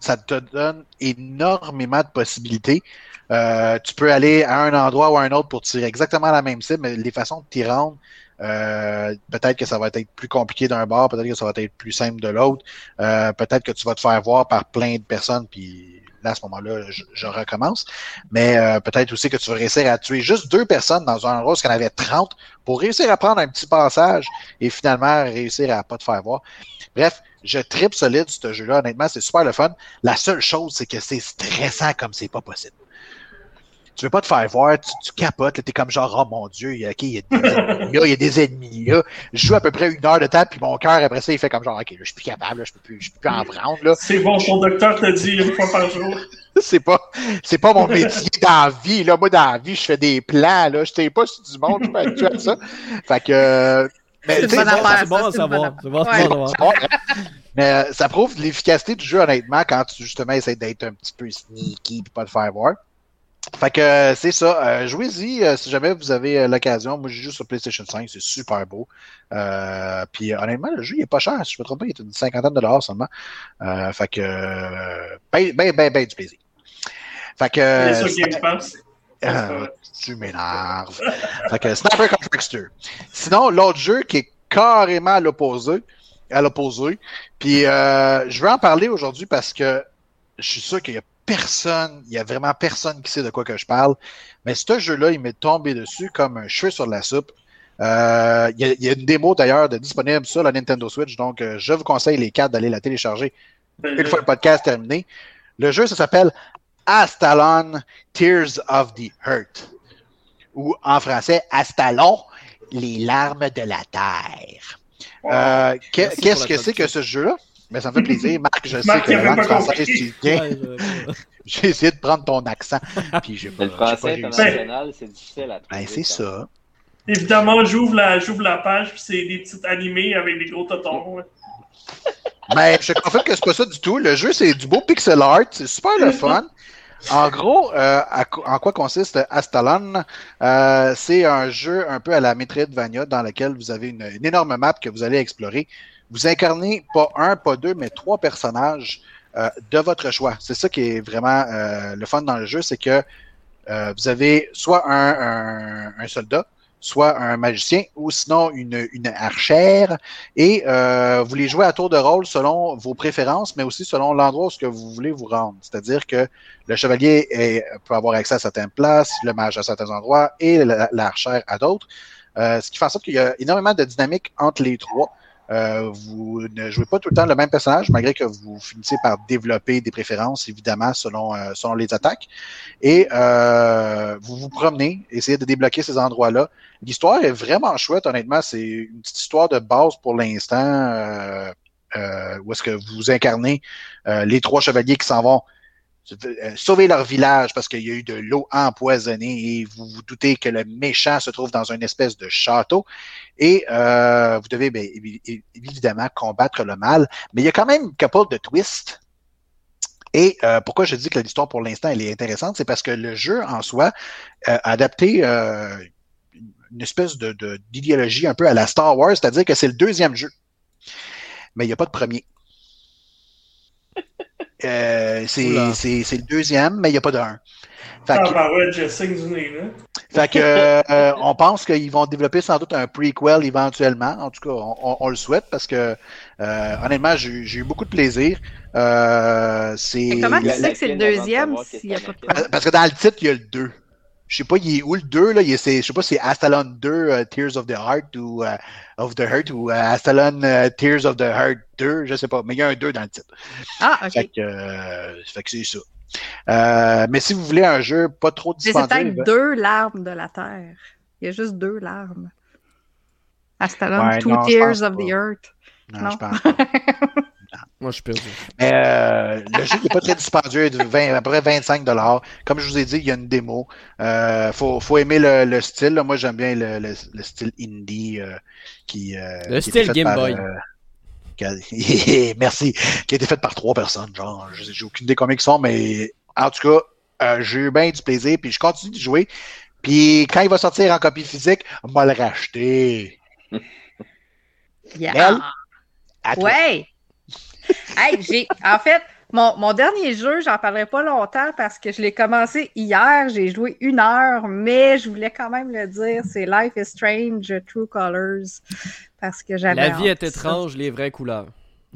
ça te donne énormément de possibilités. Tu peux aller à un endroit ou à un autre pour tirer exactement la même cible, mais les façons de t'y rendre, peut-être que ça va être plus compliqué d'un bord, peut-être que ça va être plus simple de l'autre, peut-être que tu vas te faire voir par plein de personnes, puis là, à ce moment-là, je recommence. Mais peut-être aussi que tu vas réussir à tuer juste 2 personnes dans un endroit où il y en avait 30 pour réussir à prendre un petit passage et finalement réussir à pas te faire voir. Bref, je tripe solide ce jeu-là. Honnêtement, c'est super le fun. La seule chose, c'est que c'est stressant comme c'est pas possible. Tu veux pas te faire voir, tu capotes, là, t'es comme genre, oh mon Dieu, il y a des ennemis là. Je joue à peu près 1 heure de temps, puis mon cœur, après ça, il fait comme genre, ok, là, je suis plus capable, là, je peux plus en prendre, là. C'est bon, ton docteur te dit 1 fois par jour. C'est pas mon métier dans la vie, là. Moi, dans la vie, je fais des plans, là. Je t'ai pas sur du monde, je peux être tué à ça. Fait que, mais, c'est une bonne affaire, c'est bon à savoir. Mais ça prouve l'efficacité du jeu, honnêtement, quand tu, justement, essaies d'être un petit peu sneaky pis pas te faire voir. Fait que c'est ça. Jouez-y si jamais vous avez l'occasion. Moi, je joue sur PlayStation 5. C'est super beau. Puis honnêtement, le jeu, il est pas cher. Si je me trompe pas, il est une $50 seulement. Fait que... ben du plaisir. Fait que... C'est sûr qu'il pense. Tu m'énerves. Fait que Sniper Contracts 2. Sinon, l'autre jeu qui est carrément à l'opposé. Puis je vais en parler aujourd'hui parce que je suis sûr qu'il y a personne, il y a vraiment personne qui sait de quoi que je parle, mais ce jeu-là, il m'est tombé dessus comme un cheveu sur la soupe. Il y a une démo d'ailleurs disponible sur la Nintendo Switch, donc je vous conseille les 4 d'aller la télécharger une fois le podcast terminé. Le jeu, ça s'appelle Astalon Tears of the Earth, ou en français, Astalon, les larmes de la terre. Qu'est-ce que c'est que ce jeu-là? Mais ça me fait plaisir. Marc, je sais que la langue française, tu viens. J'ai essayé de prendre ton accent. Puis le français international, c'est difficile à trouver. Ben, c'est ça. Évidemment, j'ouvre la page, puis c'est des petites animés avec des gros totons. Ouais. Ben, je te confirme que c'est pas ça du tout. Le jeu, c'est du beau pixel art. C'est super le fun. En gros, en quoi consiste Astalon? C'est un jeu un peu à la Metroidvania dans lequel vous avez une énorme map que vous allez explorer. Vous incarnez pas 1, pas 2, mais 3 personnages de votre choix. C'est ça qui est vraiment le fun dans le jeu, c'est que vous avez soit un soldat, soit un magicien, ou sinon une archère, et vous les jouez à tour de rôle selon vos préférences, mais aussi selon l'endroit où ce que vous voulez vous rendre. C'est-à-dire que le chevalier peut avoir accès à certaines places, le mage à certains endroits, et l'archère à d'autres. Ce qui fait en sorte qu'il y a énormément de dynamique entre les 3. Vous ne jouez pas tout le temps le même personnage, malgré que vous finissez par développer des préférences, évidemment, selon les attaques. Et vous vous promenez, essayez de débloquer ces endroits-là. L'histoire est vraiment chouette, honnêtement. C'est une petite histoire de base pour l'instant, où est-ce que vous incarnez les 3 chevaliers qui s'en vont sauver leur village parce qu'il y a eu de l'eau empoisonnée et vous vous doutez que le méchant se trouve dans une espèce de château et vous devez évidemment combattre le mal, mais il y a quand même un couple de twists et pourquoi je dis que l'histoire pour l'instant elle est intéressante, c'est parce que le jeu en soi a adapté une espèce d'idéologie un peu à la Star Wars, c'est-à-dire que c'est le 2e jeu, mais il n'y a pas de premier. C'est le 2e, mais il n'y a pas de 1. Fait que on pense qu'ils vont développer sans doute un prequel éventuellement. En tout cas, on le souhaite parce que honnêtement, j'ai eu beaucoup de plaisir. Mais comment tu sais que c'est le 2e s'il n'y a pas de problème? Parce que dans le titre, il y a le 2. Je sais pas, il est où le 2, là? Je sais pas si c'est Astalon 2, Tears of the Heart ou of the Heart ou Astalon Tears of the Heart 2, je sais pas, mais il y a un 2 dans le titre. Ah, ok. Fait que c'est ça. Mais si vous voulez un jeu pas trop dispendieux... C'est peut-être 2 larmes de la terre. Il y a juste 2 larmes. Astalon, ouais, 2 Tears of the Earth. Non, je pense pas. Moi, je suis perdu. Mais le jeu n'est pas très dispendieux, il est à peu près $25. Comme je vous ai dit, il y a une démo. Faut aimer le style. Là. Moi, j'aime bien le style indie qui. Le qui style Game Boy. Merci. Qui a été fait par 3 personnes. Genre, j'ai aucune idée combien ils sont, mais en tout cas, j'ai eu bien du plaisir. Puis je continue de jouer. Puis quand il va sortir en copie physique, on va le racheter. Yeah. Belle, à toi. Ouais. Hey, en fait, mon dernier jeu, j'en parlerai pas longtemps parce que je l'ai commencé hier, j'ai joué 1 heure, mais je voulais quand même le dire, c'est Life is Strange, True Colors, parce que j'avais La vie est étrange, les vraies couleurs.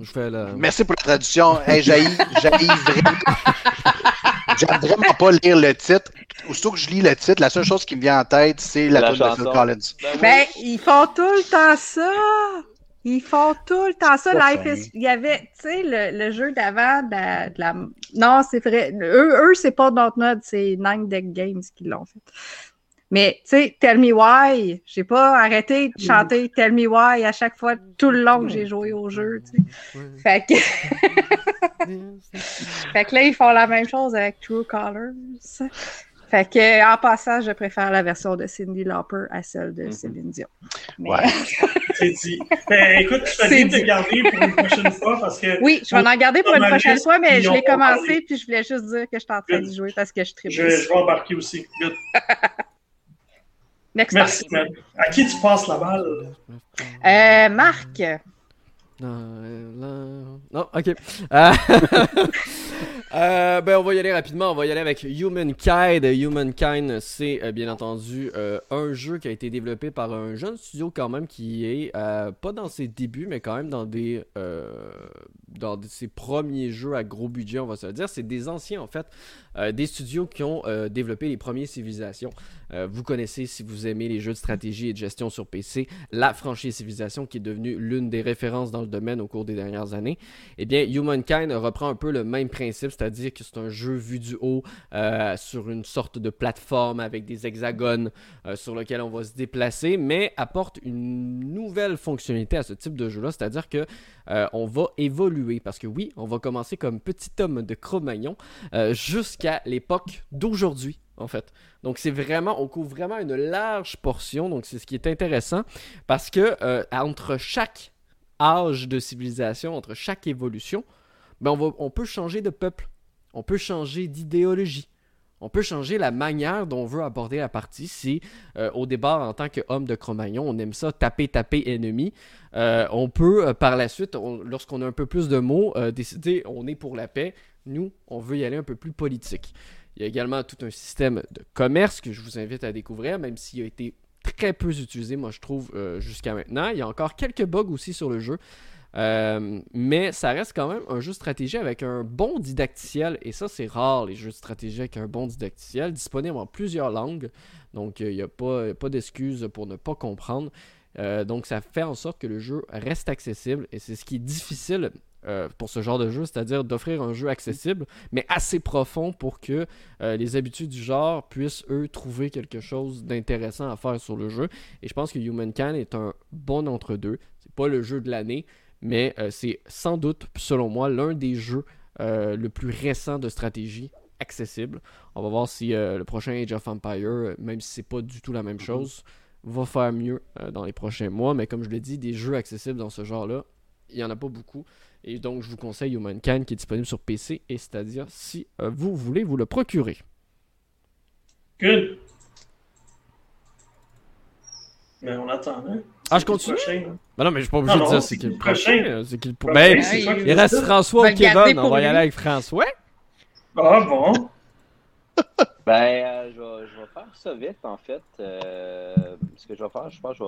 Je fais le... Merci pour la traduction. Hey, j'haïs vraiment. J'aime vraiment pas lire le titre. Surtout que je lis le titre, la seule chose qui me vient en tête, c'est la tune de Phil Collins. Ben, ils font tout le temps ça. Ils font tout le temps ça. Life is... Il y avait, tu sais, le jeu d'avant de la... Non, c'est vrai. Eux, c'est pas Dontnod, c'est Nine Deck Games qui l'ont fait. Mais, tu sais, Tell Me Why, j'ai pas arrêté de chanter Tell Me Why à chaque fois, tout le long que j'ai joué au jeu, tu sais. Fait que là, ils font la même chose avec True Colors. Fait que, en passant, je préfère la version de Cyndi Lauper à celle de Céline Dion. Mais... Ouais. C'est dit. Ben, écoute, je te dis de garder pour une prochaine fois parce que... Oui, je vais en garder pour une prochaine fois, mais je l'ai commencé puis je voulais juste dire que j'étais en train de jouer parce que je tripe. Je vais embarquer aussi. Good. Merci, man. À qui tu passes la balle? Marc. Non, ok. Ben, on va y aller rapidement. On va y aller avec Humankind. Humankind, c'est bien entendu un jeu qui a été développé par un jeune studio quand même qui est pas dans ses débuts, mais quand même dans ses premiers jeux à gros budget, on va se le dire. C'est des anciens, en fait, des studios qui ont développé les premières civilisations. Vous connaissez, si vous aimez les jeux de stratégie et de gestion sur PC, la franchise Civilisation qui est devenue l'une des références dans le domaine au cours des dernières années. Eh bien, Humankind reprend un peu le même principe, c'est-à-dire que c'est un jeu vu du haut sur une sorte de plateforme avec des hexagones sur lequel on va se déplacer, mais apporte une nouvelle fonctionnalité à ce type de jeu-là, c'est-à-dire que on va évoluer, parce que oui, on va commencer comme petit homme de Cro-Magnon jusqu'à l'époque d'aujourd'hui, en fait. Donc c'est vraiment, on couvre vraiment une large portion, donc c'est ce qui est intéressant, parce que entre chaque âge de civilisation, entre chaque évolution, ben on peut changer de peuple, on peut changer d'idéologie, on peut changer la manière dont on veut aborder la partie. Si au départ, en tant qu'homme de Cro-Magnon, on aime ça, taper ennemi, on peut par la suite, lorsqu'on a un peu plus de mots, décider on est pour la paix, nous on veut y aller un peu plus politique. Il y a également tout un système de commerce que je vous invite à découvrir, même s'il a été très peu utilisé, moi je trouve, jusqu'à maintenant. Il y a encore quelques bugs aussi sur le jeu, mais ça reste quand même un jeu de stratégie avec un bon didacticiel, et ça c'est rare, les jeux de stratégie avec un bon didacticiel, disponible en plusieurs langues, donc il n'y a pas d'excuses pour ne pas comprendre. Donc ça fait en sorte que le jeu reste accessible, et c'est ce qui est difficile pour ce genre de jeu, c'est-à-dire d'offrir un jeu accessible, mais assez profond pour que les habitués du genre puissent, eux, trouver quelque chose d'intéressant à faire sur le jeu. Et je pense que Humankind est un bon entre-deux. C'est pas le jeu de l'année, mais c'est sans doute, selon moi, l'un des jeux le plus récent de stratégie accessible. On va voir si le prochain Age of Empire, même si c'est pas du tout la même chose, va faire mieux dans les prochains mois. Mais comme je l'ai dit, des jeux accessibles dans ce genre-là, il n'y en a pas beaucoup. Et donc, je vous conseille Humankind qui est disponible sur PC et Stadia si vous voulez vous le procurer. Good. Mais on attend, hein? Ah, je continue? Ben non, mais je suis pas obligé de dire c'est qui le prochain. C'est qui le prochain? Ben, il reste François ou Kevin. On va y aller avec François. Ah bon? Ben, je vais faire ça vite, en fait. Ce que je vais faire, je pense que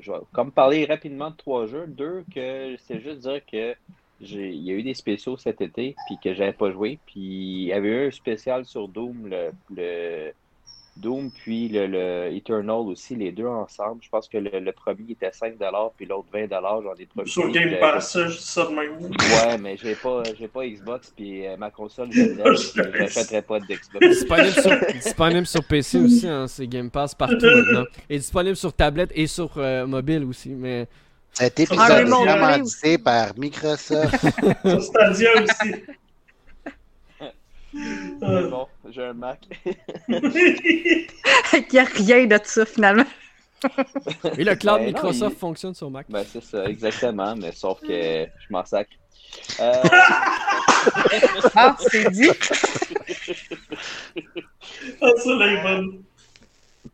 je vais comme parler rapidement de 3 jeux. 2 que c'est juste dire que il y a eu des spéciaux cet été puis que j'avais pas joué, puis il y avait eu un spécial sur Doom, le Doom puis le Eternal aussi, les deux ensemble. Je pense que le premier était 5$ puis l'autre 20$, j'en ai profité. Sur Game Pass, je dis ça de même. Ouais, mais j'ai pas Xbox puis ma console, je n'achèterai pas d'Xbox. Disponible sur PC aussi, hein, c'est Game Pass partout maintenant. Et disponible sur tablette et sur mobile aussi, mais... Cet épisode est commandité par Microsoft. Sur Stadia aussi. Bon, j'ai un Mac. Il n'y a rien de ça finalement. Et le cloud Microsoft fonctionne sur Mac. Ben c'est ça, exactement, mais sauf que je m'en sacre. Ah, c'est dit! Ah, ça, là, il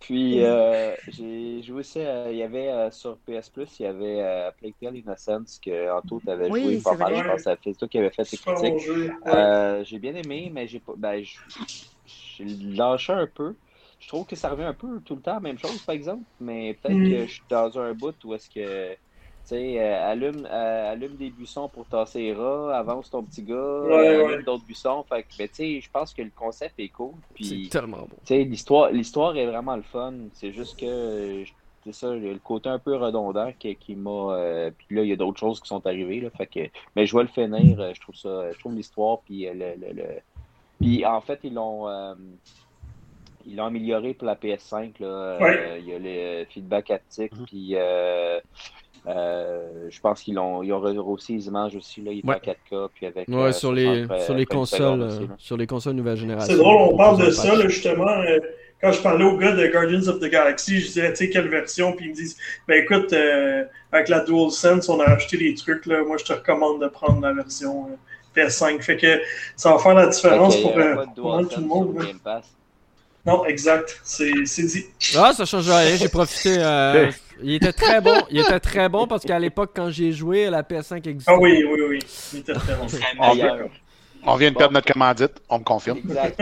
Puis, j'ai joué aussi, il y avait sur PS Plus, il y avait Plague Tale Innocence, que Anto t'avais joué, pour parler, je pense, à Facebook qui avait fait ses critiques. J'ai bien aimé, mais j'ai lâché un peu. Je trouve que ça revient un peu tout le temps à la même chose, par exemple, mais peut-être que je suis dans un bout où est-ce que... Tu sais, allume des buissons pour tasser les rats, avance ton petit gars, allume d'autres buissons. Fait que, ben, tu sais, je pense que le concept est cool. Puis, c'est tellement bon. Tu sais, l'histoire est vraiment le fun. C'est juste que, c'est ça, le côté un peu redondant qui m'a. Puis là, il y a d'autres choses qui sont arrivées. Là, fait que, mais je vais le finir. Je trouve ça. Je trouve l'histoire. Puis, puis en fait, ils l'ont amélioré pour la PS5. Là. Il y a les feedbacks haptiques. Puis. Je pense qu'ils ont rehaussé les images aussi, là, il était en 4K, puis avec... sur les consoles, aussi, sur les consoles nouvelle génération. C'est drôle, on parle de ça, là, justement, quand je parlais aux gars de Guardians of the Galaxy, je disais, tu sais, quelle version, puis ils me disent, ben écoute, avec la DualSense, on a acheté des trucs, là, moi je te recommande de prendre la version PS5, fait que ça va faire la différence pour tout le monde. Non, exact. C'est dit. Ah, ça change rien. J'ai profité. Il était très bon parce qu'à l'époque, quand j'y ai joué, la PS5 existait. Ah oui. Il était très bon. On vient de perdre notre commandite. On me confirme. Exact.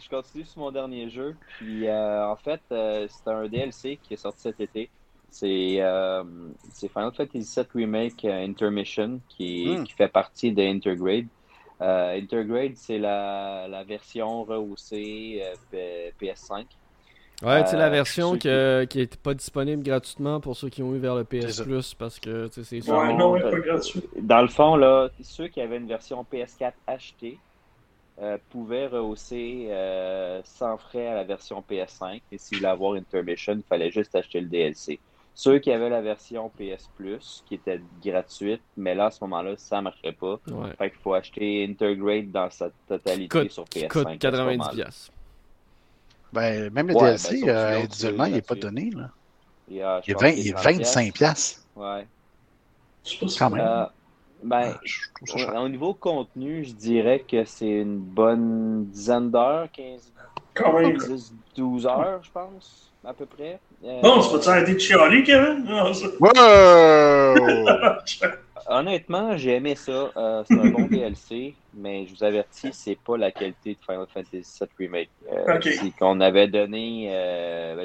Je continue sur mon dernier jeu. Puis, en fait, c'est un DLC qui est sorti cet été. C'est Final Fantasy VII Remake Intermission qui fait partie de Intergrade. Intergrade, c'est la version rehaussée PS5. Ouais, c'est la version qui n'est pas disponible gratuitement pour ceux qui ont eu vers le PS Plus parce que c'est sûr. Ouais, non, pas gratuit. Dans le fond, là, ceux qui avaient une version PS4 achetée pouvaient rehausser sans frais à la version PS5. Et s'ils voulaient avoir Intermission, il fallait juste acheter le DLC. Ceux qui avaient la version PS Plus, qui était gratuite, mais là, à ce moment-là, ça ne marcherait pas. Ouais. Fait qu'il faut acheter Intergrade dans sa totalité sur PS5. Coûte 90$. Ben, même le DLC, individuellement, il n'est pas donné. Là. Il est 25$. Ouais. Quand même. Ben, au niveau contenu, je dirais que c'est une bonne dizaine d'heures, 12 heures, je pense. À peu près. Non, c'est pas de chialer, Kevin? Non, honnêtement, j'ai aimé ça. C'est un bon DLC, mais je vous avertis, c'est pas la qualité de Final Fantasy VII Remake. Qu'on avait donné...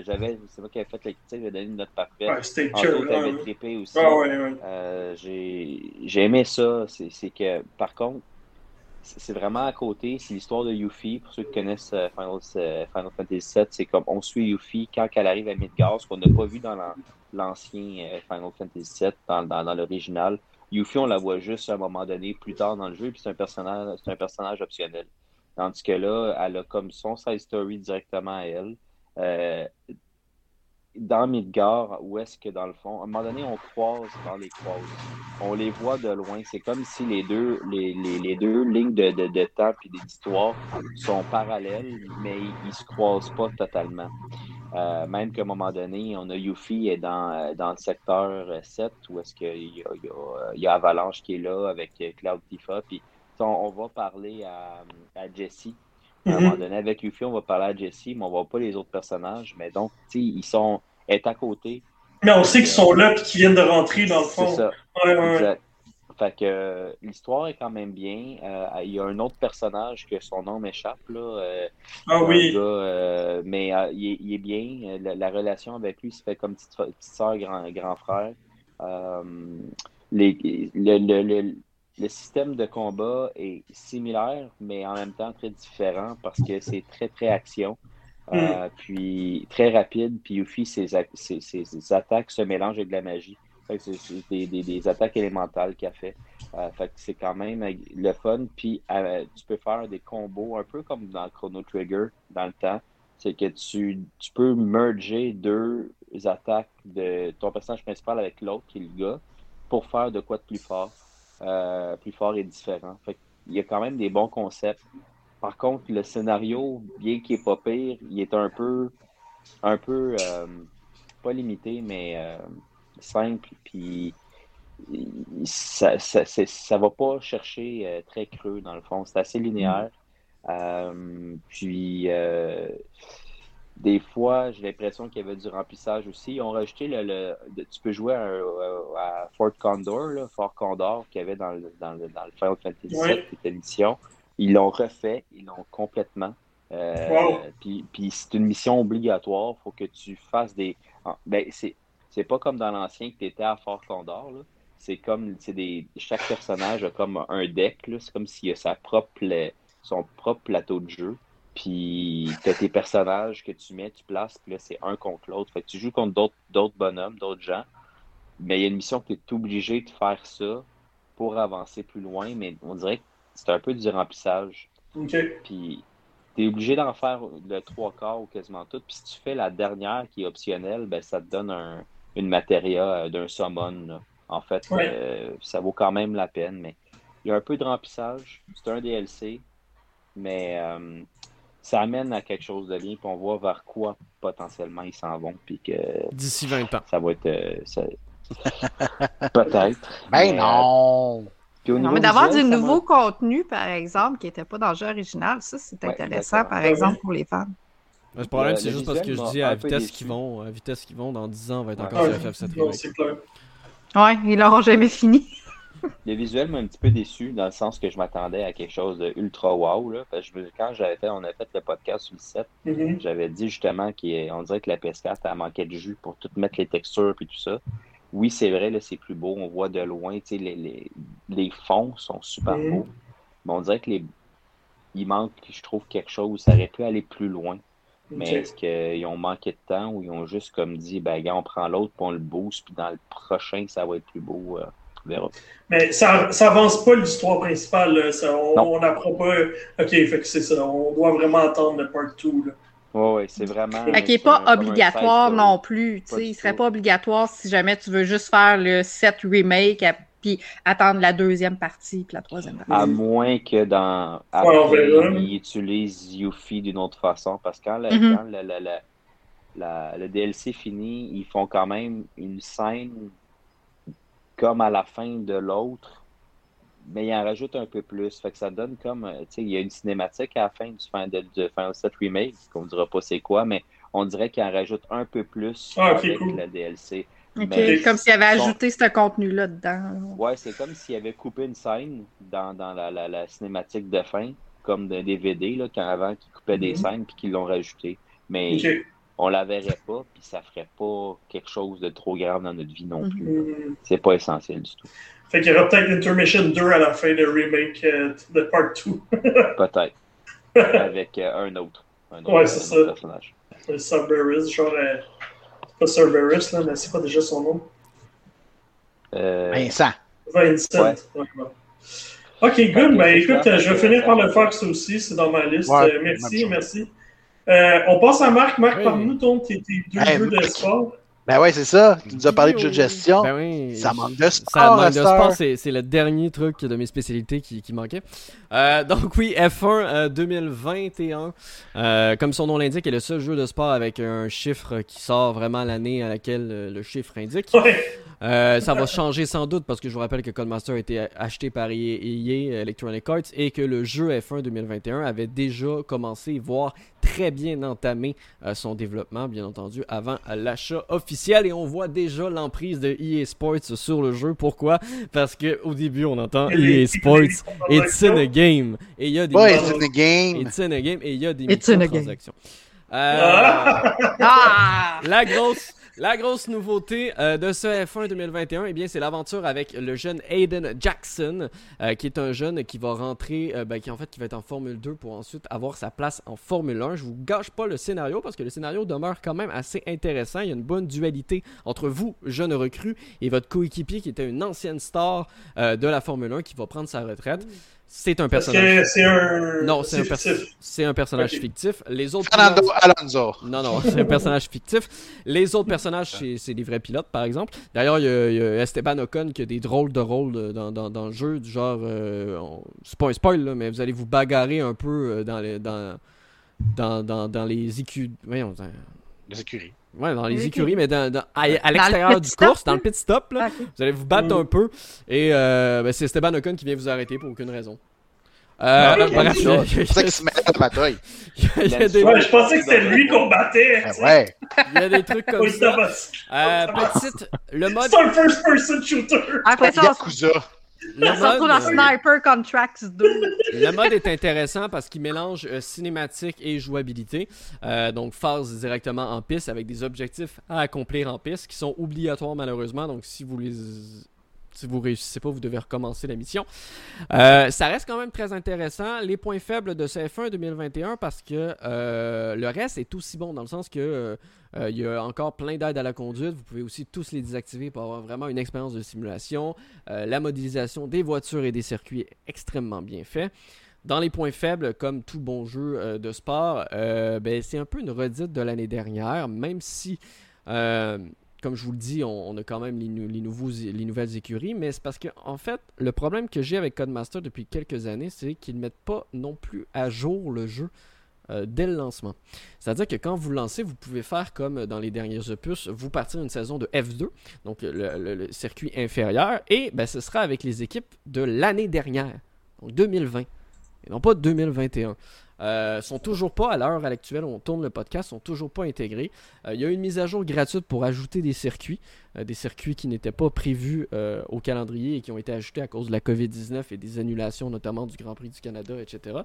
c'est moi qui avais fait la critique, j'avais donné une note parfaite. Ouais, c'était cool. T'avais trippé aussi. Ouais. J'ai aimé ça. C'est que, par contre, c'est vraiment à côté, c'est l'histoire de Yuffie. Pour ceux qui connaissent Final Fantasy VII, c'est comme on suit Yuffie quand elle arrive à Midgar, ce qu'on n'a pas vu dans l'ancien Final Fantasy VII, dans l'original. Yuffie, on la voit juste à un moment donné, plus tard dans le jeu, puis c'est un personnage optionnel. Tandis que là, elle a comme son side story directement à elle. Dans Midgar, où est-ce que dans le fond, à un moment donné, on croise dans les croises. On les voit de loin. C'est comme si les deux lignes de temps et d'histoire sont parallèles, mais ils ne se croisent pas totalement. Même qu'à un moment donné, on a Yuffie est dans le secteur 7, où est-ce qu'il y a Avalanche qui est là avec Cloud Tifa. Puis on va parler à Jessie. À un moment donné, avec Yuffie, on va parler à Jessie, mais on ne voit pas les autres personnages. Mais donc, tu sais, elle est à côté. Mais on sait qu'ils sont là et qu'ils viennent de rentrer dans le fond. C'est ça. Ouais. Fait que l'histoire est quand même bien. Il y a un autre personnage que son nom m'échappe, là. Gars, mais il est bien. La relation avec lui se fait comme petite sœur, grand frère. Le système de combat est similaire, mais en même temps très différent parce que c'est très, très action, puis très rapide. Puis Yuffie, ses attaques se mélangent avec de la magie. Fait que c'est des attaques élémentales qu'elle fait. Fait que c'est quand même le fun. Puis tu peux faire des combos un peu comme dans Chrono Trigger dans le temps. C'est que tu peux merger deux attaques de ton personnage principal avec l'autre, qui est le gars, pour faire de quoi de plus fort. Et différent. Fait qu'il y a quand même des bons concepts. Par contre, le scénario, bien qu'il n'est pas pire, il est un peu pas limité, mais simple. Puis ça va pas chercher très creux dans le fond. C'est assez linéaire. Puis Des fois, j'ai l'impression qu'il y avait du remplissage aussi. Ils ont rajouté tu peux jouer à Fort Condor qu'il y avait dans le Final Fantasy VII, ouais. Cette émission. Ils l'ont refait, ils l'ont complètement. Wow. Puis c'est une mission obligatoire. Faut que tu fasses des. Ben c'est pas comme dans l'ancien que tu étais à Fort Condor. Là. C'est comme chaque personnage a comme un deck. Là. C'est comme s'il a son propre plateau de jeu. Puis t'as tes personnages que tu places, puis là, c'est un contre l'autre. Fait que tu joues contre d'autres bonhommes, d'autres gens. Mais il y a une mission que t'es obligé de faire ça pour avancer plus loin. Mais on dirait que c'est un peu du remplissage. Okay. Puis t'es obligé d'en faire le 3/4 ou quasiment tout. Puis si tu fais la dernière qui est optionnelle, ben ça te donne une matéria d'un summon. Là. En fait, ouais. Ça vaut quand même la peine. Mais il y a un peu de remplissage. C'est un DLC. Mais... ça amène à quelque chose de lien, puis on voit vers quoi potentiellement ils s'en vont, puis que... D'ici 20 ans. Ça va être... Peut-être. Ben non! Non, mais d'avoir du nouveau contenu, par exemple, qui n'était pas dans le jeu original, ça, c'est intéressant, par exemple, pour les fans. Le problème, c'est juste parce que je dis à vitesse qu'ils vont, dans 10 ans, on va être encore sur FF7 Remake. C'est clair. Ouais, ils l'auront jamais fini. Le visuel m'a un petit peu déçu dans le sens que je m'attendais à quelque chose de ultra wow. Là, parce que quand on a fait le podcast sur le 7, mm-hmm. J'avais dit justement qu'on dirait que la PS4 a manqué de jus pour tout mettre les textures et tout ça. Oui, c'est vrai, là, c'est plus beau. On voit de loin. Les fonds sont super beaux. Mais on dirait que il manque, je trouve, quelque chose. Ça aurait pu aller plus loin. Okay. Mais est-ce qu'ils ont manqué de temps ou ils ont juste comme dit, ben gars, on prend l'autre puis on le booste puis dans le prochain, ça va être plus beau. Mais ça avance pas l'histoire principale. Ça, on n'apprend pas. OK, fait que c'est ça. On doit vraiment attendre le part 2. Oui, c'est vraiment. Fait qu'il n'est pas obligatoire non plus. Il ne serait pas obligatoire si jamais tu veux juste faire le 7 remake puis attendre la deuxième partie puis la troisième partie. À moins que ils utilisent Yuffie d'une autre façon. Parce que quand le DLC finit, ils font quand même une scène. Comme à la fin de l'autre, mais il en rajoute un peu plus. Fait que ça donne comme, tu sais, il y a une cinématique à la fin du Final Fantasy Remake, qu'on ne dira pas c'est quoi, mais on dirait qu'il en rajoute un peu plus avec la DLC. Okay. Mais comme s'il avait ajouté ce contenu-là dedans. Ouais, c'est comme s'il avait coupé une scène dans la cinématique de fin, comme d'un DVD, là, quand avant qu'ils coupaient des scènes puis qu'ils l'ont rajouté. Mais... Okay. On la verrait pas, puis ça ferait pas quelque chose de trop grave dans notre vie non plus. Mm-hmm. C'est pas essentiel du tout. Fait qu'il y aura peut-être Intermission 2 à la fin de remake de Part 2. Peut-être. Avec un autre ouais, c'est ça. Personnage. Le Cerberus, genre... C'est pas Cerberus, là, mais c'est pas déjà son nom? Vincent. Ouais. OK, good. Écoute, je vais finir par le faire, ça aussi. C'est dans ma liste. Ouais, merci. On passe à Marc. Marc, parle-nous tes deux jeux de sport. Ben oui, c'est ça. Tu nous as parlé de jeux de gestion. Ben oui, ça manque de sport. Ça manque de sport. C'est le dernier truc de mes spécialités qui manquait. Donc oui, F1 2021, comme son nom l'indique, est le seul jeu de sport avec un chiffre qui sort vraiment l'année à laquelle le chiffre indique. Ouais. Ça va changer sans doute parce que je vous rappelle que Codemaster a été acheté par EA Electronic Arts et que le jeu F1 2021 avait déjà commencé, voire très bien entamé son développement, bien entendu, avant l'achat officiel. Et on voit déjà l'emprise de EA Sports sur le jeu. Pourquoi? Parce qu'au début, on entend EA Sports, it's in a game. Et il y a des microtransactions. La grosse nouveauté de ce F1 2021, eh bien, c'est l'aventure avec le jeune Hayden Jackson, qui est un jeune qui va rentrer, qui va être en Formule 2 pour ensuite avoir sa place en Formule 1. Je vous gâche pas le scénario parce que le scénario demeure quand même assez intéressant. Il y a une bonne dualité entre vous, jeune recrue, et votre coéquipier qui était une ancienne star de la Formule 1 qui va prendre sa retraite. C'est un personnage. C'est un personnage fictif. Les autres Fernando pilotes... Alonso. Non, c'est un personnage fictif. Les autres personnages, c'est des vrais pilotes, par exemple. D'ailleurs, il y a Esteban Ocon qui a des drôles de rôles dans le jeu, du genre, c'est pas un spoil, là, mais vous allez vous bagarrer un peu dans les écuries. Les écuries. Ouais, dans les écuries, mais à l'extérieur du course, dans le pit stop, là, vous allez vous battre un peu. Et c'est Esteban Ocon qui vient vous arrêter pour aucune raison. Je pensais que c'était lui qu'on battait. Ouais. Il y a des trucs comme ça. Petite, le mode. C'est un first person shooter. Après ça, on se retrouve dans Sniper Contracts 2. Le mode est intéressant parce qu'il mélange cinématique et jouabilité. Donc, phase directement en piste avec des objectifs à accomplir en piste qui sont obligatoires malheureusement. Donc, si vous réussissez pas, vous devez recommencer la mission. Ça reste quand même très intéressant. Les points faibles de ce F1 2021 parce que le reste est aussi bon dans le sens que il y a encore plein d'aides à la conduite. Vous pouvez aussi tous les désactiver pour avoir vraiment une expérience de simulation. La modélisation des voitures et des circuits est extrêmement bien faite. Dans les points faibles, comme tout bon jeu de sport, c'est un peu une redite de l'année dernière, même si... comme je vous le dis, on a quand même les nouvelles écuries, mais c'est parce que, en fait, le problème que j'ai avec Codemaster depuis quelques années, c'est qu'ils ne mettent pas non plus à jour le jeu dès le lancement. C'est-à-dire que quand vous lancez, vous pouvez faire comme dans les derniers opus, vous partir une saison de F2, donc le circuit inférieur, et ce sera avec les équipes de l'année dernière, donc 2020, et non pas 2021. Sont toujours pas, à l'heure actuelle où on tourne le podcast, sont toujours pas intégrés. Il y a une mise à jour gratuite pour ajouter des circuits qui n'étaient pas prévus au calendrier et qui ont été ajoutés à cause de la COVID-19 et des annulations notamment du Grand Prix du Canada, etc.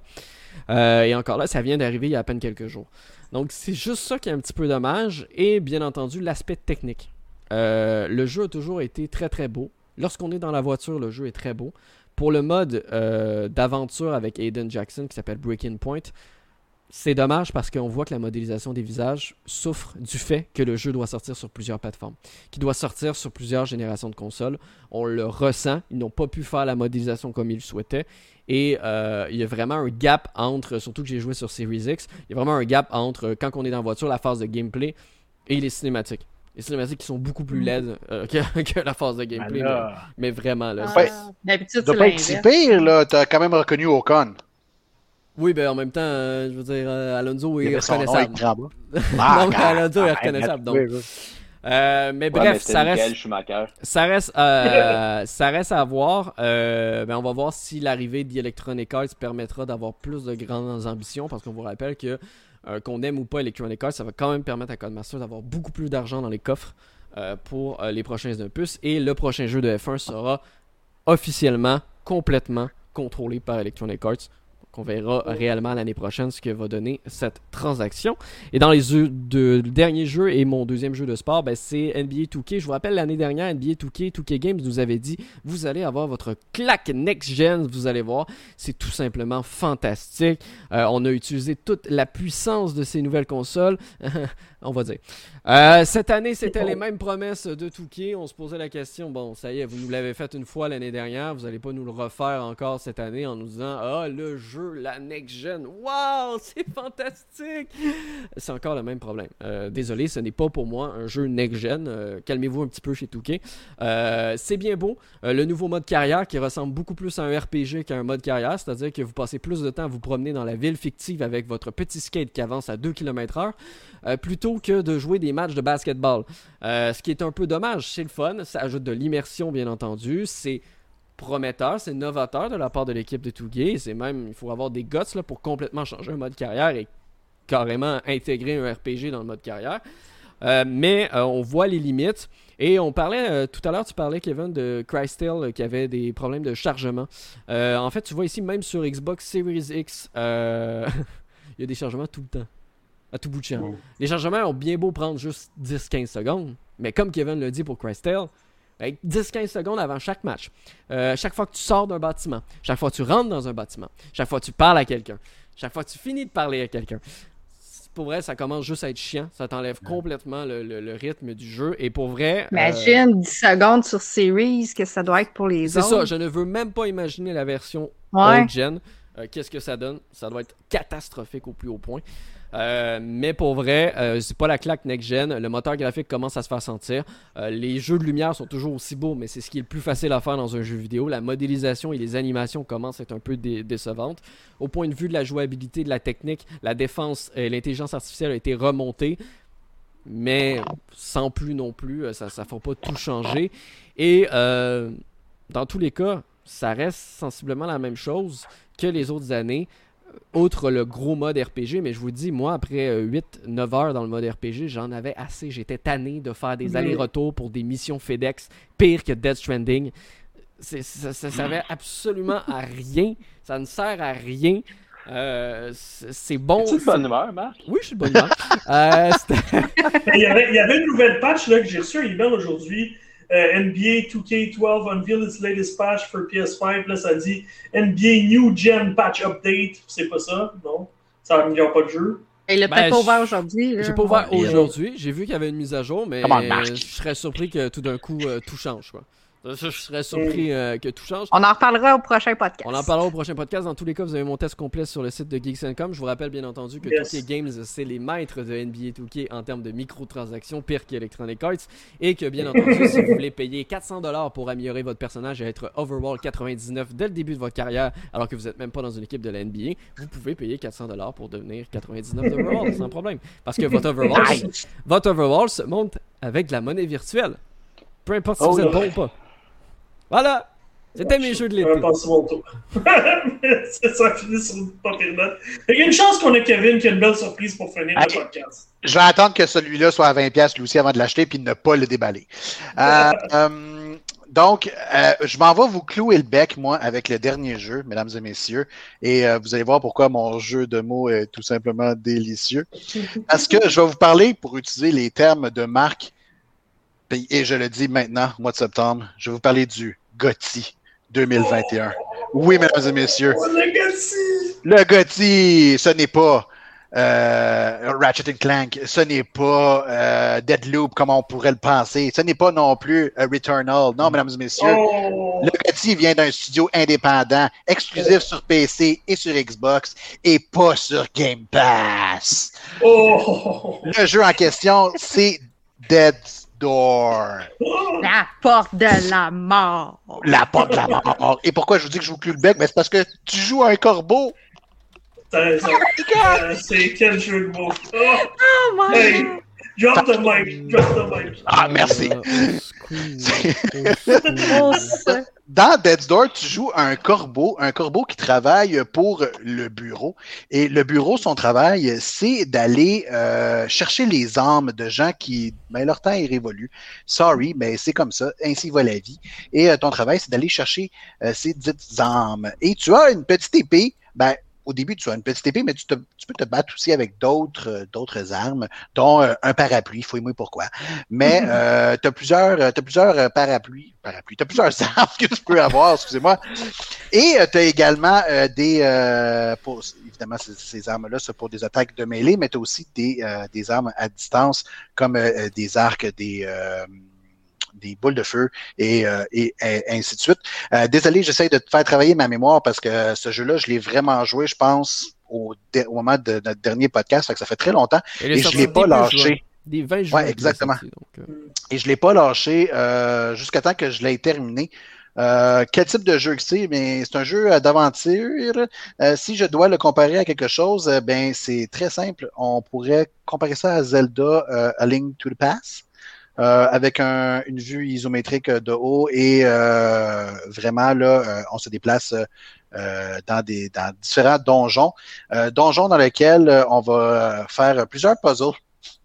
Et encore là, ça vient d'arriver il y a à peine quelques jours. Donc c'est juste ça qui est un petit peu dommage et bien entendu l'aspect technique. Le jeu a toujours été très très beau. Lorsqu'on est dans la voiture, le jeu est très beau. Pour le mode d'aventure avec Aiden Jackson qui s'appelle Breaking Point, c'est dommage parce qu'on voit que la modélisation des visages souffre du fait que le jeu doit sortir sur plusieurs plateformes, qu'il doit sortir sur plusieurs générations de consoles. On le ressent, ils n'ont pas pu faire la modélisation comme ils le souhaitaient et il y a vraiment un gap entre, surtout que j'ai joué sur Series X, il y a vraiment un gap entre quand on est dans la voiture, la phase de gameplay et les cinématiques. Les cinématiques qui sont beaucoup plus laides que la phase de gameplay. Là. Mais vraiment, là. D'habitude, c'est pas être si pire, là. T'as quand même reconnu Ocon. Oui, en même temps, je veux dire, Alonso est reconnaissable. Alonso est reconnaissable, donc. Ça reste à voir. On va voir si l'arrivée d'Electronic Arts permettra d'avoir plus de grandes ambitions, parce qu'on vous rappelle que qu'on aime ou pas Electronic Arts, ça va quand même permettre à Codemasters d'avoir beaucoup plus d'argent dans les coffres pour les prochains opus. Et le prochain jeu de F1 sera officiellement, complètement contrôlé par Electronic Arts. Donc on verra réellement l'année prochaine ce que va donner cette transaction. Et dans les jeux le dernier jeu et mon deuxième jeu de sport, c'est NBA 2K. Je vous rappelle, l'année dernière, NBA 2K, 2K Games nous avait dit « Vous allez avoir votre claque next-gen, vous allez voir. » C'est tout simplement fantastique. On a utilisé toute la puissance de ces nouvelles consoles. On va dire. Cette année, c'était les mêmes promesses de 2K. On se posait la question « Bon, ça y est, vous nous l'avez fait une fois l'année dernière. Vous n'allez pas nous le refaire encore cette année en nous disant « Ah, le jeu, la next-gen. Wow, c'est fantastique! » C'est encore le même problème. Désolé, ce n'est pas pour moi un jeu next-gen. Calmez-vous un petit peu chez 2K. C'est bien beau. Le nouveau mode carrière qui ressemble beaucoup plus à un RPG qu'à un mode carrière, c'est-à-dire que vous passez plus de temps à vous promener dans la ville fictive avec votre petit skate qui avance à 2 km/h plutôt que de jouer des matchs de basketball. Ce qui est un peu dommage. C'est le fun. Ça ajoute de l'immersion, bien entendu. C'est prometteur, c'est novateur de la part de l'équipe de 2K. C'est même, il faut avoir des guts là, pour complètement changer un mode carrière et carrément intégrer un RPG dans le mode carrière. Mais on voit les limites. Et on parlait, tout à l'heure, tu parlais, Kevin, de Crystal qui avait des problèmes de chargement. En fait, tu vois ici, même sur Xbox Series X, il y a des chargements tout le temps. À tout bout de champ. Wow. Les chargements ont bien beau prendre juste 10-15 secondes, mais comme Kevin l'a dit pour Crystal, 10-15 secondes avant chaque match. Chaque fois que tu sors d'un bâtiment, chaque fois que tu rentres dans un bâtiment, chaque fois que tu parles à quelqu'un, chaque fois que tu finis de parler à quelqu'un. Pour vrai, ça commence juste à être chiant. Ça t'enlève complètement le rythme du jeu. Et pour vrai... Imagine 10 secondes sur Series, que ça doit être pour les autres. C'est ça, je ne veux même pas imaginer la version old-gen. Qu'est-ce que ça donne? Ça doit être catastrophique au plus haut point. Mais pour vrai, c'est pas la claque next-gen. Le moteur graphique commence à se faire sentir. Les jeux de lumière sont toujours aussi beaux, mais c'est ce qui est le plus facile à faire dans un jeu vidéo. La modélisation et les animations commencent à être un peu décevantes. Au point de vue de la jouabilité, de la technique, la défense et l'intelligence artificielle a été remontée. Mais sans plus non plus, ça ne fera pas tout changer. Et dans tous les cas, ça reste sensiblement la même chose que les autres années, outre le gros mode RPG. Mais je vous dis, moi, après 8-9 heures dans le mode RPG, j'en avais assez. J'étais tanné de faire des allers-retours pour des missions FedEx pires que Death Stranding. Ça ne servait absolument à rien. Ça ne sert à rien. C'est bon. Tu es de bonne humeur, Marc? Oui, je suis de bonne humeur. Il y avait une nouvelle patch là, que j'ai reçu un email aujourd'hui. NBA 2K12 unveil its latest patch for PS5. Là, ça dit NBA New Gen Patch Update. C'est pas ça, non? Ça n'améliore pas le jeu. Il l'a peut-être pas ouvert aujourd'hui. Là. J'ai pas ouvert aujourd'hui. J'ai vu qu'il y avait une mise à jour, mais je serais surpris que tout d'un coup, tout change, quoi. Je serais surpris que tout change. On en reparlera au prochain podcast. On en parlera au prochain podcast. Dans tous les cas, vous avez mon test complet sur le site de Geeks and Com. Je vous rappelle bien entendu que 2K Games, c'est les maîtres de NBA 2K en termes de microtransactions, pire qu'Electronic Arts. Et que bien entendu, si vous voulez payer 400$ pour améliorer votre personnage et être overall 99 dès le début de votre carrière, alors que vous n'êtes même pas dans une équipe de la NBA, vous pouvez payer 400$ pour devenir 99 d'overall sans problème. Parce que votre overall se monte avec de la monnaie virtuelle. Peu importe si vous êtes bon ou pas. Voilà! C'était mes jeux de l'été. Ça finit sur une pas pire note. Il y a une chance qu'on ait Kevin qui a une belle surprise pour finir le podcast. Je vais attendre que celui-là soit à 20$ lui aussi avant de l'acheter puis ne pas le déballer. Donc, je m'en vais vous clouer le bec, moi, avec le dernier jeu, mesdames et messieurs. Et vous allez voir pourquoi mon jeu de mots est tout simplement délicieux. Parce que je vais vous parler, pour utiliser les termes de Marc, et je le dis maintenant, mois de septembre, je vais vous parler du GOTY 2021. Oui, mesdames et messieurs. Le GOTY, ce n'est pas Ratchet & Clank, ce n'est pas Deathloop, comme on pourrait le penser, ce n'est pas non plus Returnal. Non, mesdames et messieurs, le GOTY vient d'un studio indépendant, exclusif sur PC et sur Xbox, et pas sur Game Pass. Le jeu en question, c'est La porte de la mort. La porte de la mort. Et pourquoi je vous dis que je vous clue le bec? Ben, c'est parce que tu joues à un corbeau. C'est quel jeu de mots? Oh my God! Drop the mic, drop the mic. Ah, merci. Dans Death's Door, tu joues un corbeau qui travaille pour le bureau. Et le bureau, son travail, c'est d'aller chercher les âmes de gens qui... Ben, leur temps est révolu. Sorry, mais c'est comme ça. Ainsi va la vie. Et ton travail, c'est d'aller chercher ces dites âmes. Et tu as une petite épée, ben... Au début, tu as une petite épée, mais tu peux te battre aussi avec d'autres armes, dont un parapluie, fouille-moi pourquoi. Mais tu as plusieurs parapluies, tu as plusieurs armes que tu peux avoir, excusez-moi. Et tu as également évidemment, ces armes-là, c'est pour des attaques de mêlée, mais tu as aussi des armes à distance, comme des arcs, des boules de feu et ainsi de suite. Désolé, j'essaie de te faire travailler ma mémoire parce que ce jeu-là, je l'ai vraiment joué, je pense, au moment de notre dernier podcast, ça fait très longtemps et je l'ai pas lâché. Des 20 jours. Ouais, exactement. Et je l'ai pas lâché jusqu'à temps que je l'ai terminé. Quel type de jeu que c'est? Mais c'est un jeu d'aventure. Si je dois le comparer à quelque chose, ben c'est très simple. On pourrait comparer ça à Zelda A Link to the Past. Avec une vue isométrique de haut et vraiment là, on se déplace dans différents donjons. Donjons dans lesquels on va faire plusieurs puzzles.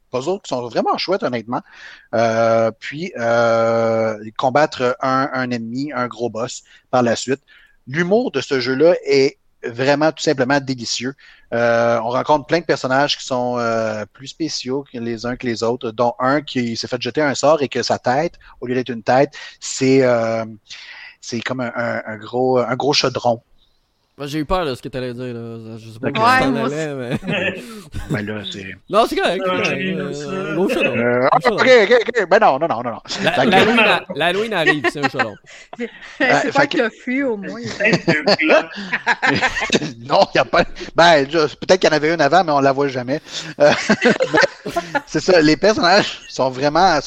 Puzzles qui sont vraiment chouettes, honnêtement. Puis combattre un ennemi, un gros boss par la suite. L'humour de ce jeu-là est vraiment tout simplement délicieux. On rencontre plein de personnages qui sont plus spéciaux que les uns que les autres, dont un qui s'est fait jeter un sort et que sa tête, au lieu d'être une tête, c'est comme un gros chaudron. J'ai eu peur de ce que t'allais dire, là. Je sais pas comment t'en allais, mais... ben là, c'est... Non, c'est correct. Gros chaudron. OK. Ben non. L'Halloween arrive, c'est un chaudron. C'est pas que t'as fui, au moins. Non, il n'y a pas... Ben, peut-être qu'il y en avait une avant, mais on la voit jamais. C'est ça, les personnages sont vraiment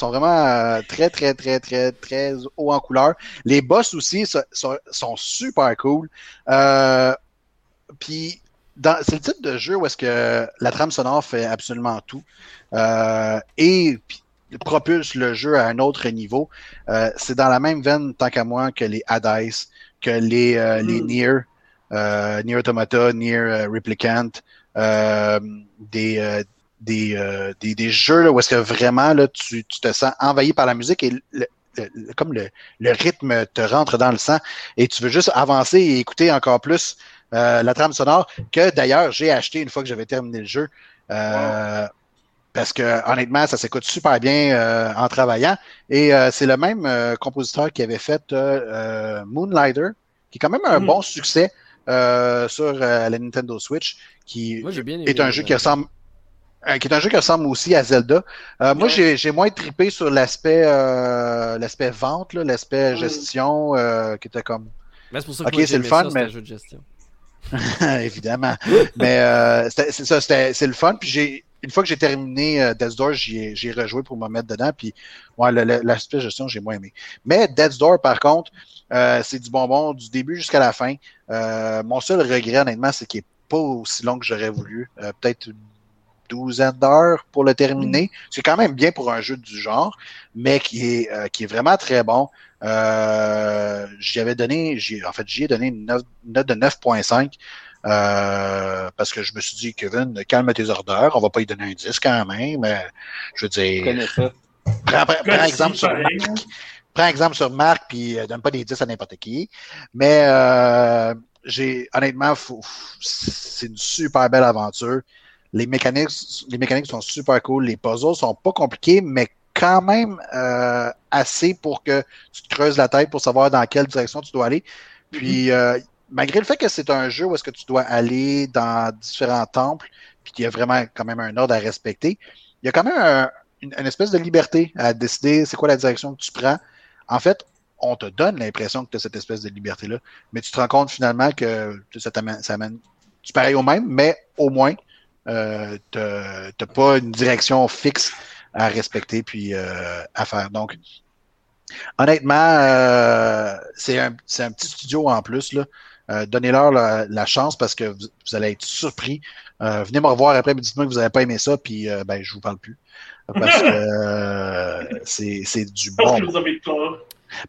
très, très, très, très, très haut en couleur. Les boss aussi sont super cool. Puis, c'est le type de jeu où est-ce que la trame sonore fait absolument tout et propulse le jeu à un autre niveau. C'est dans la même veine, tant qu'à moi, que les Hades, que les Nier Automata, Nier Replicant, des jeux là, où est-ce que vraiment là, tu te sens envahi par la musique et comme le rythme te rentre dans le sang et tu veux juste avancer et écouter encore plus la trame sonore que d'ailleurs j'ai acheté une fois que j'avais terminé le jeu wow. Parce que honnêtement ça s'écoute super bien en travaillant et c'est le même compositeur qui avait fait Moonlighter qui est quand même un bon succès sur la Nintendo Switch qui est un jeu qui ressemble aussi à Zelda. Moi, j'ai moins trippé sur l'aspect vente, là, l'aspect gestion, qui était comme. Mais c'est pour ça que moi, c'est le fun, ça, mais. Un jeu de gestion. Évidemment. Mais c'est le fun. Puis une fois que j'ai terminé Death's Door, j'ai rejoué pour me mettre dedans. Puis ouais, l'aspect gestion, j'ai moins aimé. Mais Death's Door, par contre, c'est du bonbon du début jusqu'à la fin. Mon seul regret, honnêtement, c'est qu'il n'est pas aussi long que j'aurais voulu. Peut-être 12 d'heures pour le terminer. C'est quand même bien pour un jeu du genre, mais qui est vraiment très bon. J'y ai donné une note de 9.5 parce que je me suis dit, Kevin, calme tes ardeurs, on va pas y donner un 10 quand même. Je veux dire, prends exemple sur Marc puis donne pas des 10 à n'importe qui. Mais honnêtement, c'est une super belle aventure. Les mécaniques sont super cool. Les puzzles sont pas compliqués, mais quand même assez pour que tu te creuses la tête pour savoir dans quelle direction tu dois aller. Puis, malgré le fait que c'est un jeu où est-ce que tu dois aller dans différents temples, puis qu'il y a vraiment quand même un ordre à respecter, il y a quand même une espèce de liberté à décider c'est quoi la direction que tu prends. En fait, on te donne l'impression que tu as cette espèce de liberté-là, mais tu te rends compte finalement que ça amène tu pareil au même, mais au moins, t'as pas une direction fixe à respecter puis à faire. Donc, honnêtement, c'est un petit studio en plus, là. Donnez-leur la chance parce que vous allez être surpris. Venez me revoir après, mais dites-moi que vous n'avez pas aimé ça, puis ben je vous parle plus. Parce que c'est du bon.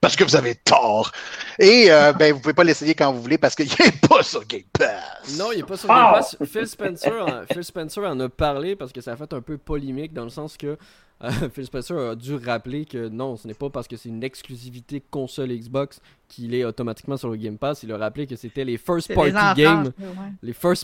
Parce que vous avez tort. Et ben vous pouvez pas l'essayer quand vous voulez parce qu'il n'est pas sur Game Pass. Non, il n'est pas sur Game Pass. Phil Spencer en a parlé parce que ça a fait un peu polémique dans le sens que Phil Spencer a dû rappeler que non, ce n'est pas parce que c'est une exclusivité console Xbox qu'il est automatiquement sur le Game Pass. Il a rappelé que c'était les first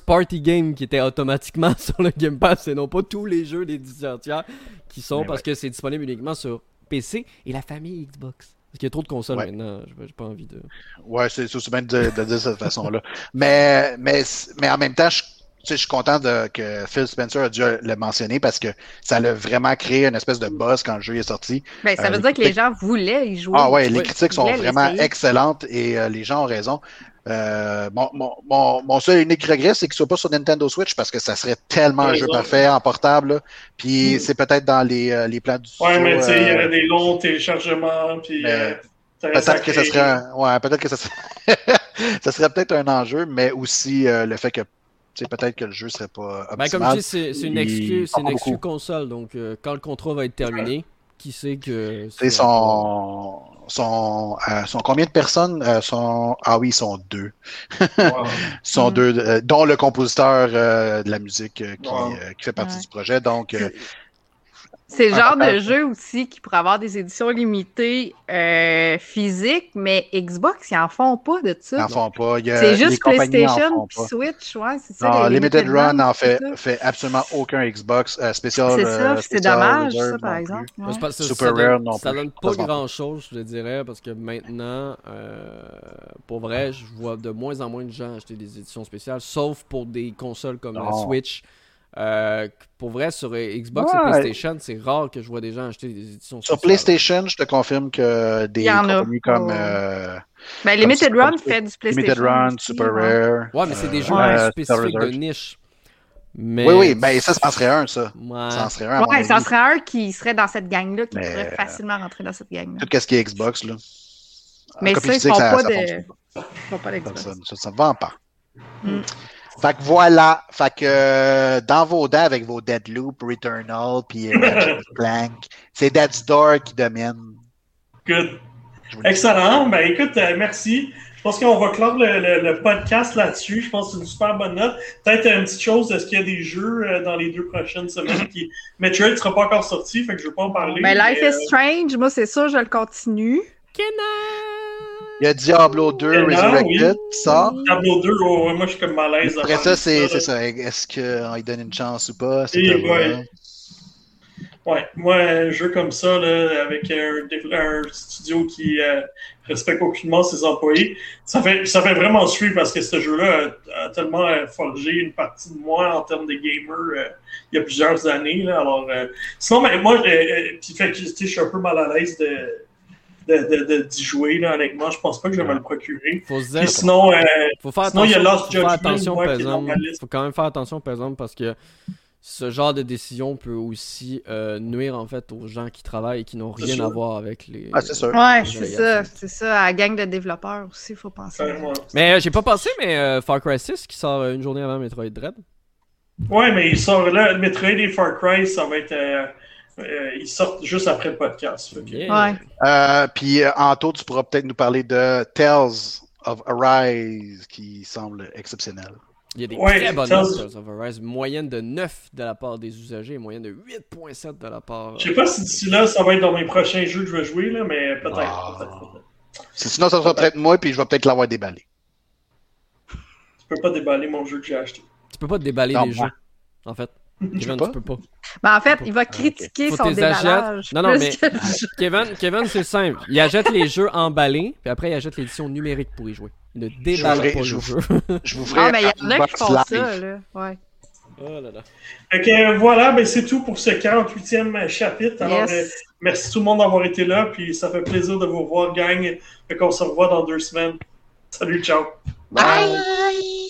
party games qui étaient automatiquement sur le Game Pass et non pas tous les jeux des éditeurs tiers qui sont parce que c'est disponible uniquement sur PC et la famille Xbox. Parce qu'il y a trop de consoles maintenant, j'ai pas envie de... Ouais, c'est aussi bien de dire cette façon-là. Mais en même temps, je suis content que Phil Spencer a dû le mentionner parce que ça l'a vraiment créé une espèce de buzz quand le jeu est sorti. Ben, ça veut dire que les gens voulaient y jouer. Ah ouais, les critiques sont vraiment excellentes et les gens ont raison. Mon seul et unique regret, c'est qu'il soit pas sur Nintendo Switch parce que ça serait tellement un jeu parfait en portable. Là. Puis c'est peut-être dans les plans du studio. Ouais, mais tu sais, il y avait des longs téléchargements. Puis, ça serait peut-être un enjeu, mais aussi le fait que peut-être que le jeu serait pas optimal. Ben, comme je dis, c'est une excuse console. Donc, quand le contrat va être terminé, qui sait que... C'est son combien de personnes ils sont deux. Wow. Deux, dont le compositeur de la musique qui fait partie du projet. Donc, c'est le genre de jeu aussi qui pourrait avoir des éditions limitées physiques, mais Xbox, ils n'en font pas de ça. Ils n'en font pas. C'est juste PlayStation puis Switch, c'est ça. Non, Limited Run n'en fait absolument aucun Xbox spécial. C'est ça, c'est dommage, ça, par exemple. Ouais. Super Rare non plus. Ça donne pas grand-chose, je te dirais, parce que maintenant, pour vrai, je vois de moins en moins de gens acheter des éditions spéciales, sauf pour des consoles comme la Switch. Pour vrai, sur Xbox et PlayStation, c'est rare que je vois des gens acheter des éditions spéciales. Sur PlayStation, je te confirme que des compagnies comme... Limited Run fait du PlayStation. Limited Run, Super Rare... Ouais, mais c'est des jeux spécifiques de niche. Mais... Oui, ben ça, ça en serait un, ça. Ouais. Ça en serait un, qui serait dans cette gang-là, qui pourrait facilement rentrer dans cette gang-là. Tout ce qui est Xbox, là. Mais ça, ils font pas de... Ça ne vend pas. Fait que voilà, dans vos dents avec vos Deathloop, Returnal, puis Plank, c'est Death's Door qui domine. Good. Excellent. Ben écoute, merci. Je pense qu'on va clore le podcast là-dessus. Je pense que c'est une super bonne note. Peut-être une petite chose de ce qu'il y a des jeux dans les 2 prochaines semaines. Qui... Metroid ne sera pas encore sorti, fait que je ne veux pas en parler. Mais Life is Strange, moi c'est sûr, je le continue. Il y a Diablo 2 Resurrected qui sort. Diablo 2, ouais, moi je suis comme mal à l'aise. Après ça, c'est ça. Est-ce qu'on donne une chance ou pas? Ouais, moi, un jeu comme ça, là, avec un studio qui respecte aucunement ses employés, ça fait vraiment suivre parce que ce jeu-là a tellement forgé une partie de moi en termes de gamer il y a plusieurs années. Là, alors, sinon, ben, moi, je suis un peu mal à l'aise d'y jouer, là, honnêtement. Je pense pas que je vais me le procurer. Faut se dire, sinon, sinon il y a Lost Judgment, moi, qui est dans ma liste. Faut quand même faire attention, par exemple, parce que ce genre de décision peut aussi nuire en fait aux gens qui travaillent et qui n'ont rien à voir avec les... Ah, c'est sûr. Ouais, c'est ça. À la gang de développeurs aussi, il faut penser. Mais j'ai pas pensé, mais Far Cry 6 qui sort une journée avant Metroid Dread. Ouais, mais ils sortent là, Metroid et Far Cry, ça va être... ils sortent juste après le podcast. Okay. Ouais. Puis Anto, tu pourras peut-être nous parler de Tales of Arise qui semble exceptionnel. Il y a des très bonnes notes of Arise, moyenne de 9 de la part des usagers et moyenne de 8.7 de la part... Je sais pas si d'ici là, ça va être dans mes prochains jeux que je vais jouer, là, mais peut-être. Sinon, ça sera peut-être moi, puis je vais peut-être l'avoir déballé. Tu peux pas déballer mon jeu que j'ai acheté. Tu peux pas déballer les jeux, en fait. Kevin, tu peux pas. Ben en fait, il va critiquer son déballage. Non, mais Kevin, c'est simple. Il achète les jeux emballés, puis après, il achète l'édition numérique pour y jouer. Ne déballe pas le jeu. Ah, mais il y en a qui font ça, là. Ouais. Oh là là. Ok, voilà, ben c'est tout pour ce 48e chapitre. Alors, merci tout le monde d'avoir été là, puis ça fait plaisir de vous voir, gang. Fait qu'on se revoit dans 2 semaines. Salut, ciao. Bye! Bye.